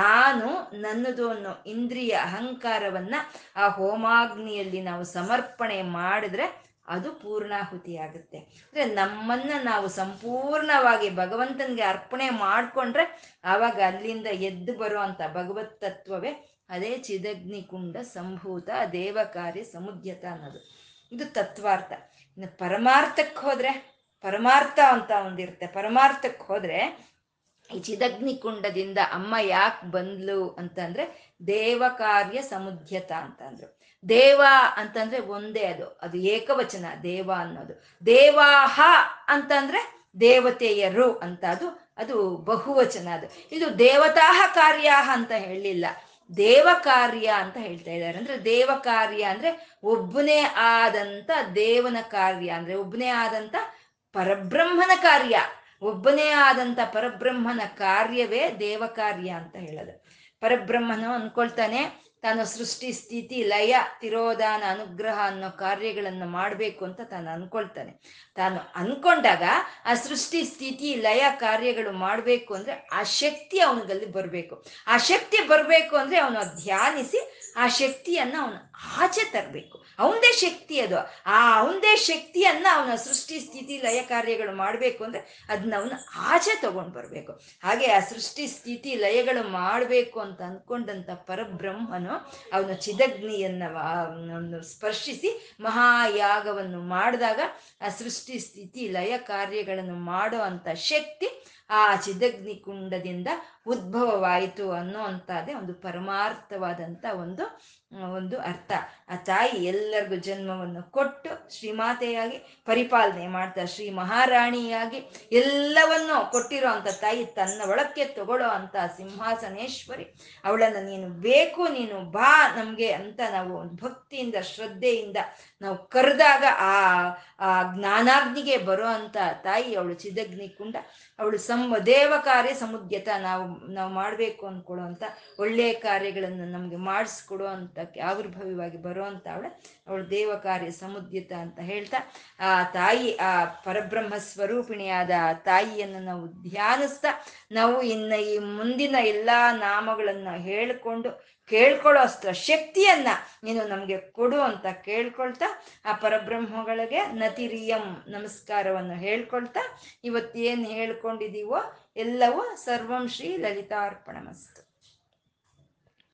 ನಾನು ನನ್ನದು ಅನ್ನೋ ಇಂದ್ರಿಯ ಅಹಂಕಾರವನ್ನ ಆ ಹೋಮಾಗ್ನಿಯಲ್ಲಿ ನಾವು ಸಮರ್ಪಣೆ ಮಾಡಿದ್ರೆ ಅದು ಪೂರ್ಣಾಹುತಿ ಆಗುತ್ತೆ. ಅಂದ್ರೆ ನಮ್ಮನ್ನ ನಾವು ಸಂಪೂರ್ಣವಾಗಿ ಭಗವಂತನಿಗೆ ಅರ್ಪಣೆ ಮಾಡಿಕೊಂಡ್ರೆ ಆವಾಗ ಅಲ್ಲಿಂದ ಎದ್ದು ಬರುವಂತ ಭಗವತ್ ತತ್ವವೇ ಅದೇ ಚಿದಗ್ನಿಕುಂಡ ಸಂಭೂತ ದೇವ ಕಾರ್ಯ ಸಮುದ್ಯತ ಅನ್ನೋದು. ಇದು ತತ್ವಾರ್ಥ. ಇನ್ನು ಪರಮಾರ್ಥಕ್ಕೆ ಹೋದ್ರೆ, ಪರಮಾರ್ಥ ಅಂತ ಒಂದಿರುತ್ತೆ. ಪರಮಾರ್ಥಕ್ಕೆ ಹೋದ್ರೆ ಈ ಚಿದಗ್ನಿಕುಂಡದಿಂದ ಅಮ್ಮ ಯಾಕೆ ಬಂದ್ಲು ಅಂತಂದ್ರೆ ದೇವ ಕಾರ್ಯ ಸಮುದ್ಯತ ಅಂತ ಅಂದ್ರು. ದೇವ ಅಂತಂದ್ರೆ ಒಂದೇ, ಅದು ಅದು ಏಕವಚನ ದೇವ ಅನ್ನೋದು. ದೇವಾಹ ಅಂತಂದ್ರೆ ದೇವತೆಯರು ಅಂತ, ಅದು ಅದು ಬಹುವಚನ. ಅದು ಇದು ದೇವತಾ ಕಾರ್ಯ ಅಂತ ಹೇಳಲಿಲ್ಲ, ದೇವ ಕಾರ್ಯ ಅಂತ ಹೇಳ್ತಾ ಇದ್ದಾರೆ. ಅಂದ್ರೆ ದೇವ ಕಾರ್ಯ ಅಂದ್ರೆ ಒಬ್ಬನೇ ಆದಂತ ದೇವನ ಕಾರ್ಯ, ಅಂದ್ರೆ ಒಬ್ಬನೇ ಆದಂತ ಪರಬ್ರಹ್ಮನ ಕಾರ್ಯ. ಒಬ್ಬನೇ ಆದಂತ ಪರಬ್ರಹ್ಮನ ಕಾರ್ಯವೇ ದೇವ ಕಾರ್ಯ ಅಂತ ಹೇಳೋದು. ಪರಬ್ರಹ್ಮನು ಅನ್ಕೊಳ್ತಾನೆ ತಾನು ಸೃಷ್ಟಿ ಸ್ಥಿತಿ ಲಯ ತಿರೋಧಾನ ಅನುಗ್ರಹ ಅನ್ನೋ ಕಾರ್ಯಗಳನ್ನು ಮಾಡಬೇಕು ಅಂತ ತಾನು ಅನ್ಕೊಳ್ತಾನೆ. ತಾನು ಅನ್ಕೊಂಡಾಗ ಆ ಸೃಷ್ಟಿ ಸ್ಥಿತಿ ಲಯ ಕಾರ್ಯಗಳು ಮಾಡಬೇಕು ಅಂದ್ರೆ ಆ ಶಕ್ತಿ ಅವನಿಗಲ್ಲಿ ಬರಬೇಕು. ಆ ಶಕ್ತಿ ಬರಬೇಕು ಅಂದ್ರೆ ಅವನು ಧ್ಯಾನಿಸಿ ಆ ಶಕ್ತಿಯನ್ನು ಅವನು ಆಚೆ ತರಬೇಕು. ಅವನದೇ ಶಕ್ತಿ ಅದು. ಆ ಅವನದೇ ಶಕ್ತಿಯನ್ನು ಅವನ ಸೃಷ್ಟಿ ಸ್ಥಿತಿ ಲಯ ಕಾರ್ಯಗಳು ಮಾಡಬೇಕು ಅಂದರೆ ಅದನ್ನ ಅವನು ಆಚೆ ತಗೊಂಡು ಬರಬೇಕು. ಹಾಗೆ ಆ ಸೃಷ್ಟಿ ಸ್ಥಿತಿ ಲಯಗಳು ಮಾಡಬೇಕು ಅಂತ ಅಂದ್ಕೊಂಡಂಥ ಪರಬ್ರಹ್ಮನು ಅವನ ಚಿದಗ್ನಿಯನ್ನು ಸ್ಪರ್ಶಿಸಿ ಮಹಾಯಾಗವನ್ನು ಮಾಡಿದಾಗ ಆ ಸೃಷ್ಟಿ ಸ್ಥಿತಿ ಲಯ ಕಾರ್ಯಗಳನ್ನು ಮಾಡೋ ಅಂಥ ಶಕ್ತಿ ಆ ಚಿದಗ್ನಿ ಕುಂಡದಿಂದ ಉದ್ಭವವಾಯಿತು ಅನ್ನೋವಂಥದ್ದೇ ಒಂದು ಪರಮಾರ್ಥವಾದಂಥ ಒಂದು ಒಂದು ಅರ್ಥ. ಆ ತಾಯಿ ಎಲ್ಲರಿಗೂ ಜನ್ಮವನ್ನು ಕೊಟ್ಟು ಶ್ರೀಮಾತೆಯಾಗಿ ಪರಿಪಾಲನೆ ಮಾಡ್ತಾ ಶ್ರೀ ಮಹಾರಾಣಿಯಾಗಿ ಎಲ್ಲವನ್ನೂ ಕೊಟ್ಟಿರೋ ಅಂಥ ತಾಯಿ ತನ್ನ ಒಳಕ್ಕೆ ತಗೊಳ್ಳೋ ಅಂಥ ಸಿಂಹಾಸನೇಶ್ವರಿ. ಅವಳನ್ನು ನೀನು ಬೇಕು, ನೀನು ಬಾ ನಮಗೆ ಅಂತ ನಾವು ಭಕ್ತಿಯಿಂದ ಶ್ರದ್ಧೆಯಿಂದ ನಾವು ಕರೆದಾಗ ಆ ಆ ಜ್ಞಾನಾಗ್ನಿಗೆ ಬರೋ ಅಂಥ ತಾಯಿ ಅವಳು ಚಿದಗ್ನಿ ಕುಂಡ. ಅವಳು ಸಮ ದೇವ ಕಾರ್ಯ ಸಮುದ್ಯತ, ನಾವು ನಾವು ಮಾಡಬೇಕು ಅಂದ್ಕೊಳ್ಳೋ ಅಂಥ ಒಳ್ಳೆಯ ಕಾರ್ಯಗಳನ್ನು ನಮಗೆ ಮಾಡಿಸ್ಕೊಡೋ ಅಂಥಕ್ಕೆ ಆವಿರ್ಭವವಾಗಿ ಬರೋ ಅಂತ ಅವಳು ಅವಳು ದೇವ ಕಾರ್ಯ ಸಮುದ್ಯತ ಅಂತ ಹೇಳ್ತಾ ಆ ತಾಯಿ, ಆ ಪರಬ್ರಹ್ಮ ಸ್ವರೂಪಿಣಿಯಾದ ತಾಯಿಯನ್ನು ನಾವು ಧ್ಯಾನಿಸ್ತಾ ನಾವು ಇನ್ನು ಈ ಮುಂದಿನ ಎಲ್ಲ ನಾಮಗಳನ್ನು ಹೇಳಿಕೊಂಡು ಕೇಳ್ಕೊಳ್ಳೋ ಅಷ್ಟು ಶಕ್ತಿಯನ್ನ ನೀನು ನಮಗೆ ಕೊಡು ಅಂತ ಕೇಳ್ಕೊಳ್ತಾ ಆ ಪರಬ್ರಹ್ಮಗಳಿಗೆ ನತಿರಿಯಂ ನಮಸ್ಕಾರವನ್ನು ಹೇಳ್ಕೊಳ್ತಾ ಇವತ್ತೇನು ಹೇಳ್ಕೊಂಡಿದ್ದೀವೋ ಎಲ್ಲವೂ ಸರ್ವಂ ಶ್ರೀ ಲಲಿತಾರ್ಪಣಮಸ್ತು.